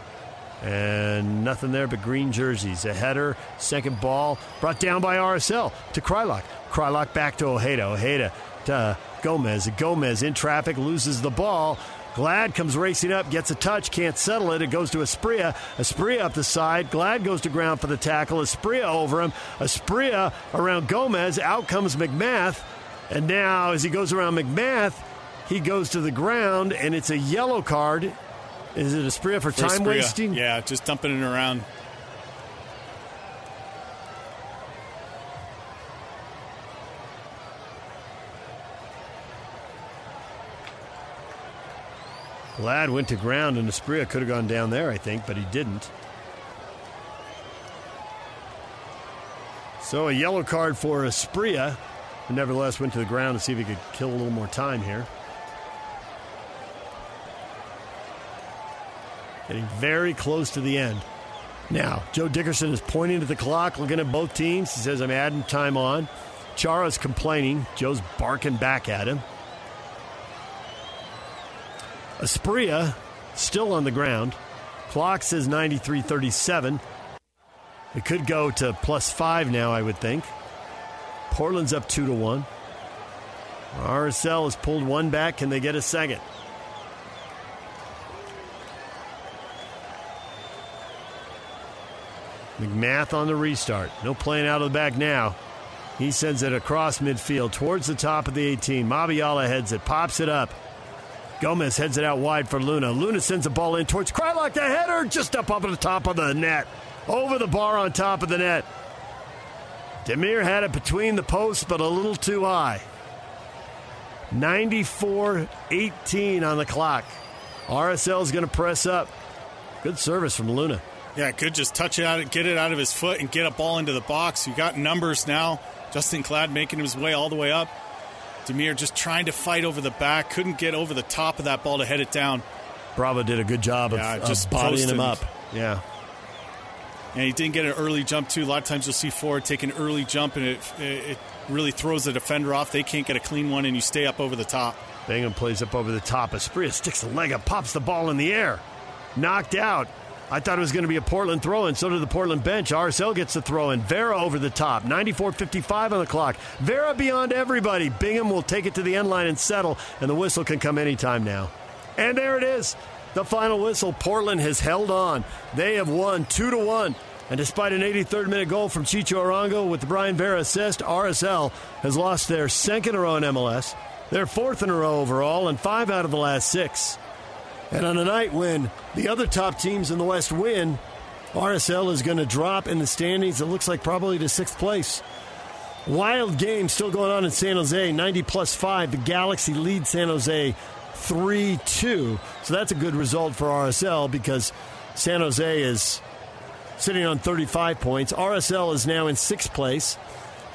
And nothing there but green jerseys. A header, second ball, brought down by R S L to Krylock. Krylock back to Ojeda. Ojeda to Gomez. Gomez in traffic, loses the ball. Glad comes racing up, gets a touch, can't settle it. It goes to Espria. Espria up the side. Glad goes to ground for the tackle. Espria over him. Espria around Gomez. Out comes MacMath. And now as he goes around MacMath, he goes to the ground, and it's a yellow card. Is it Espria for, for time Espria. wasting? Yeah, just dumping it around. Glad went to ground, and Espria could have gone down there, I think, but he didn't. So a yellow card for Espria, but nevertheless went to the ground to see if he could kill a little more time here. Getting very close to the end. Now, Joe Dickerson is pointing at the clock, looking at both teams. He says, I'm adding time on. Chara's complaining. Joe's barking back at him. Espria still on the ground. Clock says ninety-three thirty-seven. It could go to plus five now, I would think. Portland's up two to one. R S L has pulled one back. Can they get a second? MacMath on the restart. No playing out of the back now. He sends it across midfield towards the top of the eighteen. Mabiala heads it, pops it up. Gomez heads it out wide for Luna. Luna sends the ball in towards Krylock. The header just up, up on the top of the net. Over the bar on top of the net. Demir had it between the posts, but a little too high. ninety-four eighteen on the clock. R S L is going to press up. Good service from Luna. Yeah, could just touch it out, get it out of his foot, and get a ball into the box. You got numbers now. Justin Glad making his way all the way up. Demir just trying to fight over the back. Couldn't get over the top of that ball to head it down. Bravo did a good job yeah, of, just of bodying him up. Yeah. And he didn't get an early jump, too. A lot of times you'll see forward take an early jump, and it, it really throws the defender off. They can't get a clean one, and you stay up over the top. Bingham plays up over the top. Espria sticks a leg up, pops the ball in the air. Knocked out. I thought it was going to be a Portland throw-in. So did the Portland bench. R S L gets the throw-in. Vera over the top. ninety-four fifty-five on the clock. Vera beyond everybody. Bingham will take it to the end line and settle, and the whistle can come anytime now. And there it is, the final whistle. Portland has held on. They have won two to one. And despite an eighty-third minute goal from Chicho Arango with the Brian Vera assist, R S L has lost their second in a row in M L S, their fourth in a row overall, and five out of the last six. And on a night when the other top teams in the West win, R S L is going to drop in the standings. It looks like probably to sixth place. Wild game still going on in San Jose. ninety plus five. The Galaxy lead San Jose three two. So that's a good result for R S L because San Jose is sitting on thirty-five points. R S L is now in sixth place.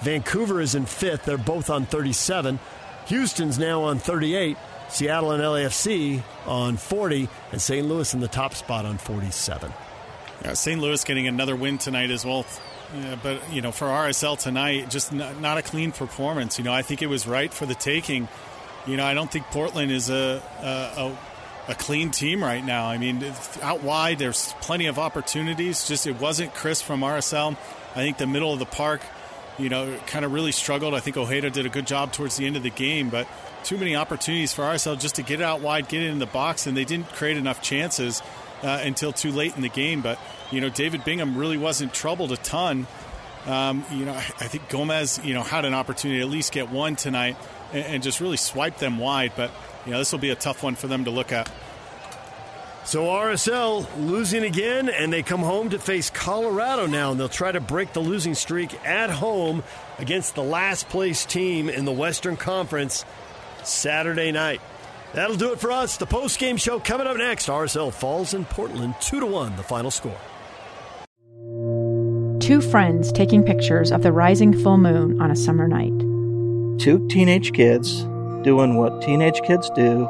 Vancouver is in fifth. They're both on thirty-seven. Houston's now on thirty-eight. Seattle and L A F C on forty, and Saint Louis in the top spot on forty-seven. Yeah, Saint Louis getting another win tonight as well. Yeah, but, you know, for R S L tonight, just not, not a clean performance. You know, I think it was right for the taking. You know, I don't think Portland is a a, a, a clean team right now. I mean, out wide, there's plenty of opportunities. Just it wasn't crisp from R S L. I think the middle of the park, you know, kind of really struggled. I think Ojeda did a good job towards the end of the game, but too many opportunities for R S L just to get it out wide, get it in the box, and they didn't create enough chances uh, until too late in the game. But, you know, David Bingham really wasn't troubled a ton. Um, you know, I think Gomez, you know, had an opportunity to at least get one tonight and, and just really swipe them wide. But, you know, this will be a tough one for them to look at. So R S L losing again, and they come home to face Colorado now, and they'll try to break the losing streak at home against the last place team in the Western Conference Saturday night. That'll do it for us. The post-game show coming up next. R S L falls in Portland two to one, the final score. Two friends taking pictures of the rising full moon on a summer night. Two teenage kids doing what teenage kids do.